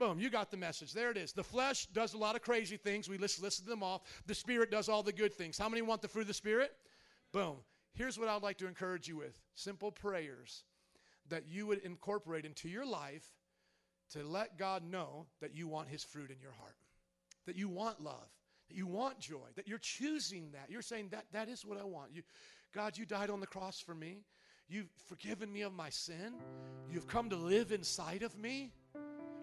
Boom, you got the message. There it is. The flesh does a lot of crazy things. We list, listed them off. The Spirit does all the good things. How many want the fruit of the Spirit? Boom. Here's what I'd like to encourage you with. Simple prayers that you would incorporate into your life to let God know that you want his fruit in your heart, that you want love, that you want joy, that you're choosing that. You're saying that that is what I want. You, God, you died on the cross for me. You've forgiven me of my sin. You've come to live inside of me.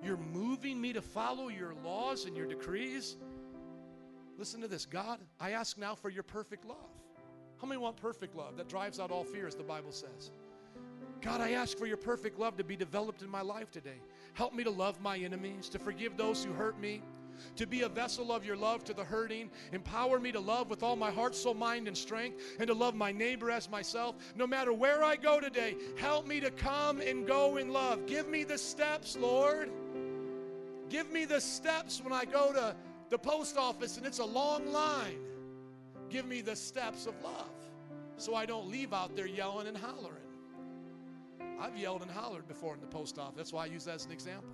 You're moving me to follow your laws and your decrees. Listen to this. God, I ask now for your perfect love. How many want perfect love that drives out all fear, as the Bible says? God, I ask for your perfect love to be developed in my life today. Help me to love my enemies, to forgive those who hurt me, to be a vessel of your love to the hurting. Empower me to love with all my heart, soul, mind, and strength, and to love my neighbor as myself. No matter where I go today, help me to come and go in love. Give me the steps, Lord. Give me the steps when I go to the post office and it's a long line. Give me the steps of love so I don't leave out there yelling and hollering. I've yelled and hollered before in the post office. That's why I use that as an example.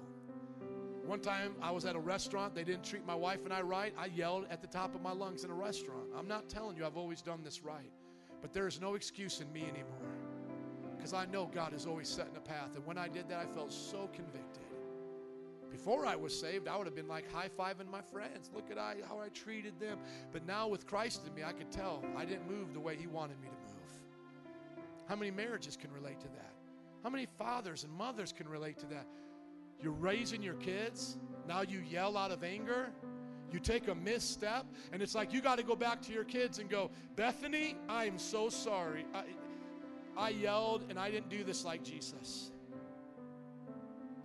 One time I was at a restaurant. They didn't treat my wife and I right. I yelled at the top of my lungs in a restaurant. I'm not telling you I've always done this right, but there is no excuse in me anymore because I know God is always setting a path. And when I did that, I felt so convicted. Before I was saved, I would have been like high-fiving my friends. Look at I, how I treated them. But now with Christ in me, I could tell I didn't move the way he wanted me to move. How many marriages can relate to that? How many fathers and mothers can relate to that? You're raising your kids. Now you yell out of anger. You take a misstep, and it's like you got to go back to your kids and go, Bethany, I am so sorry. I, I yelled, and I didn't do this like Jesus.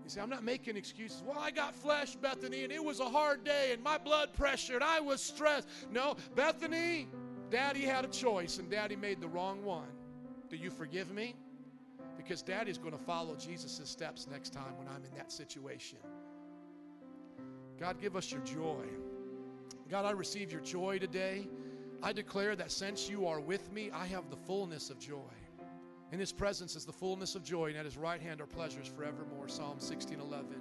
You say, I'm not making excuses. Well, I got flesh, Bethany, and it was a hard day, and my blood pressure, and I was stressed. No, Bethany, Daddy had a choice, and Daddy made the wrong one. Do you forgive me? Because Daddy's going to follow Jesus' steps next time when I'm in that situation. God, give us your joy. God, I receive your joy today. I declare that since you are with me, I have the fullness of joy. In his presence is the fullness of joy, and at his right hand are pleasures forevermore. Psalm sixteen eleven.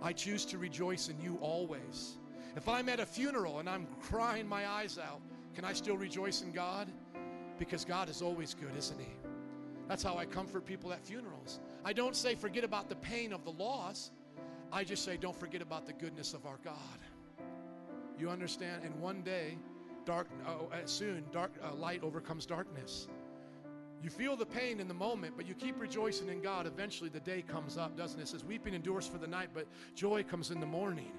I choose to rejoice in you always. If I'm at a funeral and I'm crying my eyes out, can I still rejoice in God? Because God is always good, isn't he? That's how I comfort people at funerals. I don't say forget about the pain of the loss. I just say don't forget about the goodness of our God. You understand? And one day, dark uh, soon, dark uh, light overcomes darkness. You feel the pain in the moment, but you keep rejoicing in God. Eventually, the day comes up, doesn't it? It says, weeping endures for the night, but joy comes in the morning.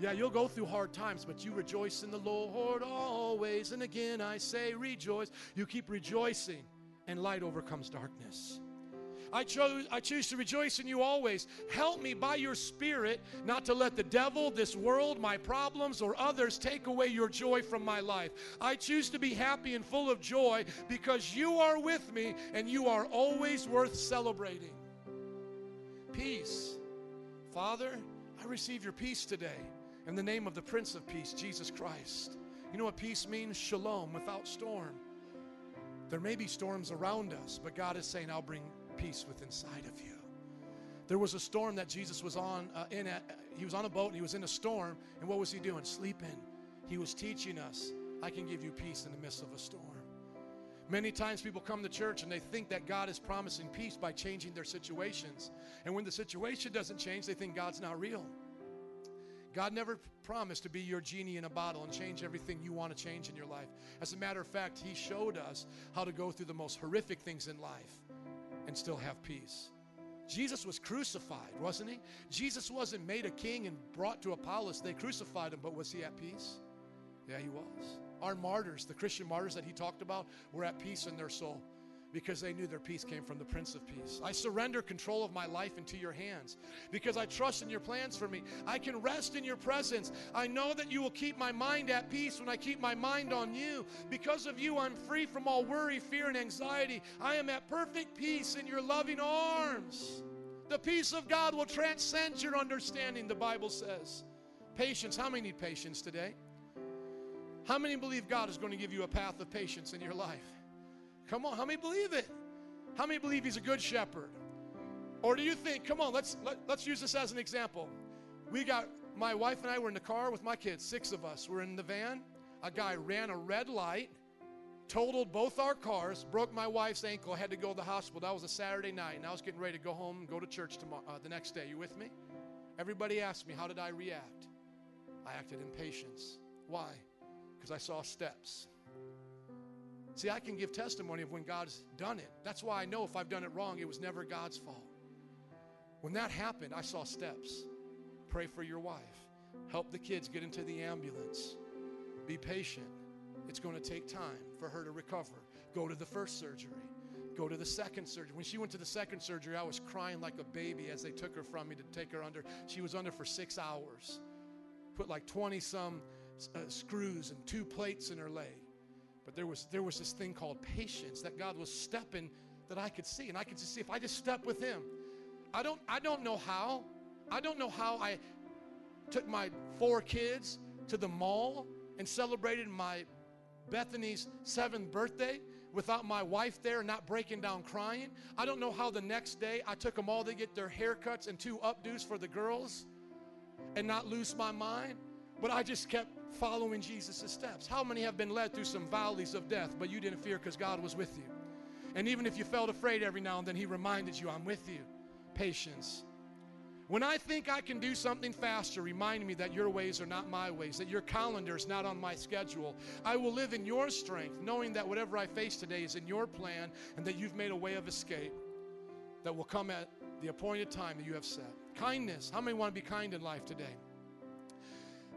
Yeah, you'll go through hard times, but you rejoice in the Lord always. And again, I say rejoice. You keep rejoicing, and light overcomes darkness. I, cho- I choose to rejoice in you always. Help me by your Spirit not to let the devil, this world, my problems, or others take away your joy from my life. I choose to be happy and full of joy because you are with me and you are always worth celebrating. Peace. Father, I receive your peace today in the name of the Prince of Peace, Jesus Christ. You know what peace means? Shalom, without storm. There may be storms around us, but God is saying, I'll bring peace within inside of you. There was a storm that Jesus was on. Uh, in a, he was on a boat and he was in a storm. And what was he doing? Sleeping. He was teaching us, I can give you peace in the midst of a storm. Many times people come to church and they think that God is promising peace by changing their situations. And when the situation doesn't change, they think God's not real. God never promised to be your genie in a bottle and change everything you want to change in your life. As a matter of fact, he showed us how to go through the most horrific things in life and still have peace. Jesus was crucified, wasn't he? Jesus wasn't made a king and brought to a palace. They crucified him, but was he at peace? Yeah, he was. Our martyrs, the Christian martyrs that he talked about, were at peace in their soul because they knew their peace came from the Prince of Peace. I surrender control of my life into your hands because I trust in your plans for me. I can rest in your presence. I know that you will keep my mind at peace when I keep my mind on you. Because of you, I'm free from all worry, fear, and anxiety. I am at perfect peace in your loving arms. The peace of God will transcend your understanding, the Bible says. Patience. How many need patience today? How many believe God is going to give you a path of patience in your life? Come on, how many believe it? How many believe he's a good shepherd? Or do you think, come on, let's let, let's use this as an example. We got, my wife and I were in the car with my kids, six of us. We're in the van. A guy ran a red light, totaled both our cars, broke my wife's ankle, had to go to the hospital. That was a Saturday night, and I was getting ready to go home and go to church tomorrow, uh, the next day. You with me? Everybody asked me, how did I react? I acted in patience. Why? Because I saw steps. See, I can give testimony of when God's done it. That's why I know if I've done it wrong, it was never God's fault. When that happened, I saw steps. Pray for your wife. Help the kids get into the ambulance. Be patient. It's going to take time for her to recover. Go to the first surgery. Go to the second surgery. When she went to the second surgery, I was crying like a baby as they took her from me to take her under. She was under for six hours. Put like twenty-some uh, screws and two plates in her leg. But there was, there was this thing called patience that God was stepping that I could see. And I could just see if I just step with him. I don't, I don't know how. I don't know how I took my four kids to the mall and celebrated my Bethany's seventh birthday without my wife there, not breaking down crying. I don't know how the next day I took them all to get their haircuts and two updos for the girls and not lose my mind. But I just kept following Jesus' steps. How many have been led through some valleys of death, but you didn't fear because God was with you? And even if you felt afraid every now and then, he reminded you, I'm with you. Patience. When I think I can do something faster, remind me that your ways are not my ways, that your calendar is not on my schedule. I will live in your strength, knowing that whatever I face today is in your plan and that you've made a way of escape that will come at the appointed time that you have set. Kindness. How many want to be kind in life today?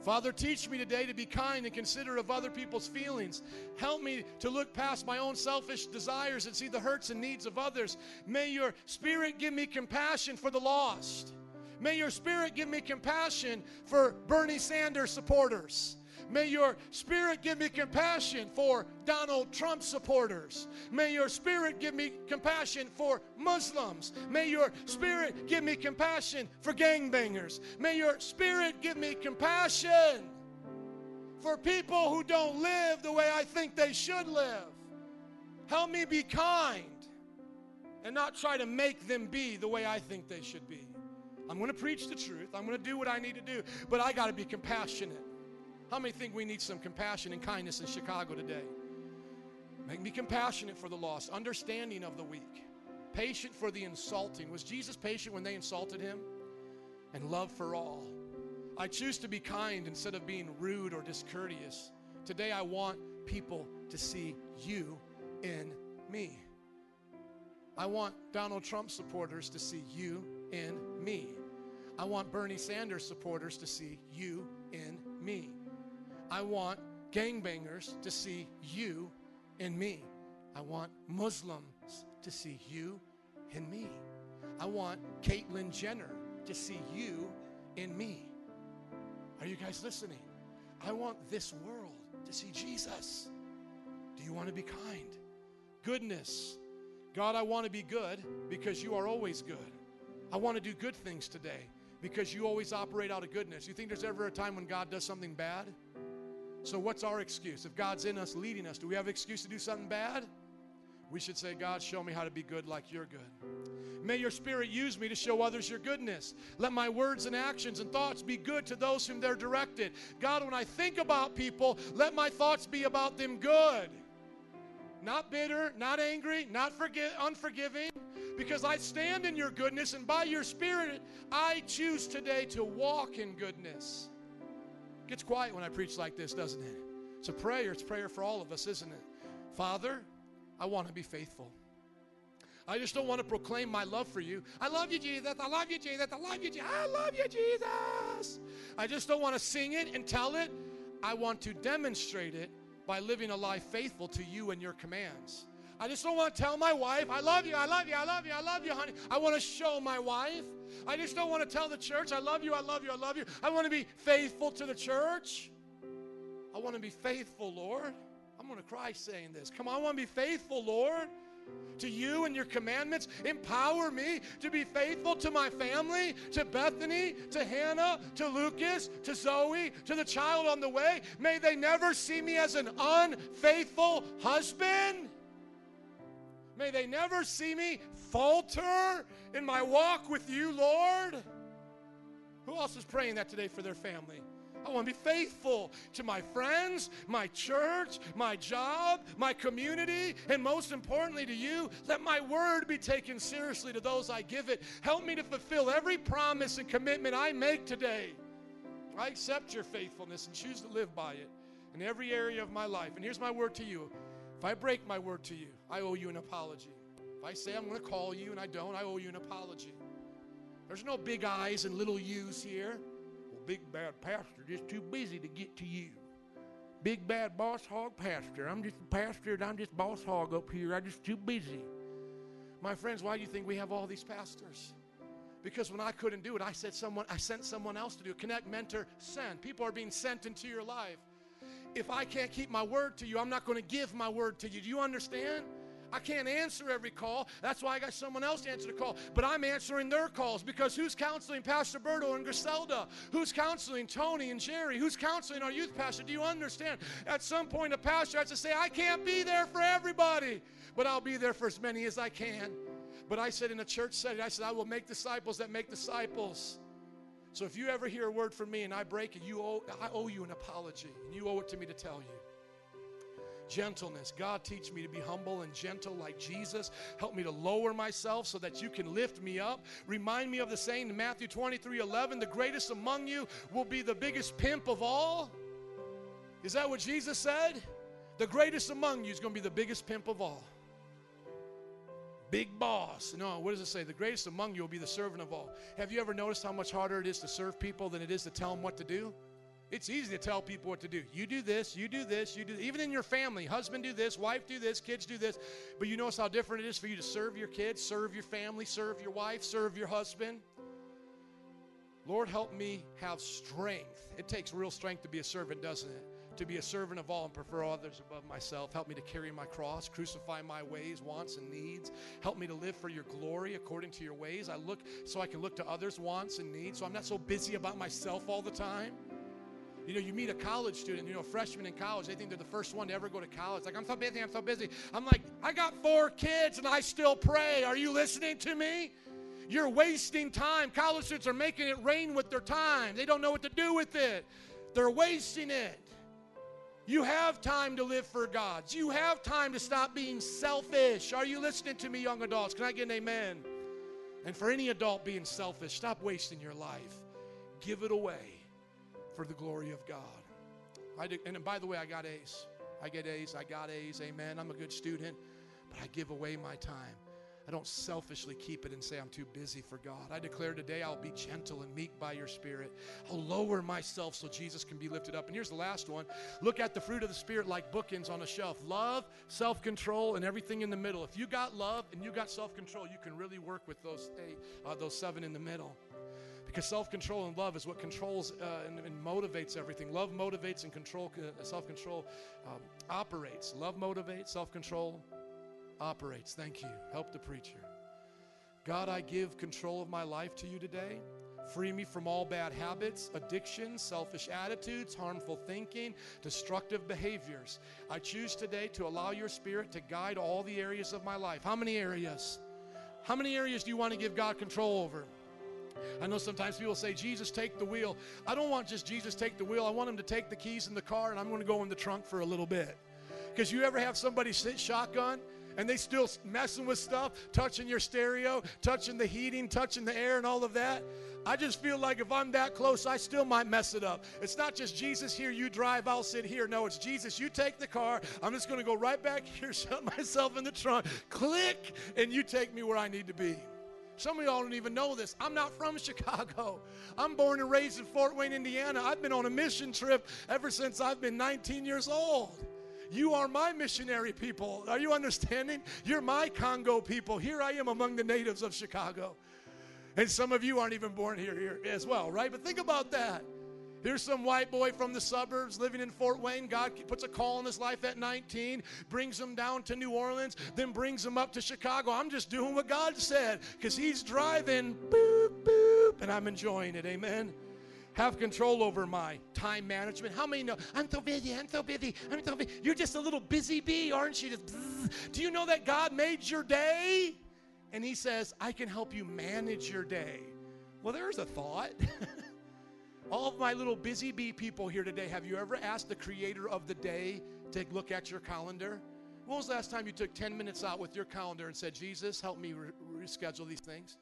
Father, teach me today to be kind and considerate of other people's feelings. Help me to look past my own selfish desires and see the hurts and needs of others. May your spirit give me compassion for the lost. May your spirit give me compassion for Bernie Sanders supporters. May your spirit give me compassion for Donald Trump supporters. May your spirit give me compassion for Muslims. May your spirit give me compassion for gangbangers. May your spirit give me compassion for people who don't live the way I think they should live. Help me be kind and not try to make them be the way I think they should be. I'm going to preach the truth. I'm going to do what I need to do, but I got to be compassionate. How many think we need some compassion and kindness in Chicago today? Make me compassionate for the lost, understanding of the weak, patient for the insulting. Was Jesus patient when they insulted him? And love for all. I choose to be kind instead of being rude or discourteous. Today I want people to see you in me. I want Donald Trump supporters to see you in me. I want Bernie Sanders supporters to see you in me. I want gangbangers to see you in me. I want Muslims to see you in me. I want Caitlyn Jenner to see you in me. Are you guys listening? I want this world to see Jesus. Do you want to be kind? Goodness. God, I want to be good because you are always good. I want to do good things today because you always operate out of goodness. You think there's ever a time when God does something bad? So what's our excuse? If God's in us, leading us, do we have an excuse to do something bad? We should say, God, show me how to be good like you're good. May your spirit use me to show others your goodness. Let my words and actions and thoughts be good to those whom they're directed. God, when I think about people, let my thoughts be about them good. Not bitter, not angry, not forgive, unforgiving, because I stand in your goodness, and by your spirit, I choose today to walk in goodness. It gets quiet when I preach like this, doesn't it? It's a prayer. It's a prayer for all of us, isn't it? Father, I want to be faithful. I just don't want to proclaim my love for you. I love you, Jesus. I love you, Jesus. I love you, Jesus. I love you, Jesus. I just don't want to sing it and tell it. I want to demonstrate it by living a life faithful to you and your commands. I just don't want to tell my wife, I love you, I love you, I love you, I love you, honey. I want to show my wife. I just don't want to tell the church, I love you, I love you, I love you. I want to be faithful to the church. I want to be faithful, Lord. I'm going to cry saying this. Come on, I want to be faithful, Lord, to you and your commandments. Empower me to be faithful to my family, to Bethany, to Hannah, to Lucas, to Zoe, to the child on the way. May they never see me as an unfaithful husband. May they never see me falter in my walk with you, Lord. Who else is praying that today for their family? I want to be faithful to my friends, my church, my job, my community, and most importantly to you. Let my word be taken seriously to those I give it. Help me to fulfill every promise and commitment I make today. I accept your faithfulness and choose to live by it in every area of my life. And here's my word to you. If I break my word to you, I owe you an apology. If I say I'm going to call you and I don't, I owe you an apology. There's no big I's and little U's here. Well, big bad pastor just too busy to get to you. Big bad boss hog pastor. I'm just a pastor and I'm just boss hog up here. I'm just too busy. My friends, why do you think we have all these pastors? Because when I couldn't do it, I said someone, I sent someone else to do it. Connect, mentor, send. People are being sent into your life. If I can't keep my word to you, I'm not going to give my word to you. Do you understand? I can't answer every call. That's why I got someone else to answer the call. But I'm answering their calls, because who's counseling Pastor Berto and Griselda? Who's counseling Tony and Jerry? Who's counseling our youth pastor? Do you understand? At some point, a pastor has to say, I can't be there for everybody, but I'll be there for as many as I can. But I said in a church setting, I said, I will make disciples that make disciples. So if you ever hear a word from me and I break it, you owe, I owe you an apology, and you owe it to me to tell you. Gentleness. God, teach me to be humble and gentle like Jesus. Help me to lower myself so that you can lift me up. Remind me of the saying in Matthew twenty-three eleven, the greatest among you will be the biggest pimp of all. Is that what Jesus said? The greatest among you is going to be the biggest pimp of all. Big boss. No, what does it say? The greatest among you will be the servant of all. Have you ever noticed how much harder it is to serve people than it is to tell them what to do? It's easy to tell people what to do. You do this, you do this, you do this. Even in your family, husband do this, wife do this, kids do this. But you notice how different it is for you to serve your kids, serve your family, serve your wife, serve your husband. Lord, help me have strength. It takes real strength to be a servant, doesn't it? To be a servant of all and prefer others above myself. Help me to carry my cross, crucify my ways, wants, and needs. Help me to live for your glory according to your ways. I look so I can look to others' wants and needs, so I'm not so busy about myself all the time. You know, you meet a college student, you know, freshman in college, they think they're the first one to ever go to college. Like, I'm so busy, I'm so busy. I'm like, I got four kids and I still pray. Are you listening to me? You're wasting time. College students are making it rain with their time. They don't know what to do with it. They're wasting it. You have time to live for God. You have time to stop being selfish. Are you listening to me, young adults? Can I get an amen? And for any adult being selfish, stop wasting your life. Give it away. For the glory of God. I do, and by the way, I got A's. I get A's. I got A's. Amen. I'm a good student, but I give away my time. I don't selfishly keep it and say I'm too busy for God. I declare today I'll be gentle and meek by your Spirit. I'll lower myself so Jesus can be lifted up. And here's the last one. Look at the fruit of the Spirit like bookends on a shelf. Love, self-control, and everything in the middle. If you got love and you got self-control, you can really work with those eight, uh, those seven in the middle. Because self-control and love is what controls uh, and, and motivates everything. Love motivates and control, uh, self-control um, operates. Love motivates, self-control operates. Thank you. Help the preacher. God, I give control of my life to you today. Free me from all bad habits, addictions, selfish attitudes, harmful thinking, destructive behaviors. I choose today to allow your Spirit to guide all the areas of my life. How many areas? How many areas do you want to give God control over? I know sometimes people say, Jesus, take the wheel. I don't want just Jesus take the wheel. I want him to take the keys in the car, and I'm going to go in the trunk for a little bit. Because you ever have somebody sit shotgun, and they still messing with stuff, touching your stereo, touching the heating, touching the air and all of that? I just feel like if I'm that close, I still might mess it up. It's not just Jesus here, you drive, I'll sit here. No, it's Jesus, you take the car. I'm just going to go right back here, shut myself in the trunk, click, and you take me where I need to be. Some of y'all don't even know this. I'm not from Chicago. I'm born and raised in Fort Wayne, Indiana. I've been on a mission trip ever since I've been nineteen years old. You are my missionary people. Are you understanding? You're my Congo people. Here I am among the natives of Chicago. And some of you aren't even born here, here as well, right? But think about that. Here's some white boy from the suburbs living in Fort Wayne. God puts a call in his life at nineteen, brings him down to New Orleans, then brings him up to Chicago. I'm just doing what God said because he's driving, boop, boop, and I'm enjoying it, amen? Have control over my time management. How many know, I'm so busy, I'm so busy, I'm so busy. You're just a little busy bee, aren't you? Just bzzz. Do you know that God made your day? And he says, I can help you manage your day. Well, there's a thought. All of my little busy bee people here today, have you ever asked the creator of the day to look at your calendar? When was the last time you took ten minutes out with your calendar and said, Jesus, help me re- reschedule these things?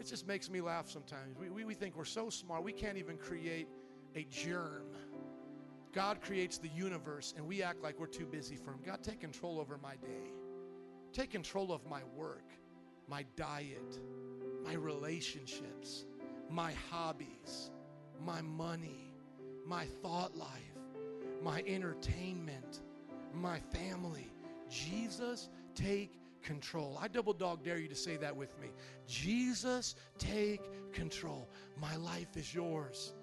It just makes me laugh sometimes. We, we, we think we're so smart, we can't even create a germ. God creates the universe, and we act like we're too busy for him. God, take control over my day. Take control of my work, my diet, my relationships, my hobbies, my money, my thought life, my entertainment, my family. Jesus, take control. I double dog dare you to say that with me. Jesus, take control. My life is yours.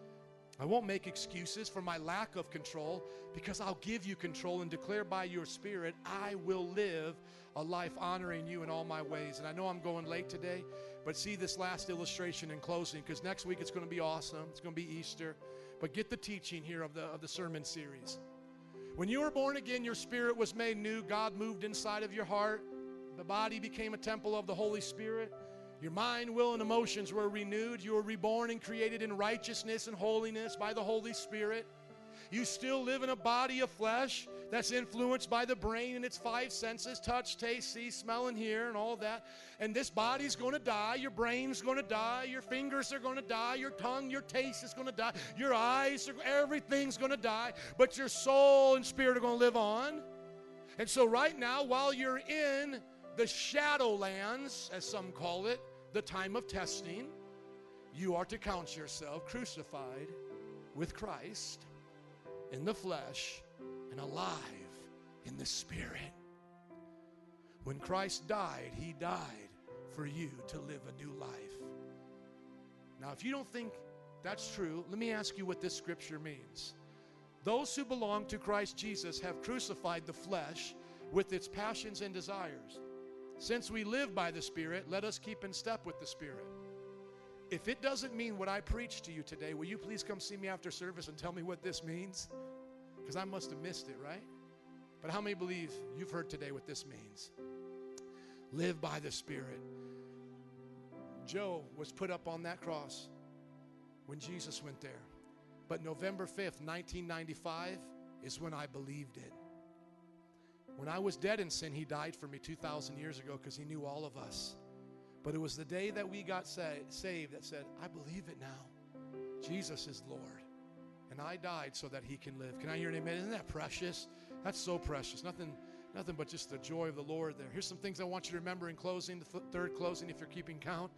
I won't make excuses for my lack of control, because I'll give you control and declare by your spirit, I will live a life honoring you in all my ways. And I know I'm going late today, but see this last illustration in closing, because next week it's going to be awesome. It's going to be Easter. But get the teaching here of the, of the sermon series. When you were born again, your spirit was made new. God moved inside of your heart. The body became a temple of the Holy Spirit. Your mind, will, and emotions were renewed. You were reborn and created in righteousness and holiness by the Holy Spirit. You still live in a body of flesh that's influenced by the brain and its five senses, touch, taste, see, smell, and hear, and all that. And this body's going to die. Your brain's going to die. Your fingers are going to die. Your tongue, your taste is going to die. Your eyes, are, everything's going to die. But your soul and spirit are going to live on. And so right now, while you're in the shadowlands, as some call it, the time of testing, you are to count yourself crucified with Christ in the flesh and alive in the spirit. When Christ died, he died for you to live a new life. Now, if you don't think that's true, let me ask you what this scripture means. Those who belong to Christ Jesus have crucified the flesh with its passions and desires. Since we live by the Spirit, let us keep in step with the Spirit. If it doesn't mean what I preach to you today, will you please come see me after service and tell me what this means? Because I must have missed it, right? But how many believe you've heard today what this means? Live by the Spirit. Joe was put up on that cross when Jesus went there. But November fifth, nineteen ninety-five is when I believed it. When I was dead in sin, he died for me two thousand years ago, because he knew all of us. But it was the day that we got sa- saved that said, I believe it now. Jesus is Lord. And I died so that he can live. Can I hear an amen? Isn't that precious? That's so precious. Nothing, nothing but just the joy of the Lord there. Here's some things I want you to remember in closing, the th- third closing, if you're keeping count.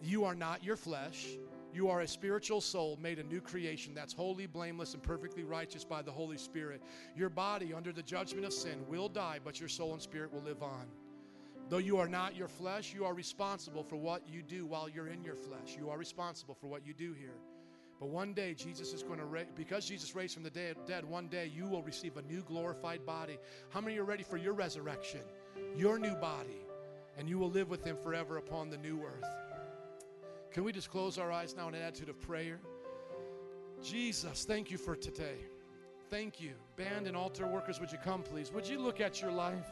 You are not your flesh. You are a spiritual soul made a new creation that's holy, blameless, and perfectly righteous by the Holy Spirit. Your body, under the judgment of sin, will die, but your soul and spirit will live on. Though you are not your flesh, you are responsible for what you do while you're in your flesh. You are responsible for what you do here. But one day, Jesus is going to, ra- because Jesus raised from the dead, one day you will receive a new glorified body. How many are ready for your resurrection, your new body, and you will live with him forever upon the new earth? Can we just close our eyes now in an attitude of prayer? Jesus, thank you for today. Thank you. Band and altar workers, would you come, please? Would you look at your life?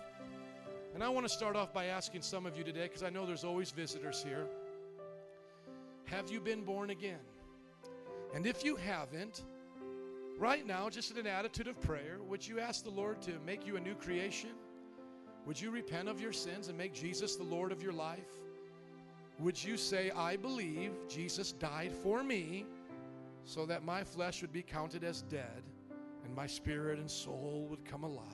And I want to start off by asking some of you today, because I know there's always visitors here. Have you been born again? And if you haven't, right now, just in an attitude of prayer, would you ask the Lord to make you a new creation? Would you repent of your sins and make Jesus the Lord of your life? Would you say, I believe Jesus died for me so that my flesh would be counted as dead and my spirit and soul would come alive?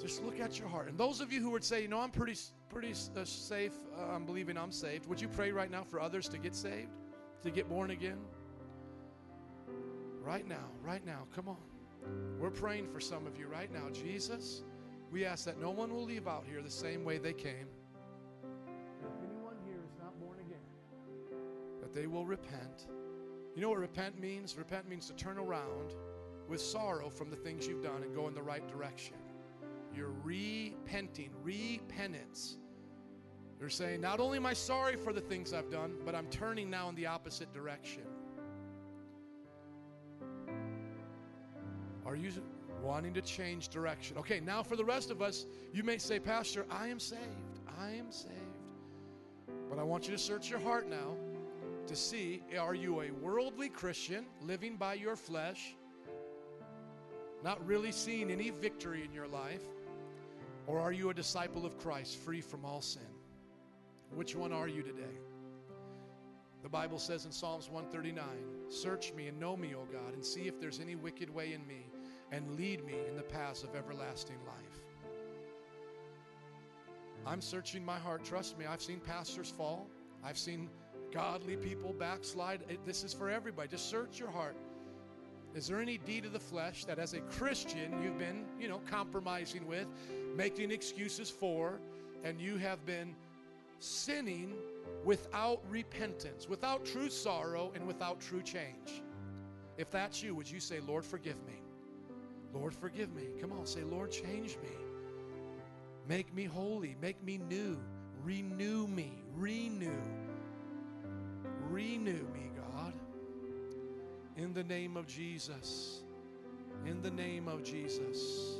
Just look at your heart. And those of you who would say, you know, I'm pretty pretty uh, safe, uh, I'm believing I'm saved, would you pray right now for others to get saved, to get born again? Right now, right now, come on. We're praying for some of you right now. Jesus, we ask that no one will leave out here the same way they came. They will repent. You know what repent means? Repent means to turn around with sorrow from the things you've done and go in the right direction. You're repenting, repentance. You're saying, not only am I sorry for the things I've done, but I'm turning now in the opposite direction. Are you wanting to change direction? Okay, now for the rest of us, you may say, Pastor, I am saved. I am saved. But I want you to search your heart now. to see, are you a worldly Christian living by your flesh, not really seeing any victory in your life, or are you a disciple of Christ, free from all sin? Which one are you today? The Bible says in Psalms one thirty-nine, search me and know me, O God, and see if there's any wicked way in me, and lead me in the paths of everlasting life. I'm searching my heart. Trust me, I've seen pastors fall. I've seen godly people backslide. It, this is for everybody. Just search your heart. Is there any deed of the flesh that as a Christian you've been, you know, compromising with, making excuses for, and you have been sinning without repentance, without true sorrow, and without true change? If that's you, would you say, Lord, forgive me? Lord, forgive me. Come on, say, Lord, change me. Make me holy. Make me new. Renew me. Renew. Renew me, God. In the name of Jesus. In the name of Jesus.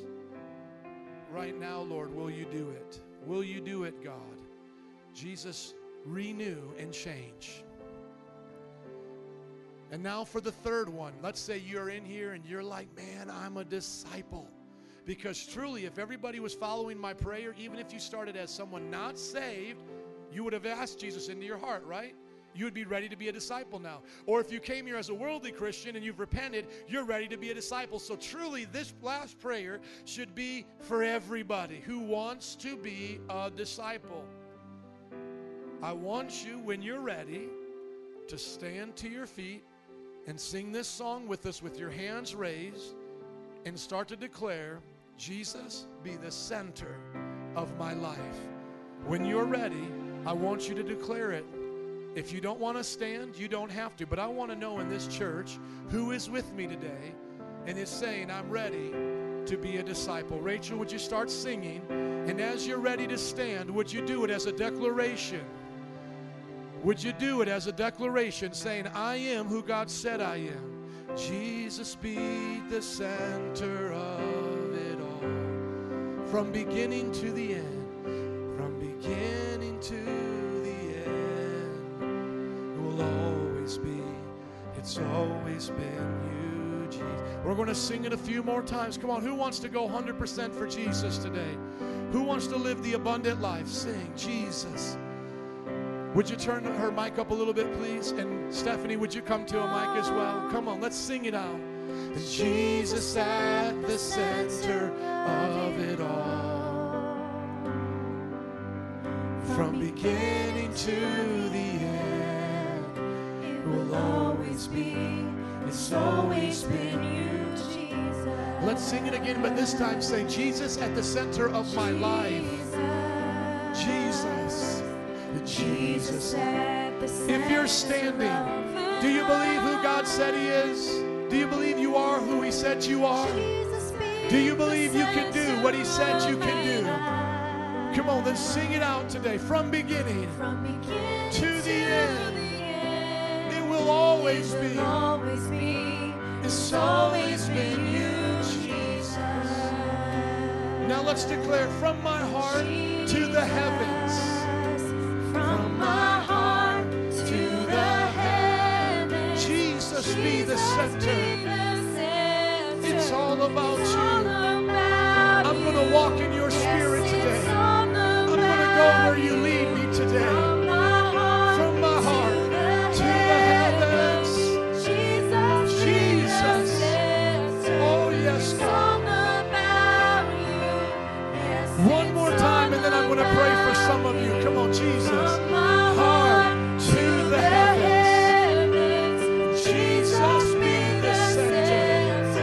Right now, Lord, will you do it? Will you do it, God? Jesus, renew and change. And now for the third one. Let's say you're in here and you're like, man, I'm a disciple. Because truly, if everybody was following my prayer, even if you started as someone not saved, you would have asked Jesus into your heart, right? You would be ready to be a disciple now. Or if you came here as a worldly Christian and you've repented, you're ready to be a disciple. So truly, this last prayer should be for everybody who wants to be a disciple. I want you, when you're ready, to stand to your feet and sing this song with us with your hands raised and start to declare, Jesus, be the center of my life. When you're ready, I want you to declare it. If you don't want to stand, you don't have to. But I want to know in this church who is with me today and is saying, I'm ready to be a disciple. Rachel, would you start singing? And as you're ready to stand, would you do it as a declaration? Would you do it as a declaration saying, I am who God said I am. Jesus be the center of it all, from beginning to the end, from beginning to the end, will always be, it's always been you, Jesus. We're going to sing it a few more times. Come on, who wants to go one hundred percent for Jesus today? Who wants to live the abundant life? Sing, Jesus. Would you turn her mic up a little bit, please? And Stephanie, would you come to a mic as well? Come on, let's sing it out. Jesus at the center of it all, from beginning to the end, will always be, it's always been you, Jesus. Let's sing it again, but this time say, Jesus at the center of my life. Jesus. Jesus, if you're standing, do you believe who God said He is? Do you believe you are who He said you are? Do you believe you can do what He said you can do? Come on, let's sing it out today. From beginning to the end, it will always be. It's always been you, Jesus. Now let's declare from my heart to the heavens. From my heart to the heaven, Jesus, Jesus be the center. Be the center. It's all about it's you. All about I'm going to walk in your yes, spirit today. I'm going to go where you lead me today. From my heart, From my heart to, the to the heavens, Jesus, Jesus. Jesus. Oh, yes, God. One more time, and then I'm going to pray for some of you. Come on, Jesus. Heart to the heavens. Jesus be the center.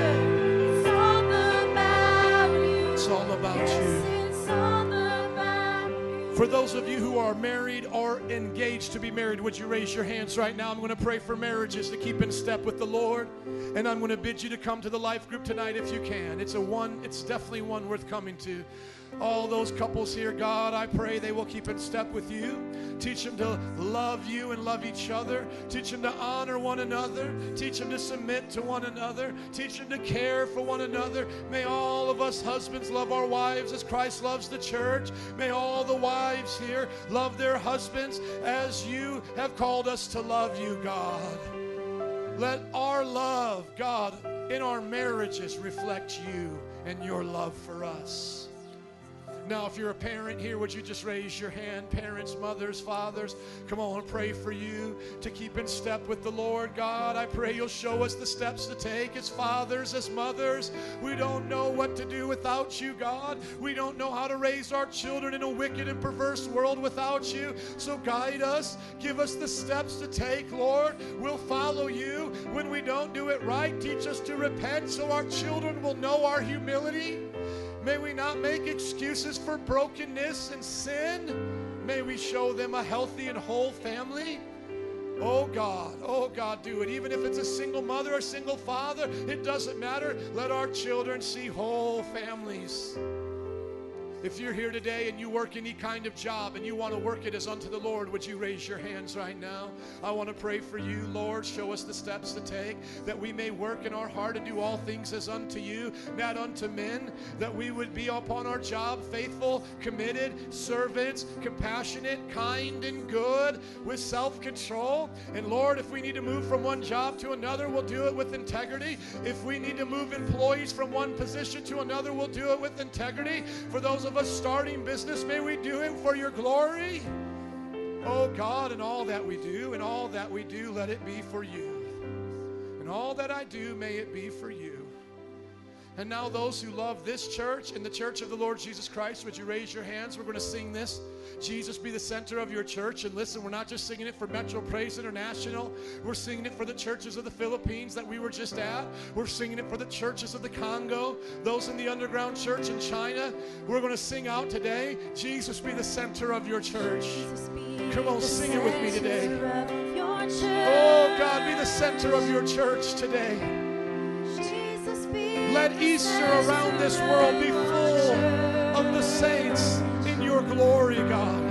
It's all about you. For those of you who are married or engaged to be married, would you raise your hands right now? I'm going to pray for marriages to keep in step with the Lord. And I'm going to bid you to come to the life group tonight if you can. It's a one, it's definitely one worth coming to. All those couples here, God, I pray they will keep in step with you. Teach them to love you and love each other. Teach them to honor one another. Teach them to submit to one another. Teach them to care for one another. May all of us husbands love our wives as Christ loves the church. May all the wives here love their husbands as you have called us to love you, God. Let our love, God, in our marriages reflect you and your love for us. Now, if you're a parent here, would you just raise your hand? Parents, mothers, fathers, come on, pray for you to keep in step with the Lord. God, I pray you'll show us the steps to take as fathers, as mothers. We don't know what to do without you, God. We don't know how to raise our children in a wicked and perverse world without you. So guide us. Give us the steps to take, Lord. We'll follow you. When we don't do it right, teach us to repent so our children will know our humility. May we not make excuses for brokenness and sin. May we show them a healthy and whole family. Oh God, oh God, do it. Even if it's a single mother or single father, it doesn't matter. Let our children see whole families. If you're here today and you work any kind of job and you want to work it as unto the Lord, would you raise your hands right now? I want to pray for you, Lord. Show us the steps to take, that we may work in our heart and do all things as unto you, not unto men, that we would be upon our job faithful, committed, servants, compassionate, kind, and good, with self-control. And Lord, if we need to move from one job to another, we'll do it with integrity. If we need to move employees from one position to another, we'll do it with integrity. For those of us starting business, may we do it for your glory. Oh God, in all that we do, in all that we do, let it be for you. In all that I do, may it be for you. And now those who love this church and the church of the Lord Jesus Christ, would you raise your hands? We're going to sing this. Jesus be the center of your church. And listen, we're not just singing it for Metro Praise International. We're singing it for the churches of the Philippines that we were just at. We're singing it for the churches of the Congo, those in the underground church in China. We're going to sing out today, Jesus be the center of your church. Come on, sing it with me today. Oh, God, be the center of your church today. Let Easter around this world be full of the saints in your glory, God.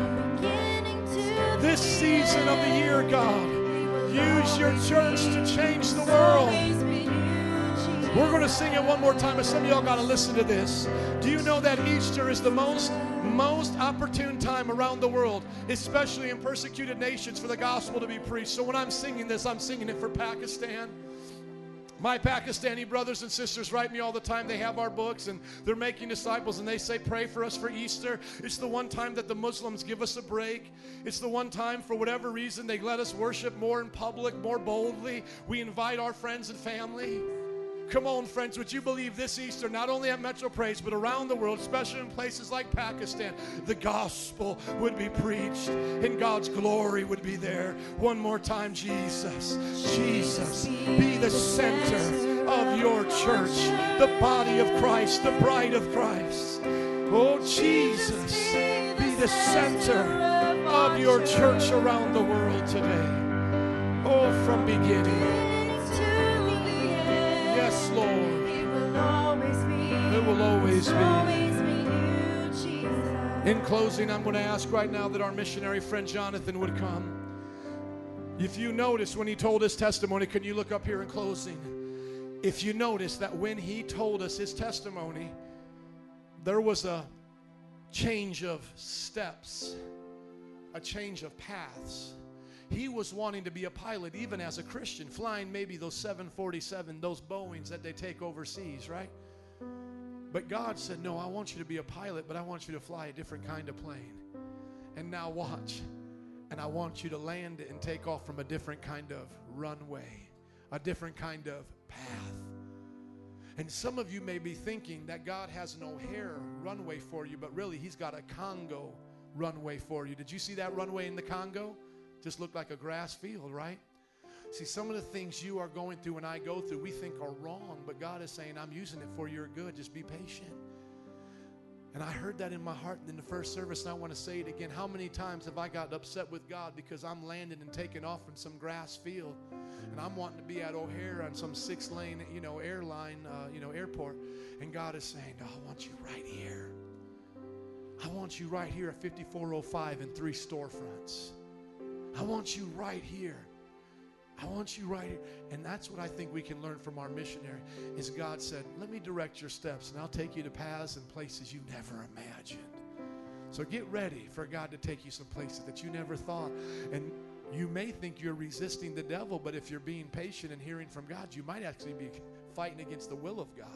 This season of the year, God, use your church to change the world. We're going to sing it one more time, and some of y'all got to listen to this. Do you know that Easter is the most, most opportune time around the world, especially in persecuted nations, for the gospel to be preached? So when I'm singing this, I'm singing it for Pakistan. My Pakistani brothers and sisters write me all the time. They have our books, and they're making disciples, and they say, pray for us for Easter. It's the one time that the Muslims give us a break. It's the one time, for whatever reason, they let us worship more in public, more boldly. We invite our friends and family. Come on, friends, would you believe this Easter, not only at Metro Praise, but around the world, especially in places like Pakistan, the gospel would be preached and God's glory would be there. One more time, Jesus, Jesus, be the center of your church, the body of Christ, the bride of Christ. Oh, Jesus, be the center of your church around the world today. Oh, from beginning. Yes, Lord. It will always be. It will always be. In closing, I'm going to ask right now that our missionary friend Jonathan would come. If you notice when he told his testimony, can you look up here in closing? If you notice that when he told us his testimony, there was a change of steps, a change of paths. He was wanting to be a pilot, even as a Christian, flying maybe those seven forty-seven, those Boeings that they take overseas, right? But God said, no, I want you to be a pilot, but I want you to fly a different kind of plane. And now watch. And I want you to land it and take off from a different kind of runway, a different kind of path. And some of you may be thinking that God has an O'Hare runway for you, but really he's got a Congo runway for you. Did you see that runway in the Congo? Just looked like a grass field, right? See, some of the things you are going through and I go through, we think are wrong, but God is saying, I'm using it for your good. Just be patient. And I heard that in my heart in the first service, and I want to say it again. How many times have I got upset with God because I'm landing and taking off from some grass field, and I'm wanting to be at O'Hare on some six-lane, you know, airline, uh, you know, airport, and God is saying, no, I want you right here. I want you right here at fifty-four oh five and three storefronts. I want you right here. I want you right here. And that's what I think we can learn from our missionary is God said, let me direct your steps and I'll take you to paths and places you never imagined. So get ready for God to take you some places that you never thought. And you may think you're resisting the devil, but if you're being patient and hearing from God, you might actually be fighting against the will of God.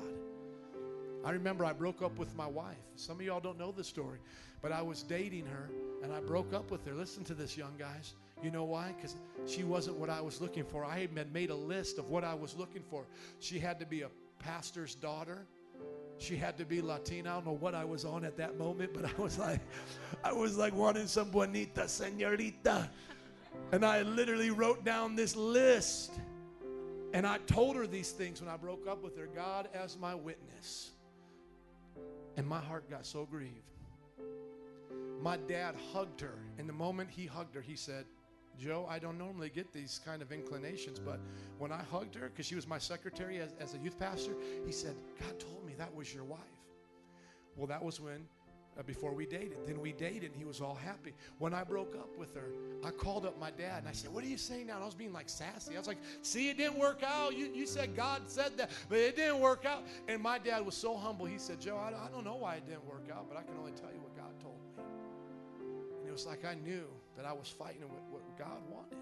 I remember I broke up with my wife. Some of y'all don't know the story, but I was dating her and I broke up with her. Listen to this, young guys. You know why? Because she wasn't what I was looking for. I had made a list of what I was looking for. She had to be a pastor's daughter. She had to be Latina. I don't know what I was on at that moment, but I was like, I was like wanting some bonita señorita. And I literally wrote down this list. And I told her these things when I broke up with her, God as my witness. And my heart got so grieved. My dad hugged her. And the moment he hugged her, he said, Joe, I don't normally get these kind of inclinations, but when I hugged her, because she was my secretary as, as a youth pastor, he said, God told me that was your wife. Well, that was when, uh, before we dated. Then we dated, and he was all happy. When I broke up with her, I called up my dad, and I said, what are you saying now? And I was being like sassy. I was like, see, it didn't work out. You, you said God said that, but it didn't work out. And my dad was so humble. He said, Joe, I, I don't know why it didn't work out, but I can only tell you what God told me. And it was like I knew that I was fighting what, what God wanted.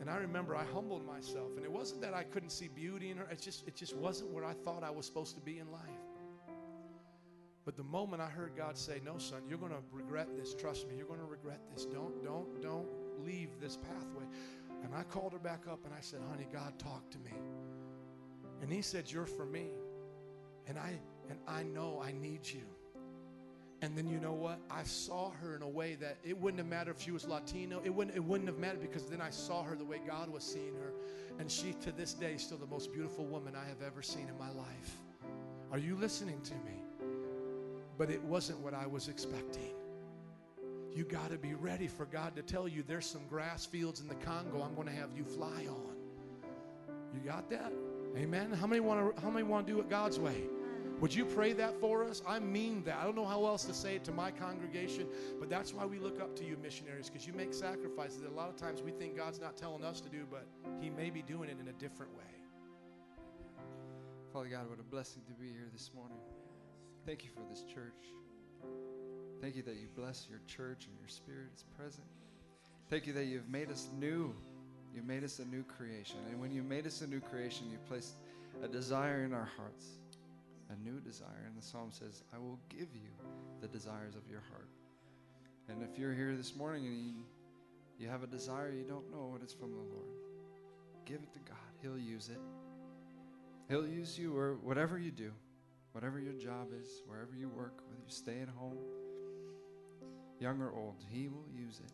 And I remember I humbled myself. And it wasn't that I couldn't see beauty in her. It just, it just wasn't where I thought I was supposed to be in life. But the moment I heard God say, no, son, you're going to regret this. Trust me, you're going to regret this. Don't, don't, don't leave this pathway. And I called her back up and I said, honey, God talked to me. And he said, you're for me. And I, and I know I need you. And then you know what? I saw her in a way that it wouldn't have mattered if she was Latino. It wouldn't, it wouldn't have mattered because then I saw her the way God was seeing her. And she, to this day, is still the most beautiful woman I have ever seen in my life. Are you listening to me? But it wasn't what I was expecting. You got to be ready for God to tell you there's some grass fields in the Congo I'm going to have you fly on. You got that? Amen? How many want to, how many want to do it God's way? Would you pray that for us? I mean that. I don't know how else to say it to my congregation, but that's why we look up to you missionaries, because you make sacrifices that a lot of times we think God's not telling us to do, but he may be doing it in a different way. Father God, what a blessing to be here this morning. Thank you for this church. Thank you that you bless your church and your spirit is present. Thank you that you've made us new. You made us a new creation. And when you made us a new creation, you placed a desire in our hearts. A new desire. And the psalm says, I will give you the desires of your heart. And if you're here this morning and you, you have a desire, you don't know what it's from the Lord, give it to God. He'll use it. He'll use you or whatever you do, whatever your job is, wherever you work, whether you stay at home, young or old, he will use it.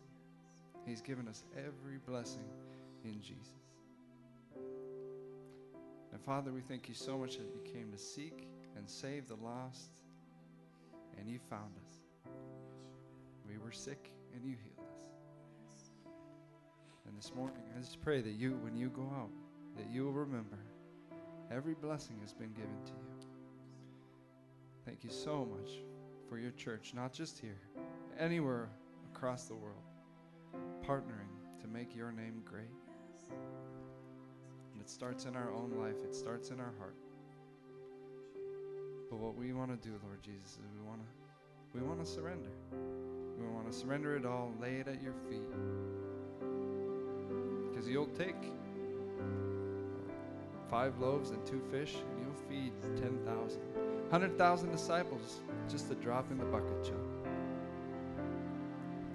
He's given us every blessing in Jesus. And Father, we thank you so much that you came to seek and save the lost, and you found us. We were sick, and you healed us. And this morning, I just pray that you, when you go out, that you will remember every blessing has been given to you. Thank you so much for your church, not just here, anywhere across the world, partnering to make your name great. It starts in our own life. It starts in our heart. But what we want to do, Lord Jesus, is we want to we want to surrender. We want to surrender it all, lay it at your feet. Because you'll take five loaves and two fish, and you'll feed ten thousand. one hundred thousand disciples, just a drop in the bucket, John.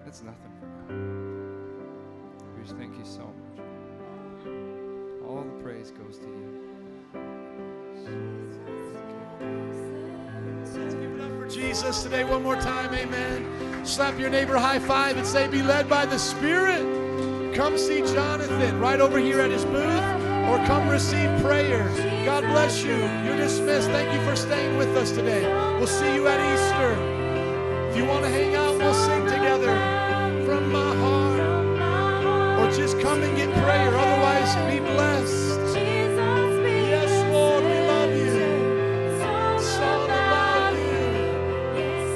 It's nothing for God. We just thank you so much. All the praise goes to you. Let's give it up for Jesus today one more time. Amen. Slap your neighbor, high five, and say, be led by the Spirit. Come see Jonathan right over here at his booth, or come receive prayer. God bless you. You're dismissed. Thank you for staying with us today. We'll see you at Easter. If you want to hang out, we'll sing together from my heart. Just come and get prayer, otherwise be blessed. Yes, Lord, we love you. So love you.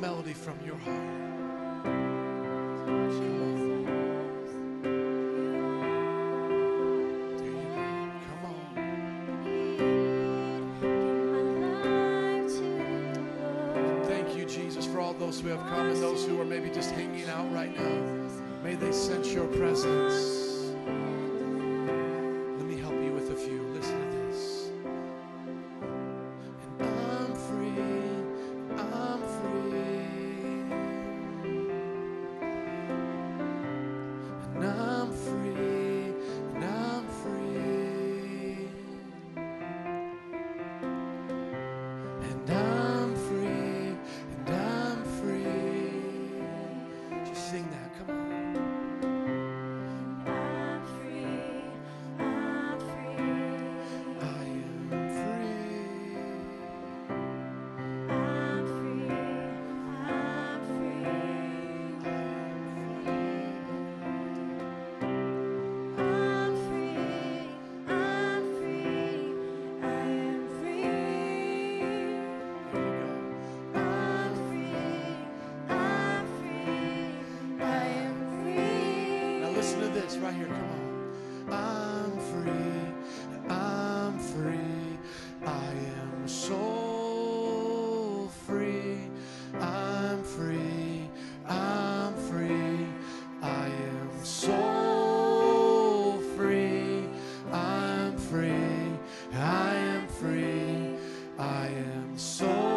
melody from your heart. Those who have come and those who are maybe just hanging out right now, may they sense your presence. Let me help you with a few. Listen to this. And I'm free, I'm free. And I'm free, and I'm free. And I'm right here, come on. I'm free, I'm free, I am so free, I'm free, I'm free, I am so free, I'm free, I am free, I am so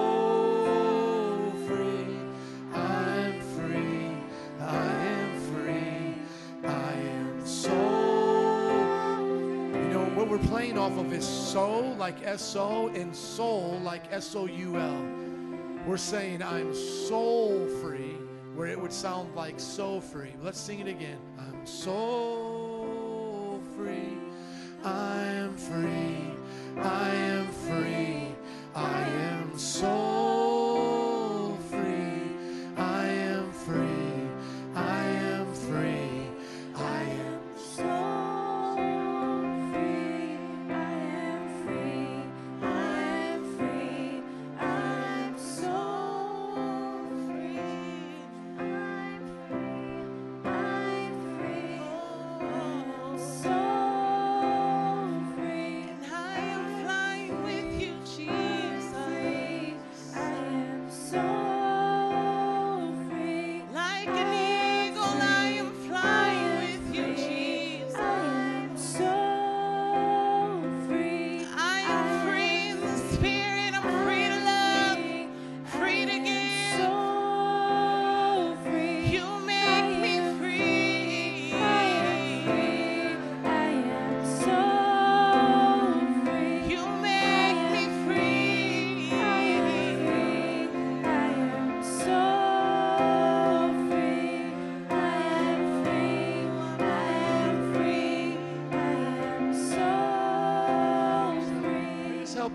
we're playing off of is so, like S O, and soul, like S O U L. We're saying, I'm soul free, where it would sound like so free. Let's sing it again. I'm soul free. I am free. I am free. I am soul free. I am free. I am free. I am soul.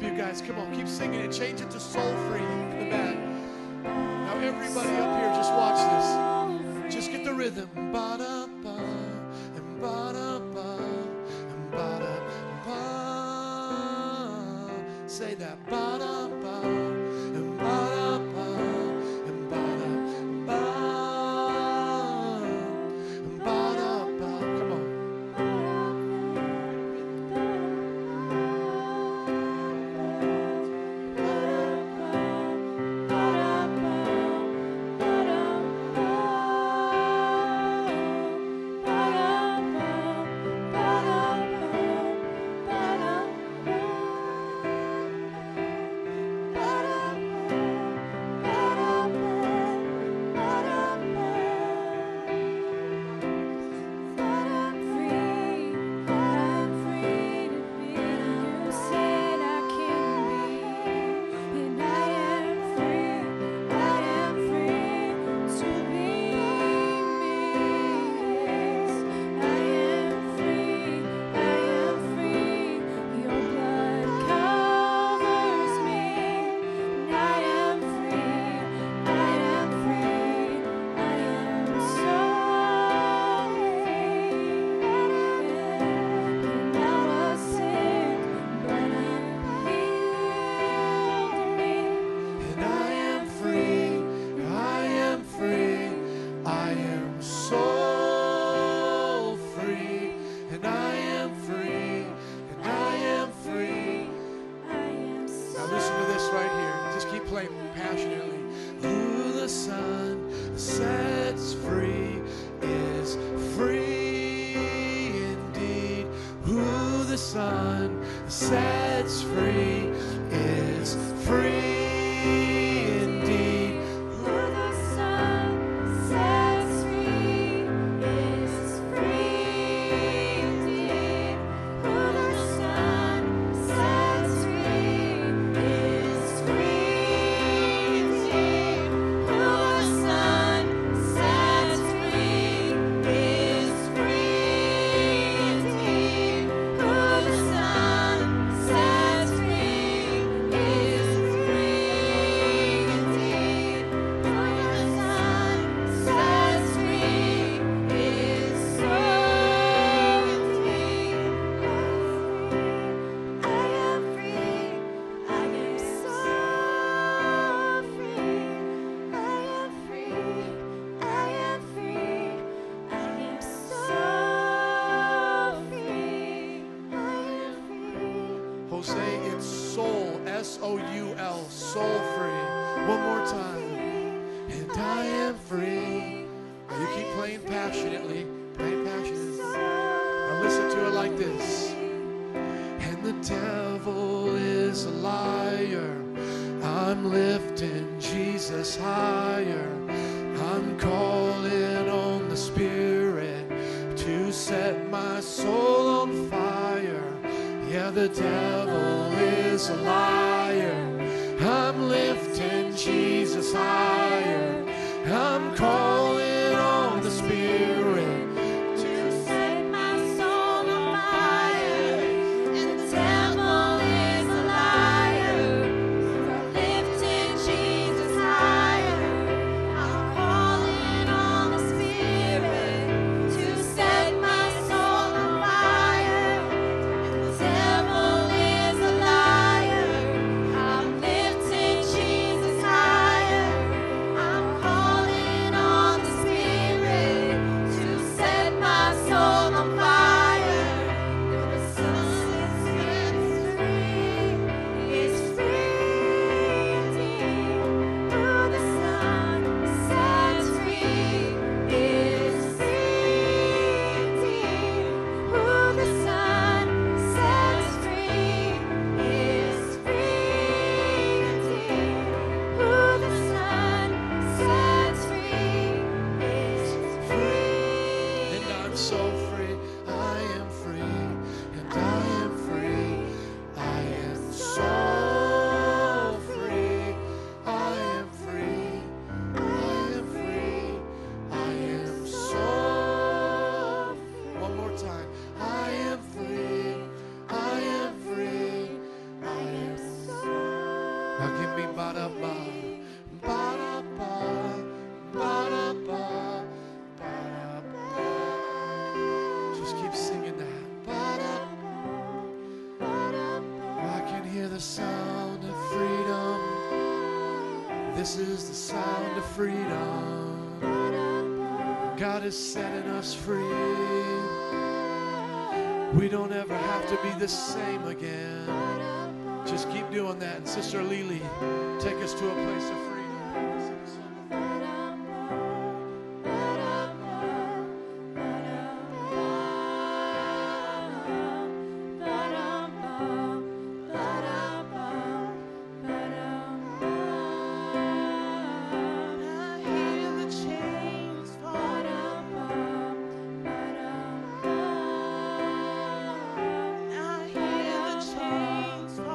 You guys, come on, keep singing it. Change it to soul free in the back. Now everybody up here, just watch this. Just get the rhythm. Ba-da ba and ba-da ba and ba-da ba. Say that. Ba-da ba and ba-da ba and ba-da ba and ba-da ba. Come on. proclaim passionately, who the sun sets free is free indeed. Who the sun sets free is free indeed. Who the sun sets free is free indeed. Who the sun sets free is free indeed. Who the sun sets free is free indeed. Who the sun sets free is free indeed. Who the sun sets free is free indeed. I am free. I am so free. I am free. I am free. I am so free. I am free. Jose, it's soul, S O U L, soul free. One more time. And I am free. Now you keep playing passionately. Playing passionately. Now listen to it like this. And the devil is a liar. I'm lifting Jesus higher. I'm calling on the Spirit to set my soul on fire. Yeah, the devil is a liar. I'm lifting Jesus higher. I'm calling on the Spirit to set my soul on fire. And the devil is a liar. Lifting Jesus higher. I'm calling on the Spirit to set my soul on fire. And the devil is a liar. I'm lifting Jesus higher. I'm calling on the Spirit to set my soul on fire. And the sun sets free is free indeed. Through the sun sets free is free indeed. Who the sun sets free is free indeed. Who the sun sets free is free. And I'm so free. I am free. And I am free. I am so free. I am free. I am free. I am so free. One more time. I am free. I am free. I am so. Now give me bada ba. Bada ba. Bada ba. Bada ba. Just keep singing that. Bada ba. Bada ba. I can hear the sound of freedom. This is the sound of freedom. God is setting us free. We don't ever have to be the same again. Just keep doing that. And Sister Lily, take us to a place of freedom. I hear the chains falling. I hear the chains falling.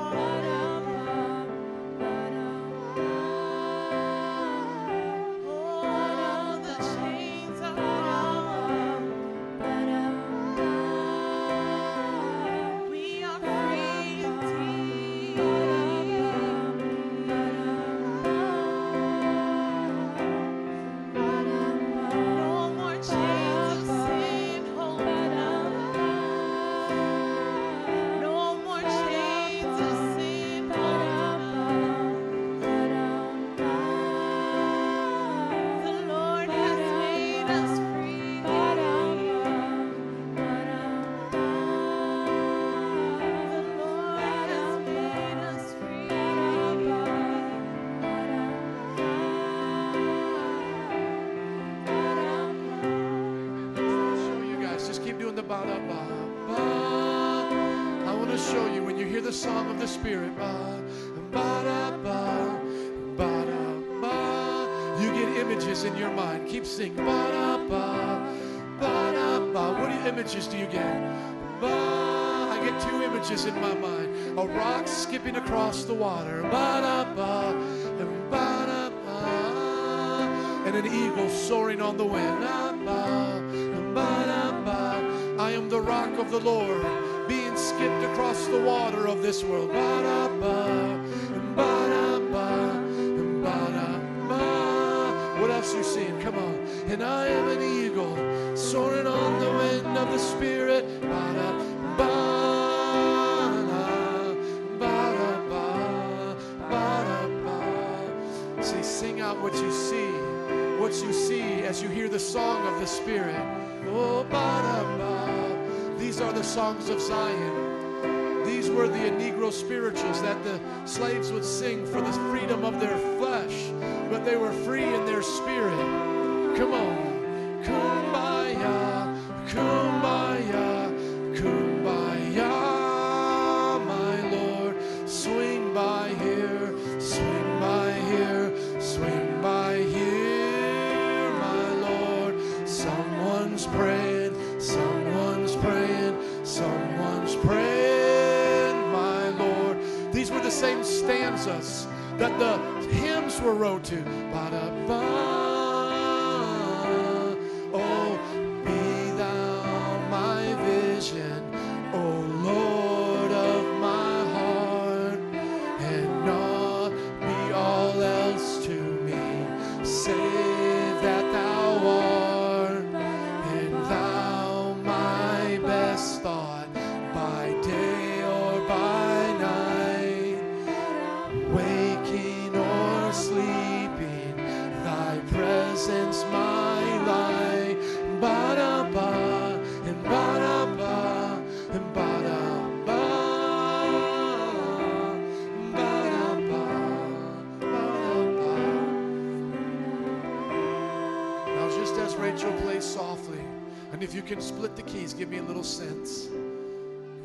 song of the Spirit. You get images in your mind. Keep singing. What images do you get? I get two images in my mind. A rock skipping across the water. And an eagle soaring on the wind. I am the rock of the Lord, being skipped across the water of this world. What else are you seeing? Come on. And I am an eagle, soaring on the wind of the Spirit. See, sing out what you see, what you see as you hear the song of the Spirit. Oh, ba-da-ba. These are the songs of Zion. These were the Negro spirituals that the slaves would sing for the freedom of their flesh, but they were free in their spirit. Come on. Kumbaya, kumbaya, kumbaya, my Lord. Swing by here, swing by here, swing by here, my Lord. Someone's praying, someone's praying, someone's praying, my Lord. These were the same stanzas that the hymns were wrote to. Ba-da-ba. Oh, be thou my vision, oh Lord of my heart, and naught be all else to me, save that thou art, and thou my best thought, by day or by night. Wait, sleeping, thy presence my light. Ba-da-ba, and ba-da-ba, and ba-da-ba, ba-da-ba, ba-da-ba. Now just as Rachel plays softly, and if you can split the keys, give me a little synth.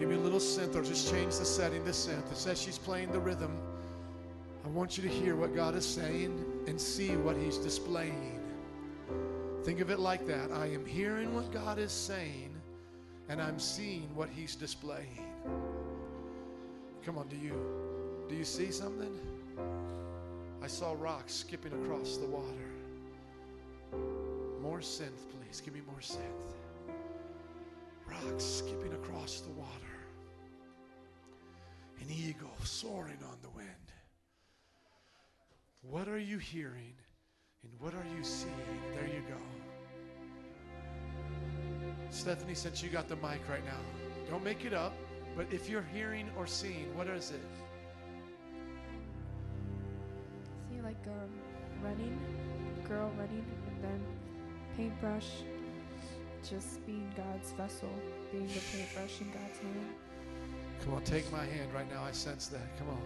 Give me a little synth, or just change the setting to synth. It says she's playing the rhythm. I want you to hear what God is saying and see what he's displaying. Think of it like that. I am hearing what God is saying, and I'm seeing what he's displaying. Come on, do you do you see something? I saw rocks skipping across the water. More synth, please. Give me more synth. Rocks skipping across the water. An eagle soaring on the wind. What are you hearing and what are you seeing? There you go. Stephanie, since you got the mic right now, don't make it up, but if you're hearing or seeing, what is it? I see like a running, a girl running, and then paintbrush, just being God's vessel, being the paintbrush in God's hand. Come on, take my hand right now. I sense that. Come on.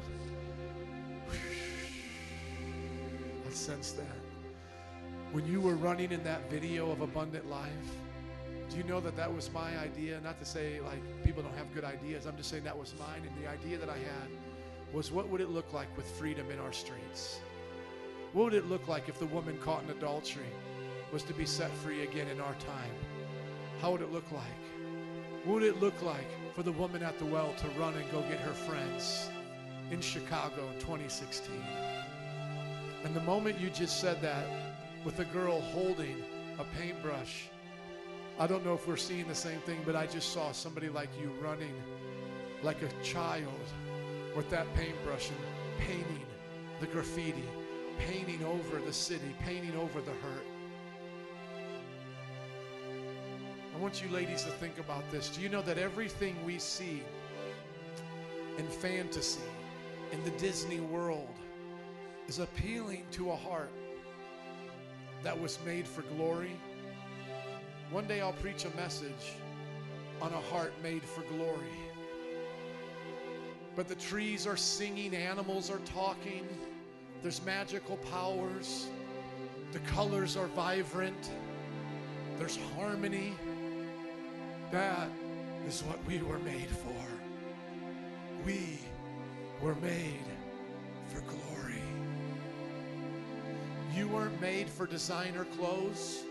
Sense that when you were running in that video of Abundant Life, do you know that that was my idea? Not to say like people don't have good ideas, I'm just saying that was mine, and the idea that I had was, what would it look like with freedom in our streets? What would it look like if the woman caught in adultery was to be set free again in our time? How would it look like? What would it look like for the woman at the well to run and go get her friends in Chicago in twenty sixteen? And the moment you just said that, with a girl holding a paintbrush, I don't know if we're seeing the same thing, but I just saw somebody like you running like a child with that paintbrush and painting the graffiti, painting over the city, painting over the hurt. I want you ladies to think about this. Do you know that everything we see in fantasy, in the Disney world, is appealing to a heart that was made for glory? One day I'll preach a message on a heart made for glory. But the trees are singing, animals are talking, there's magical powers, the colors are vibrant, there's harmony. That is what we were made for. We were made for glory. You weren't made for designer clothes.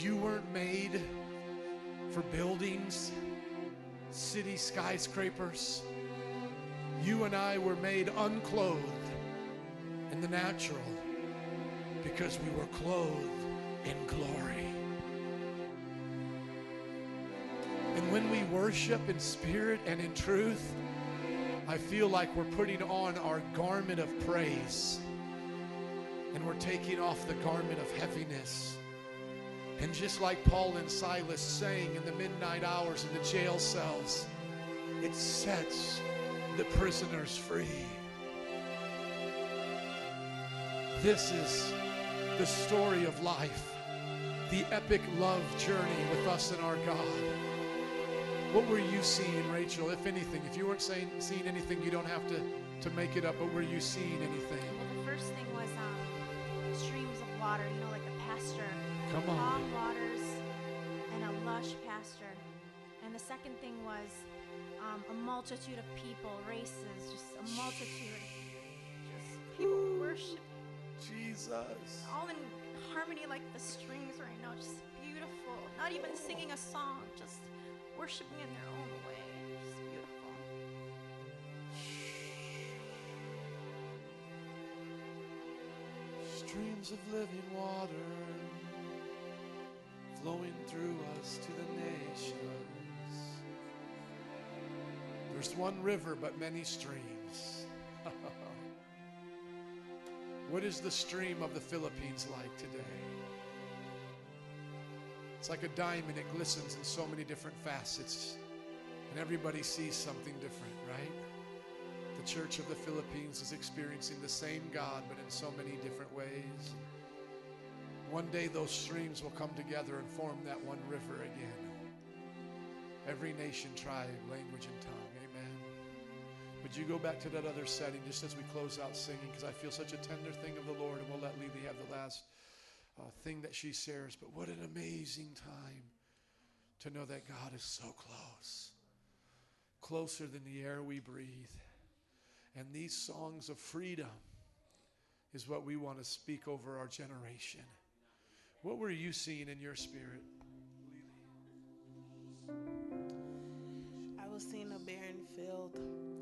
You weren't made for buildings, city skyscrapers. You and I were made unclothed in the natural because we were clothed in glory. And when we worship in spirit and in truth, I feel like we're putting on our garment of praise and we're taking off the garment of heaviness. And just like Paul and Silas sang in the midnight hours in the jail cells, it sets the prisoners free. This is the story of life, the epic love journey with us and our God. What were you seeing, Rachel, if anything? If you weren't saying, seeing anything, you don't have to, to make it up, but were you seeing anything? Well, the first thing was um, streams of water, you know, like a pasture. Come on. Long waters and a lush pasture. And the second thing was um, a multitude of people, races, just a multitude of just people worshiping. Jesus. All in harmony like the strings right now, just beautiful. Not even singing a song, just worshiping in their own way. Just beautiful. Streams of living water flowing through us to the nations. There's one river, but many streams. What is the stream of the Philippines like today? It's like a diamond. It glistens in so many different facets, and everybody sees something different, right? The Church of the Philippines is experiencing the same God, but in so many different ways. One day those streams will come together and form that one river again. Every nation, tribe, language, and tongue. Amen. Would you go back to that other setting just as we close out singing? Because I feel such a tender thing of the Lord, and we'll let Lily have the last uh, thing that she shares. But what an amazing time to know that God is so close, closer than the air we breathe. And these songs of freedom is what we want to speak over our generation. What were you seeing in your spirit? I was seeing a barren field,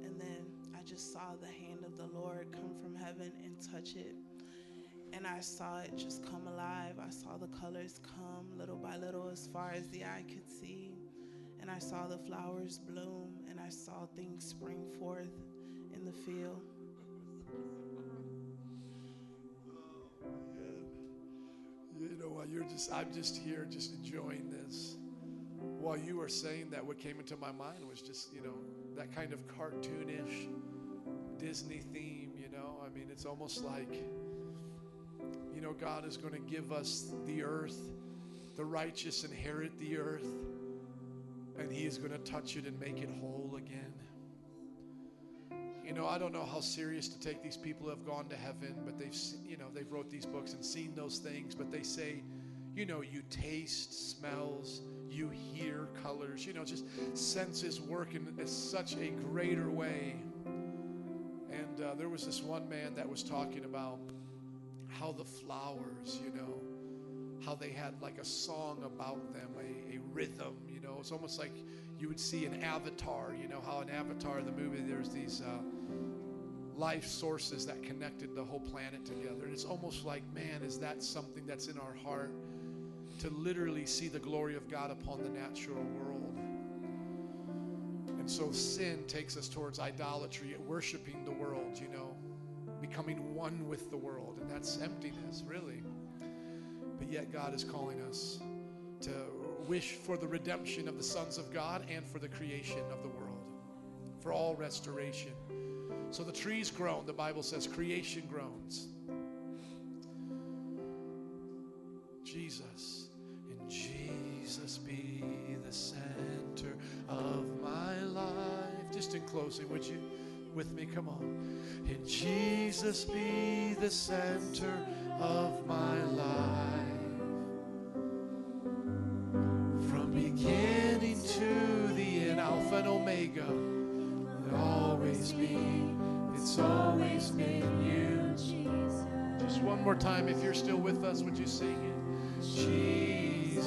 and then I just saw the hand of the Lord come from heaven and touch it. And I saw it just come alive. I saw the colors come little by little as far as the eye could see. And I saw the flowers bloom, and I saw things spring forth in the field. You know, while you're just, I'm just here just enjoying this. While you were saying that, what came into my mind was just, you know, that kind of cartoonish Disney theme, you know. I mean, it's almost like, you know, God is going to give us the earth. The righteous inherit the earth, and he is going to touch it and make it whole again. You know, I don't know how serious to take these people who have gone to heaven, but they've, you know, they've wrote these books and seen those things, but they say, you know, you taste smells, you hear colors, you know, just senses work in such a greater way. And uh, there was this one man that was talking about how the flowers, you know, how they had like a song about them, a, a rhythm, you know. It's almost like you would see an Avatar, you know, how in Avatar, the movie, there's these uh, life sources that connected the whole planet together. And it's almost like, man, is that something that's in our heart, to literally see the glory of God upon the natural world? And so sin takes us towards idolatry, worshiping the world, you know, becoming one with the world. And that's emptiness, really. But yet God is calling us to wish for the redemption of the sons of God and for the creation of the world, for all restoration. So the trees groan, the Bible says creation groans. Jesus, and Jesus be the center of my life. Just in closing, would you with me? Come on. And Jesus be the center of my life. Beginning to the end, Alpha and Omega, will always be It's always been you, Jesus. Just one more time, if you're still with us, would you sing it? Jesus,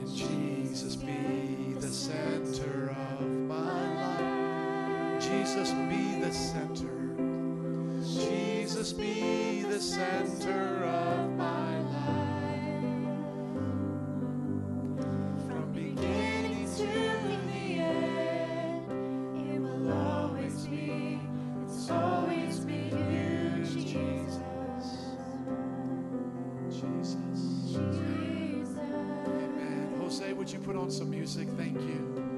and Jesus be the center of my life. Jesus be the center. Jesus be the center of my life. Would you put on some music? Thank you.